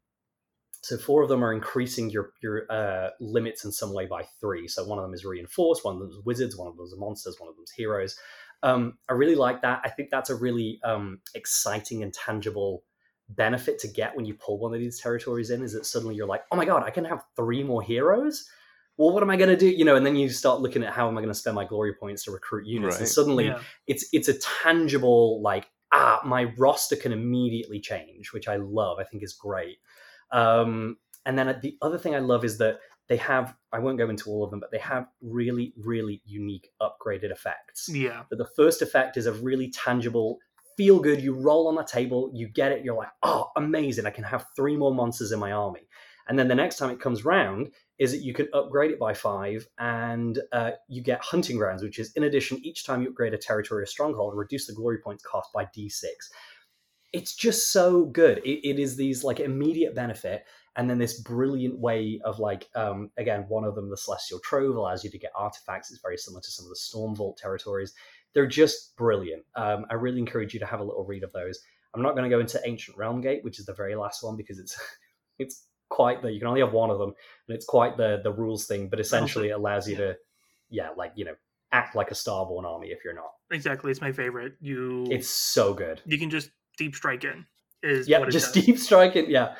So four of them are increasing your your uh, limits in some way by three. So one of them is reinforced, one of them is wizards, one of them is monsters, one of them is heroes. Um, I really like that. I think that's a really um, exciting and tangible benefit to get when you pull one of these territories in, is that suddenly you're like, oh my God, I can have three more heroes? Well, what am I going to do? You know, and then you start looking at how am I going to spend my glory points to recruit units? Right. And suddenly yeah. it's it's a tangible, like, ah, my roster can immediately change, which I love, I think is great. Um, and then the other thing I love is that they have, I won't go into all of them, but they have really, really unique upgraded effects. Yeah. But the first effect is a really tangible, feel good. You roll on the table, you get it. You're like, oh, amazing. I can have three more monsters in my army. And then the next time it comes round is that you can upgrade it by five and, uh, you get hunting grounds, which is in addition, each time you upgrade a territory or stronghold, reduce the glory points cost by D six. It's just so good. It, it is these like immediate benefit. And then this brilliant way of like, um, again, one of them, the Celestial Trove, allows you to get artifacts. It's very similar to some of the Storm Vault territories. They're just brilliant. Um, I really encourage you to have a little read of those. I'm not going to go into Ancient Realm Gate, which is the very last one, because it's it's quite the, you can only have one of them, and it's quite the the rules thing, but essentially it allows you to, yeah, like, you know, act like a Starborn army if you're not. Exactly. It's my favorite. You. It's so good. You can just deep strike in is yeah just does. Deep strike in yeah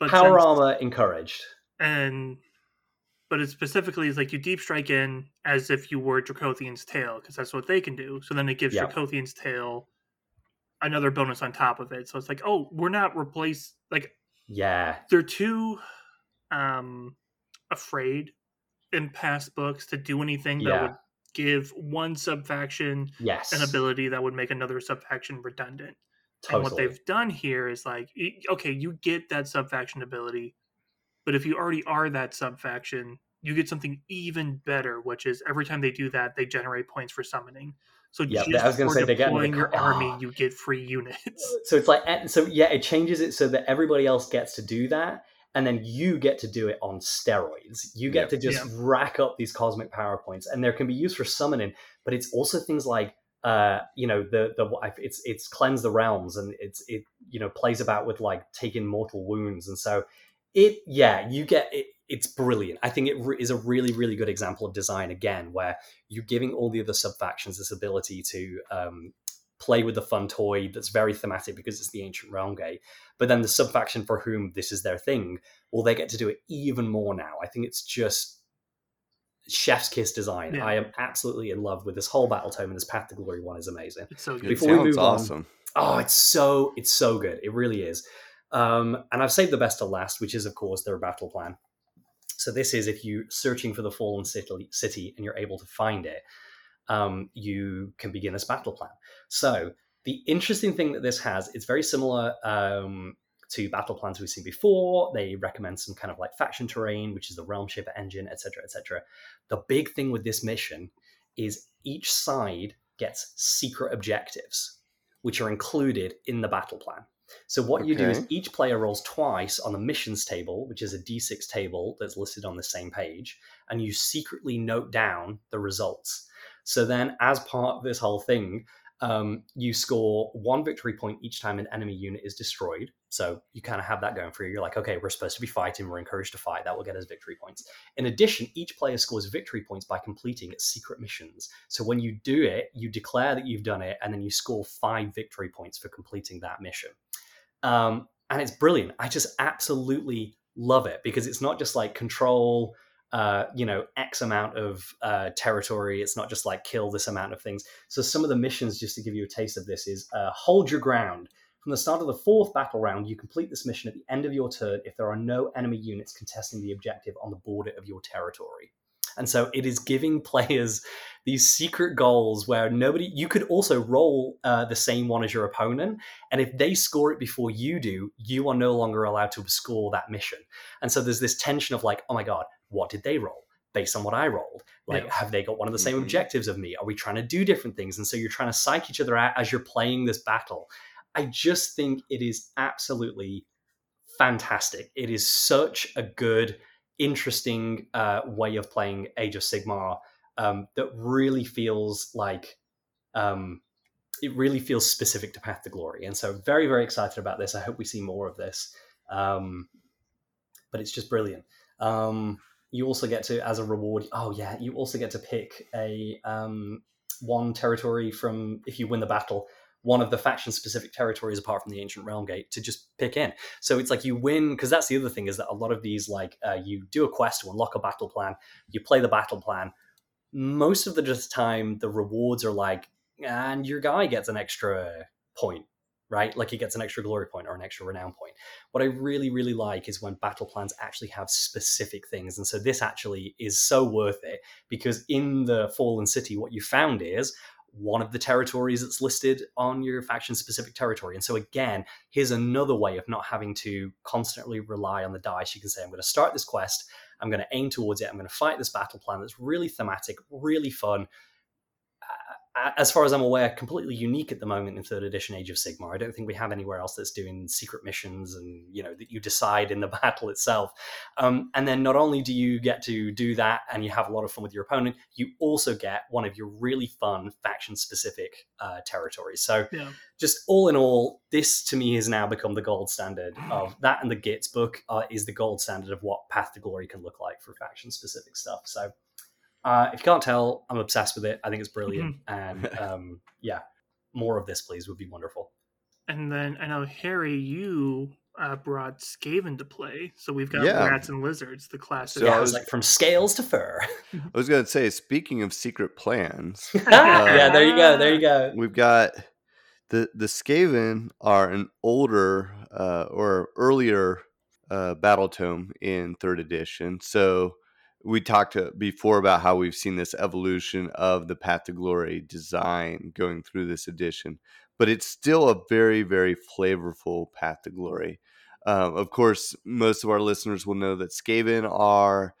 but power since, armor encouraged, and but it specifically is like you deep strike in as if you were Dracothian's Tail, because that's what they can do. So then it gives yeah. Dracothian's Tail another bonus on top of it. So it's like, oh, we're not replace like yeah they're too um afraid in past books to do anything that yeah. would give one subfaction yes. an ability that would make another subfaction redundant. Totally. And what they've done here is like, okay, you get that subfaction ability, but if you already are that subfaction, you get something even better, which is every time they do that, they generate points for summoning. So yeah, just I was going to say they get deploying your army, you get free units. So it's like, so yeah, it changes it so that everybody else gets to do that, and then you get to do it on steroids. You get yep. to just yep. rack up these cosmic power points, and they can be used for summoning, but it's also things like. Uh, you know, the the it's it's cleanse the realms, and it's it you know plays about with like taking mortal wounds, and so it yeah you get it. It's brilliant. I think it re- is a really really good example of design again, where you're giving all the other subfactions this ability to um, play with the fun toy that's very thematic because it's the Ancient Realm Gate, but then the subfaction for whom this is their thing, well, they get to do it even more now. I think it's just. Chef's kiss design. Yeah. I am absolutely in love with this whole battle tome, and this Path to Glory one is amazing. It's so good. Before it we move awesome. on, oh, it's so it's so good. It really is. Um, and I've saved the best to last, which is, of course, their battle plan. So this is if you're searching for the Fallen City, city and you're able to find it, um, you can begin this battle plan. So the interesting thing that this has, it's very similar. Um, to battle plans we've seen before. They recommend some kind of like faction terrain, which is the Realm Shaper engine, et cetera, et cetera. The big thing with this mission is each side gets secret objectives, which are included in the battle plan. So what okay. you do is each player rolls twice on the missions table, which is a D six table that's listed on the same page, and you secretly note down the results. So then as part of this whole thing, Um, you score one victory point each time an enemy unit is destroyed. So you kind of have that going for you. You're like, okay, we're supposed to be fighting. We're encouraged to fight. That will get us victory points. In addition, each player scores victory points by completing secret missions. So when you do it, you declare that you've done it, and then you score five victory points for completing that mission. Um, and it's brilliant. I just absolutely love it because it's not just like control, uh, you know, X amount of uh, territory. It's not just like kill this amount of things. So some of the missions, just to give you a taste of this, is uh, hold your ground. From the start of the fourth battle round, you complete this mission at the end of your turn if there are no enemy units contesting the objective on the border of your territory. And so it is giving players these secret goals where nobody, you could also roll uh, the same one as your opponent. And if they score it before you do, you are no longer allowed to score that mission. And so there's this tension of like, oh my God, what did they roll based on what I rolled? Like, yeah. Have they got one of the same mm-hmm. objectives of me? Are we trying to do different things? And so you're trying to psych each other out as you're playing this battle. I just think it is absolutely fantastic. It is such a good, interesting uh, way of playing Age of Sigmar um, that really feels like um, it really feels specific to Path to Glory. And so very, very excited about this. I hope we see more of this. Um, but it's just brilliant. Um, you also get to, as a reward, oh yeah, you also get to pick a um, one territory from, if you win the battle, one of the faction-specific territories apart from the Ancient Realm Gate to just pick in. So it's like you win, because that's the other thing, is that a lot of these, like, uh, you do a quest to unlock a battle plan, you play the battle plan. Most of the just time, the rewards are like, and your guy gets an extra point, right? Like, he gets an extra glory point or an extra renown point. What I really, really like is when battle plans actually have specific things. And so this actually is so worth it, because in the Fallen City, what you found is one of the territories that's listed on your faction-specific territory. And so again, here's another way of not having to constantly rely on the dice. You can say, I'm going to start this quest, I'm going to aim towards it, I'm going to fight this battle plan that's really thematic, really fun. Uh, as far as I'm aware, completely unique at the moment in third edition Age of Sigmar. I don't think we have anywhere else that's doing secret missions and, you know, that you decide in the battle itself. Um, and then not only do you get to do that and you have a lot of fun with your opponent, you also get one of your really fun faction-specific uh, territories. So yeah. Just all in all, this to me has now become the gold standard of that, and the Gitz book uh, is the gold standard of what Path to Glory can look like for faction-specific stuff. So Uh, if you can't tell, I'm obsessed with it. I think it's brilliant. Mm-hmm. And um, yeah, more of this, please, would be wonderful. And then I know, Harry, you uh, brought Skaven to play. So we've got yeah. Rats and Lizards, the classic. So yeah, I was, it was like from scales to fur. I was going to say, speaking of secret plans. uh, yeah, there you go. There you go. We've got the, the Skaven are an older uh, or earlier uh, battle tome in third edition. So we talked before about how we've seen this evolution of the Path to Glory design going through this edition, but it's still a very, very flavorful Path to Glory. Um, of course, most of our listeners will know that Skaven are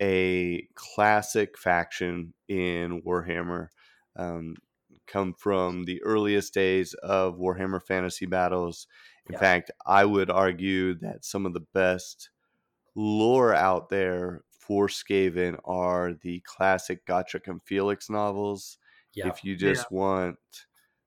a classic faction in Warhammer, um, come from the earliest days of Warhammer Fantasy Battles. In yeah. fact, I would argue that some of the best lore out there for Skaven are the classic Gotrek and Felix novels. Yeah. If you just yeah. want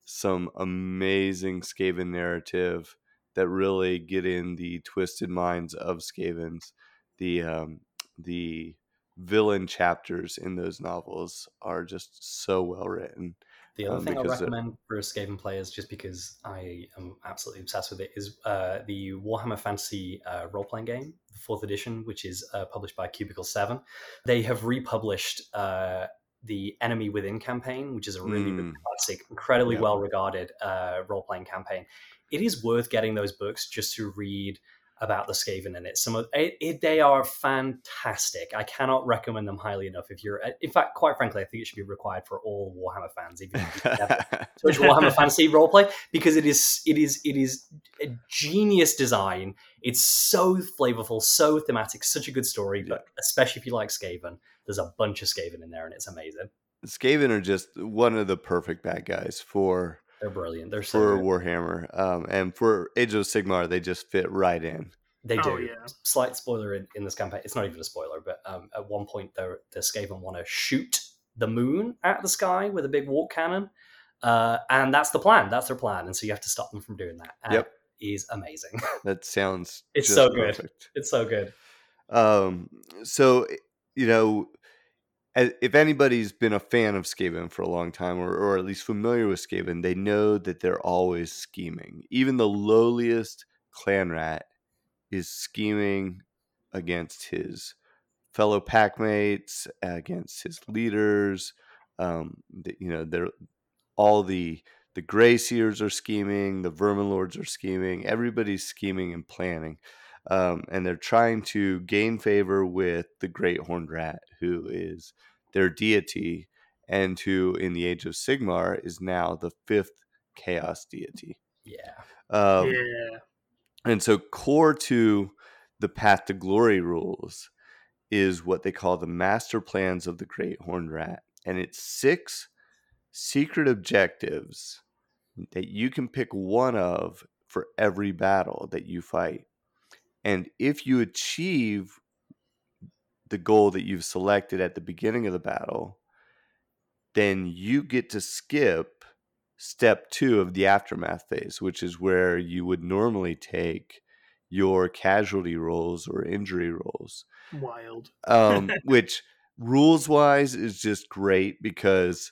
some amazing Skaven narrative that really get in the twisted minds of Skavens, the um, the villain chapters in those novels are just so well written. The other um, thing I recommend of... for Skaven players, just because I am absolutely obsessed with it, is uh, the Warhammer Fantasy uh, role-playing game, the fourth edition, which is uh, published by Cubicle seven. They have republished uh, the Enemy Within campaign, which is a really, mm. really classic, incredibly yeah. well-regarded uh, role-playing campaign. It is worth getting those books just to read about the Skaven in it. Some of it, it, they are fantastic. I cannot recommend them highly enough. If you're, in fact, quite frankly, I think it should be required for all Warhammer fans, even if you never touch Warhammer Fantasy roleplay, because it is, it is, it is a genius design. It's so flavorful, so thematic, such a good story. Yeah. But especially if you like Skaven, there's a bunch of Skaven in there, and it's amazing. Skaven are just one of the perfect bad guys for. They're brilliant. They're so for brilliant. Warhammer um, and for Age of Sigmar, they just fit right in. They do. Oh, yeah. Slight spoiler in, in this campaign. It's not even a spoiler, but um, at one point, the Skaven want to shoot the moon out of the sky with a big warp cannon. Uh, and that's the plan. That's their plan. And so you have to stop them from doing that. And yep. It is amazing. That sounds It's just so good. Perfect. It's so good. Um, so, you know, if anybody's been a fan of Skaven for a long time, or, or at least familiar with Skaven, they know that they're always scheming. Even the lowliest clan rat is scheming against his fellow packmates, against his leaders. Um, you know, they're all the the Gray Seers are scheming, the Vermin Lords are scheming, everybody's scheming and planning. Um, and they're trying to gain favor with the Great Horned Rat, who is their deity, and who in the Age of Sigmar is now the fifth Chaos deity. Yeah. Um, yeah. And so core to the Path to Glory rules is what they call the Master Plans of the Great Horned Rat. And it's six secret objectives that you can pick one of for every battle that you fight. And if you achieve the goal that you've selected at the beginning of the battle, then you get to skip step two of the aftermath phase, which is where you would normally take your casualty rolls or injury rolls. Wild. Um, which rules-wise is just great, because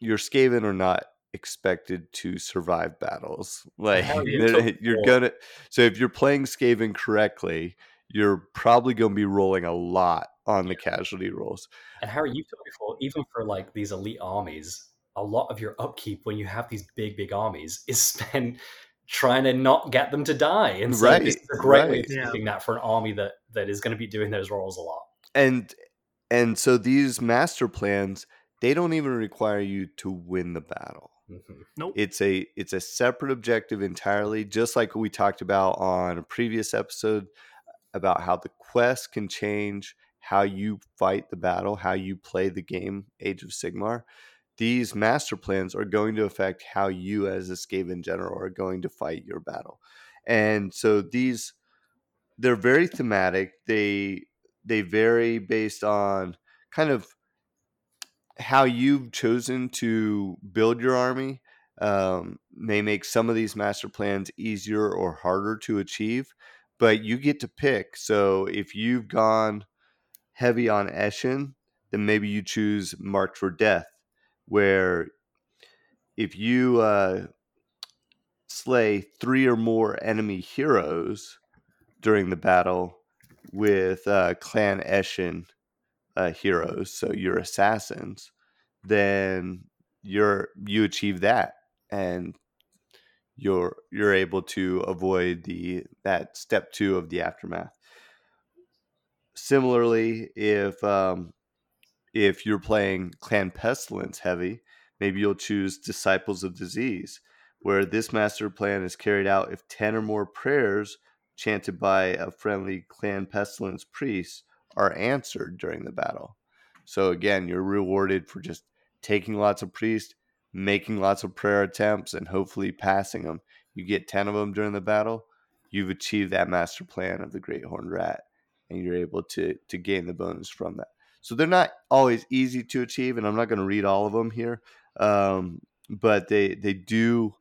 your Skaven are not expected to survive battles. Like you you're gonna so if you're playing Skaven correctly, you're probably gonna be rolling a lot on the casualty rolls. And Harry, you've told before, even for like these elite armies, a lot of your upkeep when you have these big big armies is spent trying to not get them to die. And so right, it's a great right. way of doing yeah. that for an army that that is going to be doing those rolls a lot. And and so these master plans, they don't even require you to win the battle. Mm-hmm. Nope. It's a it's a separate objective entirely, just like we talked about on a previous episode about how the quest can change how you fight the battle, how you play the game Age of Sigmar. These master plans are going to affect how you as a Skaven general are going to fight your battle. And so these, they're very thematic. They they vary based on kind of how you've chosen to build your army. Um, may make some of these master plans easier or harder to achieve, but you get to pick. So if you've gone heavy on Eshin, then maybe you choose Marked for Death, where if you uh, slay three or more enemy heroes during the battle with uh, Clan Eshin Uh, heroes, so your assassins, then you're you achieve that, and you're you're able to avoid the that step two of the aftermath. Similarly, if um, if you're playing Clan Pestilence heavy, maybe you'll choose Disciples of Disease, where this master plan is carried out if ten or more prayers chanted by a friendly Clan Pestilence priest are answered during the battle. So again, you're rewarded for just taking lots of priests, making lots of prayer attempts, and hopefully passing them. You get ten of them during the battle, you've achieved that master plan of the Great Horned Rat, and you're able to to gain the bonus from that. So they're not always easy to achieve, and I'm not going to read all of them here, um, but they they do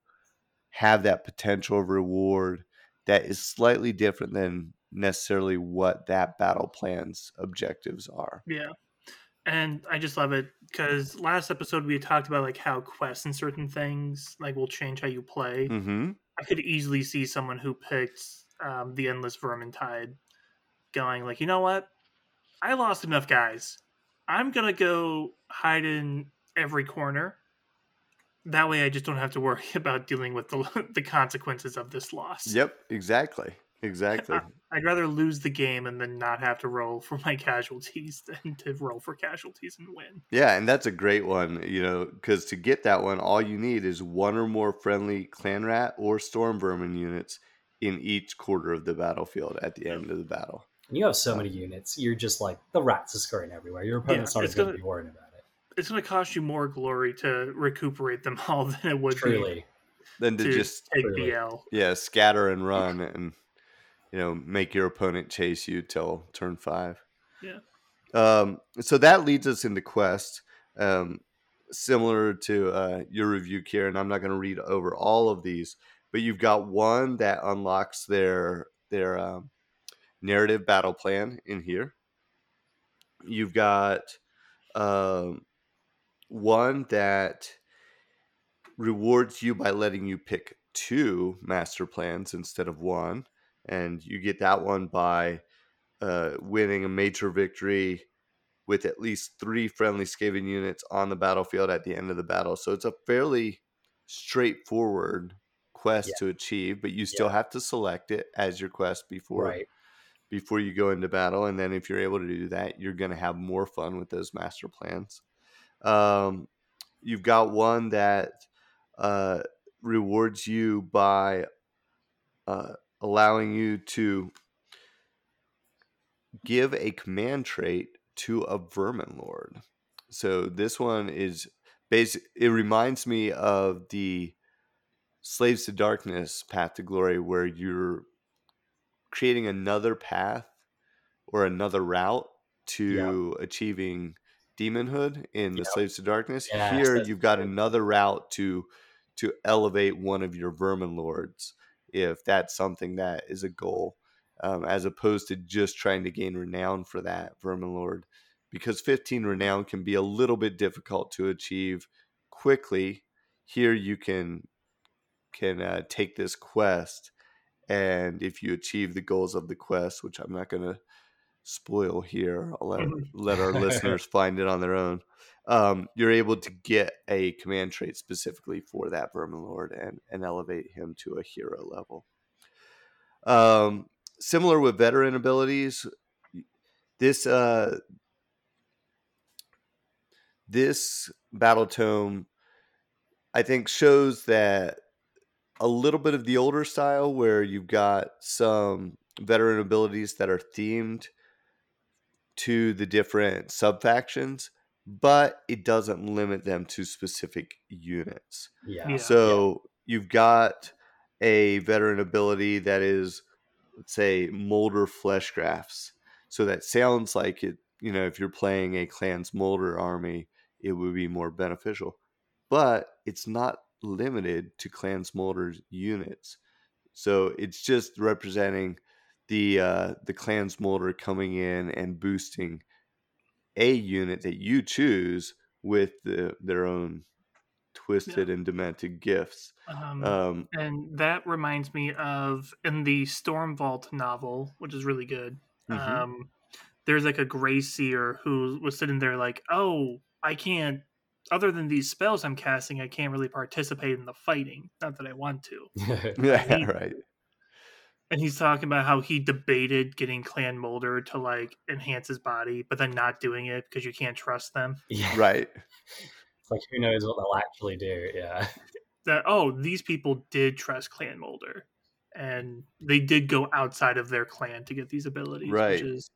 have that potential of reward that is slightly different than necessarily what that battle plan's objectives are. Yeah. And I just love it, because last episode we talked about like how quests and certain things like will change how you play. Mm-hmm. I could easily see someone who picked um, the Endless Vermintide going like, you know what? I lost enough guys. I'm going to go hide in every corner. That way I just don't have to worry about dealing with the, the consequences of this loss. Yep, exactly. Exactly. I'd rather lose the game and then not have to roll for my casualties than to roll for casualties and win. Yeah, and that's a great one, you know, because to get that one, all you need is one or more friendly Clan Rat or Storm Vermin units in each quarter of the battlefield at the end of the battle. And you have so many units, you're just like, the rats are scurrying everywhere. Your opponent's yeah, not going to be worried about it. It's going to cost you more glory to recuperate them all than it would truly. be than to, to just take truly. the L. Yeah, scatter and run and, you know, make your opponent chase you till turn five. Yeah. Um, so that leads us into quests. Um, similar to uh, your review, Kieran. I'm not going to read over all of these, but you've got one that unlocks their their um, narrative battle plan in here. You've got um, one that rewards you by letting you pick two master plans instead of one, and you get that one by uh, winning a major victory with at least three friendly Skaven units on the battlefield at the end of the battle. So it's a fairly straightforward quest yeah. to achieve, but you still yeah. have to select it as your quest before right. before you go into battle. And then if you're able to do that, you're going to have more fun with those master plans. Um, you've got one that uh, rewards you by uh, allowing you to give a command trait to a vermin lord. So this one is basic. It reminds me of the Slaves to Darkness Path to Glory, where you're creating another path or another route to yeah. achieving demonhood in the yeah. Slaves to Darkness. Yeah, Here you've got another route to to elevate one of your vermin lords, if that's something that is a goal. Um, as opposed to just trying to gain renown for that vermin lord, because fifteen renown can be a little bit difficult to achieve quickly. Here you can can uh, take this quest, and if you achieve the goals of the quest, which I'm not going to spoil here, I'll let, let our listeners find it on their own. Um, you're able to get a command trait specifically for that vermin lord and and elevate him to a hero level. Um. Similar with veteran abilities, this uh, this battle tome, I think, shows that a little bit of the older style, where you've got some veteran abilities that are themed to the different sub-factions, but it doesn't limit them to specific units. Yeah. yeah. So you've got a veteran ability that is, let's say, Molder Flesh Grafts. So that sounds like it, you know, if you're playing a Clans Molder army, it would be more beneficial. But it's not limited to Clans Molder units. So it's just representing the uh, the Clans Molder coming in and boosting a unit that you choose with the, their own twisted yeah. and demented gifts. Um, um, and that reminds me of, in the Storm Vault novel, which is really good, mm-hmm. um, there's like a gray seer who was sitting there like, oh, I can't, other than these spells I'm casting, I can't really participate in the fighting. Not that I want to. yeah, he, right. And he's talking about how he debated getting Clan Molder to like enhance his body, but then not doing it because you can't trust them. Yeah. Right. It's like, who knows what they'll actually do. Yeah. That, oh, these people did trust Clan Molder, and they did go outside of their clan to get these abilities, right. which is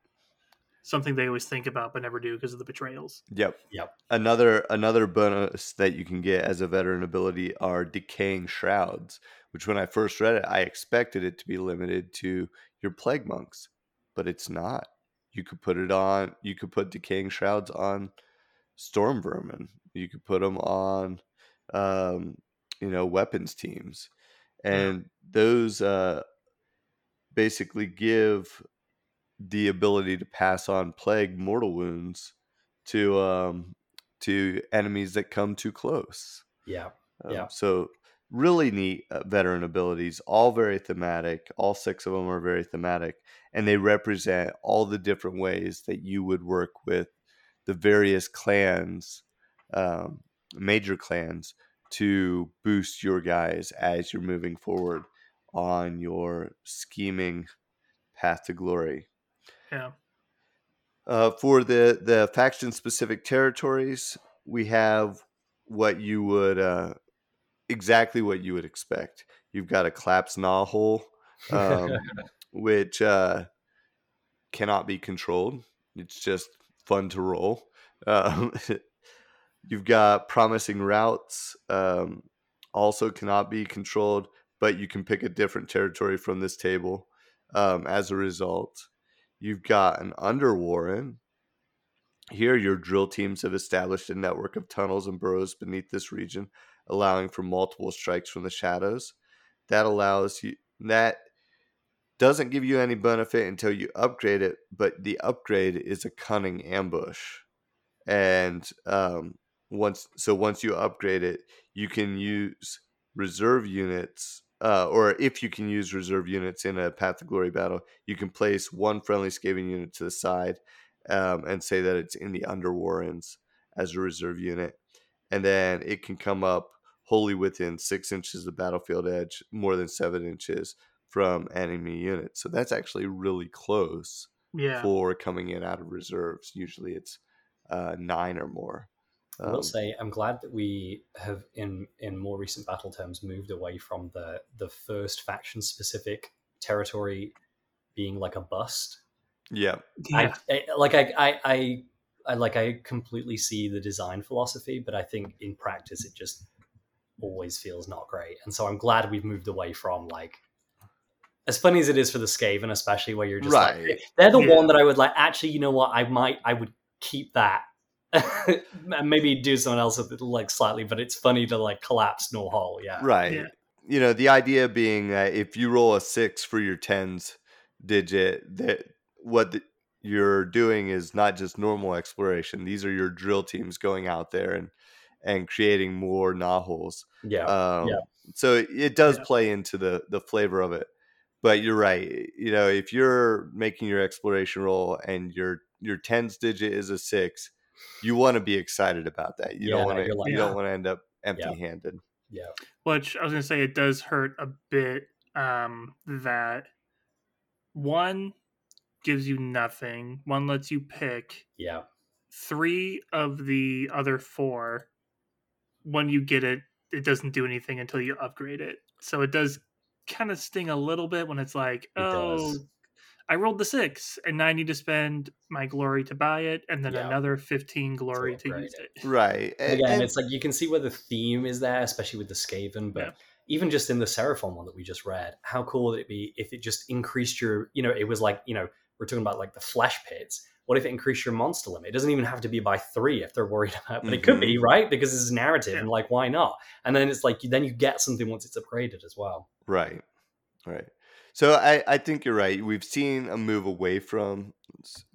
something they always think about but never do because of the betrayals. Yep. Yep. Another another bonus that you can get as a veteran ability are Decaying Shrouds, which when I first read it, I expected it to be limited to your Plague Monks, but it's not. You could put it on. You could put Decaying Shrouds on Storm Vermin. You could put them on. Um, you know, weapons teams. And yeah. those uh, basically give the ability to pass on plague mortal wounds to um, to enemies that come too close. Yeah. Um, yeah. So really neat uh, veteran abilities, all very thematic. All six of them are very thematic, and they represent all the different ways that you would work with the various clans, um, major clans, to boost your guys as you're moving forward on your scheming path to glory. Yeah. Uh, for the, the faction-specific territories, we have what you would, uh, exactly what you would expect. You've got a collapsed gnaw hole, um, which uh, cannot be controlled. It's just fun to roll. Um You've got promising routes, um, also cannot be controlled, but you can pick a different territory from this table um, as a result. You've got an Underwarren, Here, your drill teams have established a network of tunnels and burrows beneath this region, allowing for multiple strikes from the shadows. That allows you that doesn't give you any benefit until you upgrade it, but the upgrade is a cunning ambush. And um, once so once you upgrade it, you can use reserve units, uh, or if you can use reserve units in a Path to Glory battle, you can place one friendly Skaven unit to the side. Um, and say that it's in the Underwarrens as a reserve unit. And then it can come up wholly within six inches of battlefield edge, more than seven inches from enemy units. So that's actually really close yeah. for coming in out of reserves. Usually it's uh, nine or more. Um, I will say I'm glad that we have, in, in more recent battle terms, moved away from the, the first faction-specific territory being like a bust. Yeah, I, I, like I, I, I, I, like I completely see the design philosophy, but I think in practice it just always feels not great. And so I'm glad we've moved away from, like, as funny as it is for the Skaven, especially where you're just right. like, they're the yeah. one that I would like. Actually, you know what? I might, I would keep that, and maybe do someone else with it, like slightly. But it's funny to like collapse Norhal. Yeah, right. Yeah. You know, the idea being that if you roll a six for your tens digit, that what the, you're doing is not just normal exploration. These are your drill teams going out there and, and creating more Nahals. Yeah. Um, yeah. So it, it does yeah. play into the, the flavor of it, but you're right. You know, if you're making your exploration roll and your, your tens digit is a six, you want to be excited about that. You yeah, don't want to, like, you yeah. don't want to end up empty handed. Yeah. yeah. Which I was going to say, it does hurt a bit um, that one, gives you nothing. One lets you pick. Yeah. Three of the other four, when you get it, it doesn't do anything until you upgrade it. So it does kind of sting a little bit when it's like, it oh, does. I rolled the six and now I need to spend my glory to buy it and then yeah. another fifteen glory to, to use it. it. Right. And, Again, and it's like you can see where the theme is there, especially with the Skaven, but. Yeah. Even just in the Seraphon one that we just read, how cool would it be if it just increased your, you know, it was like, you know, we're talking about like the flesh pits. What if it increased your monster limit? It doesn't even have to be by three if they're worried about it, but mm-hmm. it could be, right? Because this is narrative yeah. and like, why not? And then it's like, then you get something once it's upgraded as well. Right. Right. So I, I think you're right. We've seen a move away from,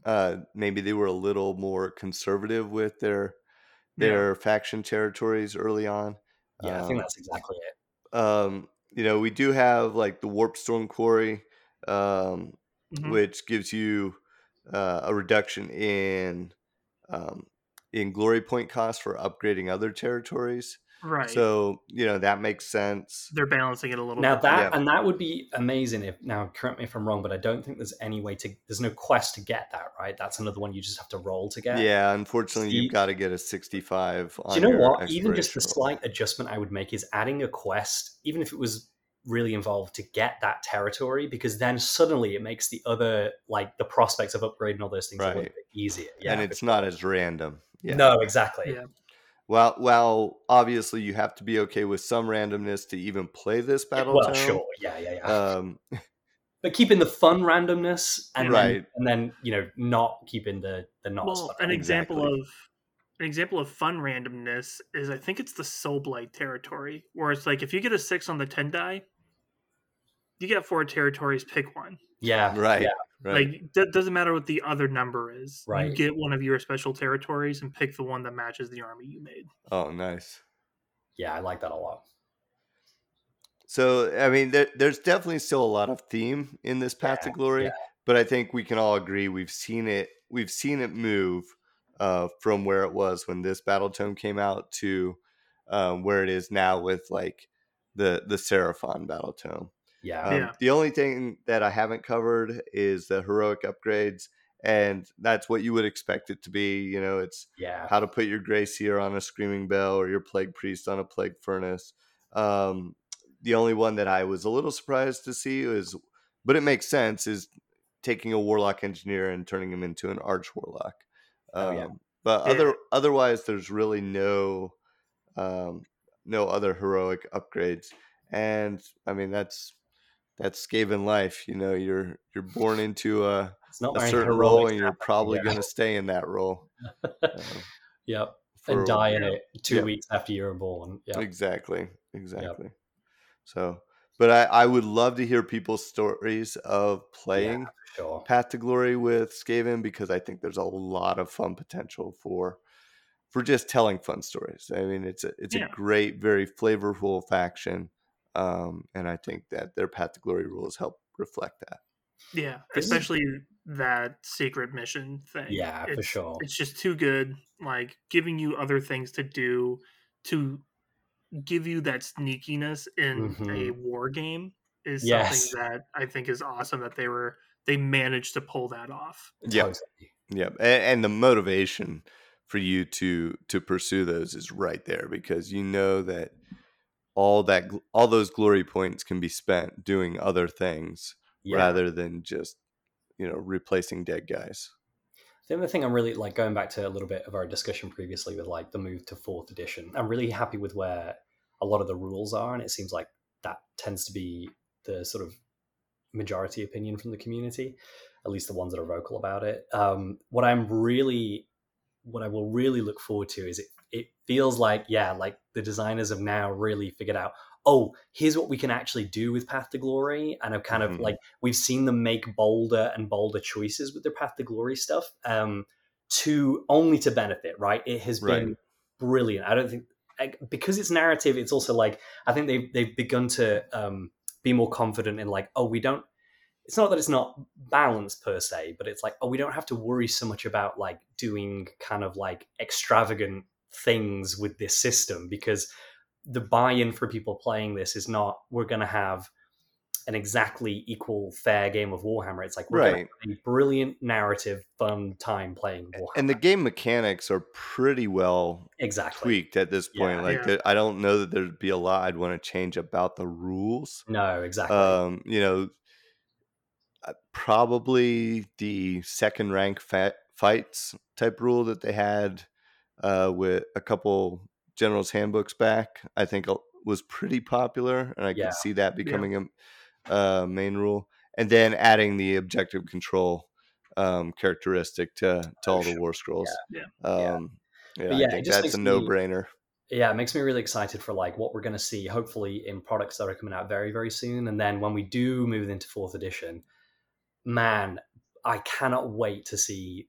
uh, maybe they were a little more conservative with their, their yeah. faction territories early on. Yeah. Um, I think that's exactly it. Um, you know, we do have like the Warp Storm Quarry, um, mm-hmm. which gives you uh, a reduction in um, in glory point cost for upgrading other territories. Right. So, you know, that makes sense. They're balancing it a little now bit. That, yeah. And that would be amazing if, now correct me if I'm wrong, but I don't think there's any way to, there's no quest to get that, right? That's another one you just have to roll to get. Yeah, unfortunately, See, you've got to get a sixty-five on Do you know what? Even just the slight adjustment I would make is adding a quest, even if it was really involved to get that territory, because then suddenly it makes the other, like the prospects of upgrading all those things right. a little bit easier. Yeah, and it's not as random. Yeah. No, exactly. Yeah. Well, well, obviously you have to be okay with some randomness to even play this battle. Well, town. sure, yeah, yeah, yeah. Um, but keeping the fun randomness, and right. then, and then you know, not keeping the the not. Well, an example exactly. of an example of fun randomness is I think it's the Soulblight territory, where it's like if you get a six on the ten die, you get four territories, pick one. Yeah, right. Yeah. Right. Like, that doesn't matter what the other number is. Right. You get one of your special territories and pick the one that matches the army you made. Oh, nice. Yeah, I like that a lot. So, I mean, there, there's definitely still a lot of theme in this Path yeah, to Glory, yeah. but I think we can all agree we've seen it. We've seen it move uh, from where it was when this battle tome came out to uh, where it is now with like the the Seraphon battle tome. Yeah. Um, yeah. The only thing that I haven't covered is the heroic upgrades, and that's what you would expect it to be. You know, it's yeah. how to put your Grey Seer on a Screaming Bell or your Plague Priest on a Plague Furnace. Um, the only one that I was a little surprised to see is, but it makes sense, is taking a Warlock Engineer and turning him into an Arch Warlock. Um, oh, yeah. But yeah. other otherwise, there's really no um, no other heroic upgrades, and I mean that's. that's Skaven life. You know, you're you're born into a, a certain role, and you're probably yeah. going to stay in that role. Um, yep, and die in it two yep. weeks after you were born. Yep. Exactly, exactly. Yep. So, but I, I would love to hear people's stories of playing yeah, sure. Path to Glory with Skaven, because I think there's a lot of fun potential for for just telling fun stories. I mean, it's a, it's yeah. a great, very flavorful faction. Um, and I think that their Path to Glory rules help reflect that. Yeah, especially that secret mission thing. Yeah, it's, for sure. It's just too good. Like, giving you other things to do to give you that sneakiness in mm-hmm. a war game is yes. something that I think is awesome that they were they managed to pull that off. Yeah, yeah, and, and the motivation for you to to pursue those is right there, because you know that. All that, all those glory points can be spent doing other things yeah. rather than just, you know, replacing dead guys. The other thing I'm really like going back to a little bit of our discussion previously with like the move to fourth edition. I'm really happy with where a lot of the rules are, and it seems like that tends to be the sort of majority opinion from the community, at least the ones that are vocal about it. Um, what I'm really, what I will really look forward to is it. It feels like, yeah, like the designers have now really figured out, oh, here's what we can actually do with Path to Glory. And I've kind mm-hmm. of like, we've seen them make bolder and bolder choices with their Path to Glory stuff um, to only to benefit, right? It has right. been brilliant. I don't think, I, because it's narrative, it's also like, I think they've, they've begun to um, be more confident in like, oh, we don't, it's not that it's not balanced per se, but it's like, oh, we don't have to worry so much about like doing kind of like extravagant things with this system, because the buy-in for people playing this is not we're going to have an exactly equal fair game of Warhammer. It's like we're right. going to have a brilliant narrative fun time playing Warhammer. And the game mechanics are pretty well exactly tweaked at this point. Yeah, like yeah. I don't know that there'd be a lot I'd want to change about the rules. No, exactly. Um, you know, probably the second rank fat fights type rule that they had Uh, with a couple General's Handbooks back, I think was pretty popular, and I yeah. could see that becoming yeah. a uh, main rule. And then adding the objective control um, characteristic to, to all the War Scrolls. Yeah, yeah. Um, yeah, yeah I think that's a no-brainer. Me, yeah, it makes me really excited for like what we're going to see, hopefully, in products that are coming out very, very soon. And then when we do move into fourth edition, man, I cannot wait to see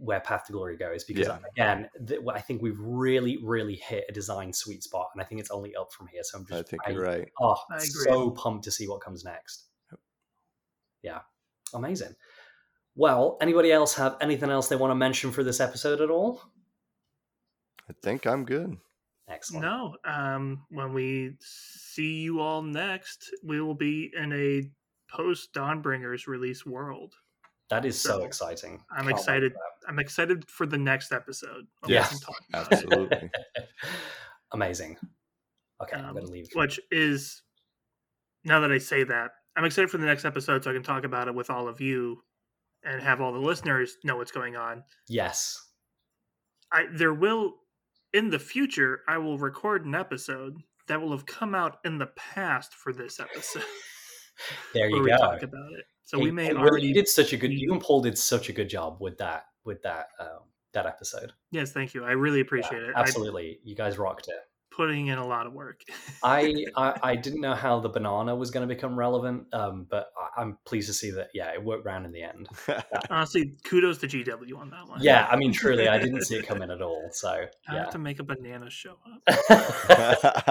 where Path to Glory goes, because yeah. again, th- I think we've really, really hit a design sweet spot, and I think it's only up from here. So I'm just, I think I, you're right. Oh, I agree. So pumped to see what comes next. Yeah, amazing. Well, anybody else have anything else they want to mention for this episode at all? I think I'm good. Excellent. No, um, when we see you all next, we will be in a post Dawnbringers release world. That is so, so exciting. I'm Can't excited. I'm excited for the next episode. Yeah, absolutely. Amazing. Okay, um, I'm going to leave. Which is, now that I say that, I'm excited for the next episode so I can talk about it with all of you and have all the listeners know what's going on. Yes. I There will, in the future, I will record an episode that will have come out in the past for this episode. There you go. Talk about it. So we may already you did such a good. You and Paul did such a good job with that with that um, that episode. Yes, thank you. I really appreciate yeah, it. Absolutely, I, you guys rocked it. Putting in a lot of work. I, I I didn't know how the banana was going to become relevant, um, but I, I'm pleased to see that. Yeah, it worked round in the end. Yeah. Honestly, kudos to G W on that one. Yeah, I mean, truly, I didn't see it coming at all. So I yeah. have to make a banana show up.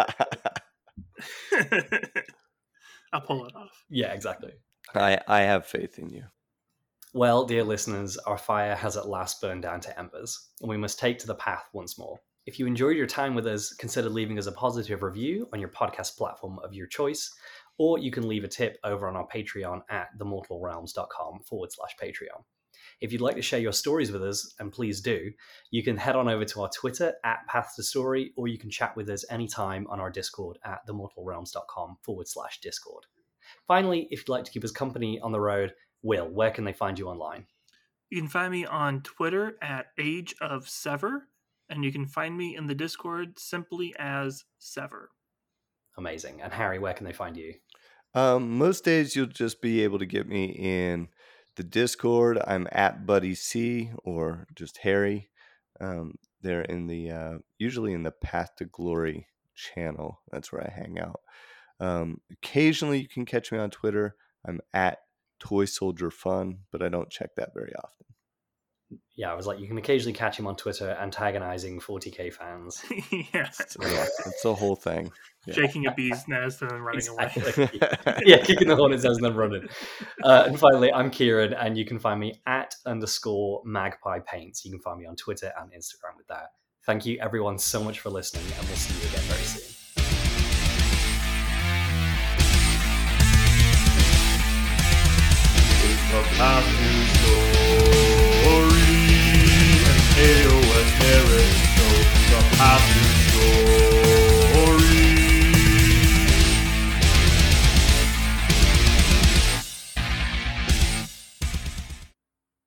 I'll pull it off. Yeah, exactly. I, I have faith in you. Well, dear listeners, our fire has at last burned down to embers, and we must take to the path once more. If you enjoyed your time with us, consider leaving us a positive review on your podcast platform of your choice, or you can leave a tip over on our Patreon at themortalrealms.com forward slash Patreon. If you'd like to share your stories with us, and please do, you can head on over to our Twitter at Path to Story, or you can chat with us anytime on our Discord at themortalrealms.com forward slash Discord. Finally, if you'd like to keep us company on the road, Will, where can they find you online? You can find me on Twitter at Age of Sever, and you can find me in the Discord simply as Sever. Amazing. And Harry, where can they find you? Um, most days you'll just be able to get me in the Discord. I'm at Buddy C or just Harry. Um, they're in the uh, usually in the Path to Glory channel. That's where I hang out. Um, occasionally you can catch me on Twitter. I'm at Toy Soldier Fun, but I don't check that very often. Yeah, I was like, you can occasionally catch him on Twitter antagonizing forty K fans. Yeah, it's the whole thing. Yeah. Shaking a bee's nest and then running exactly. away. Yeah, kicking the hornet's nest and then running. Uh, and finally, I'm Kieran, and you can find me at underscore magpie paints. You can find me on Twitter and Instagram with that. Thank you, everyone, so much for listening, and we'll see you again very soon. It's the Path to Glory.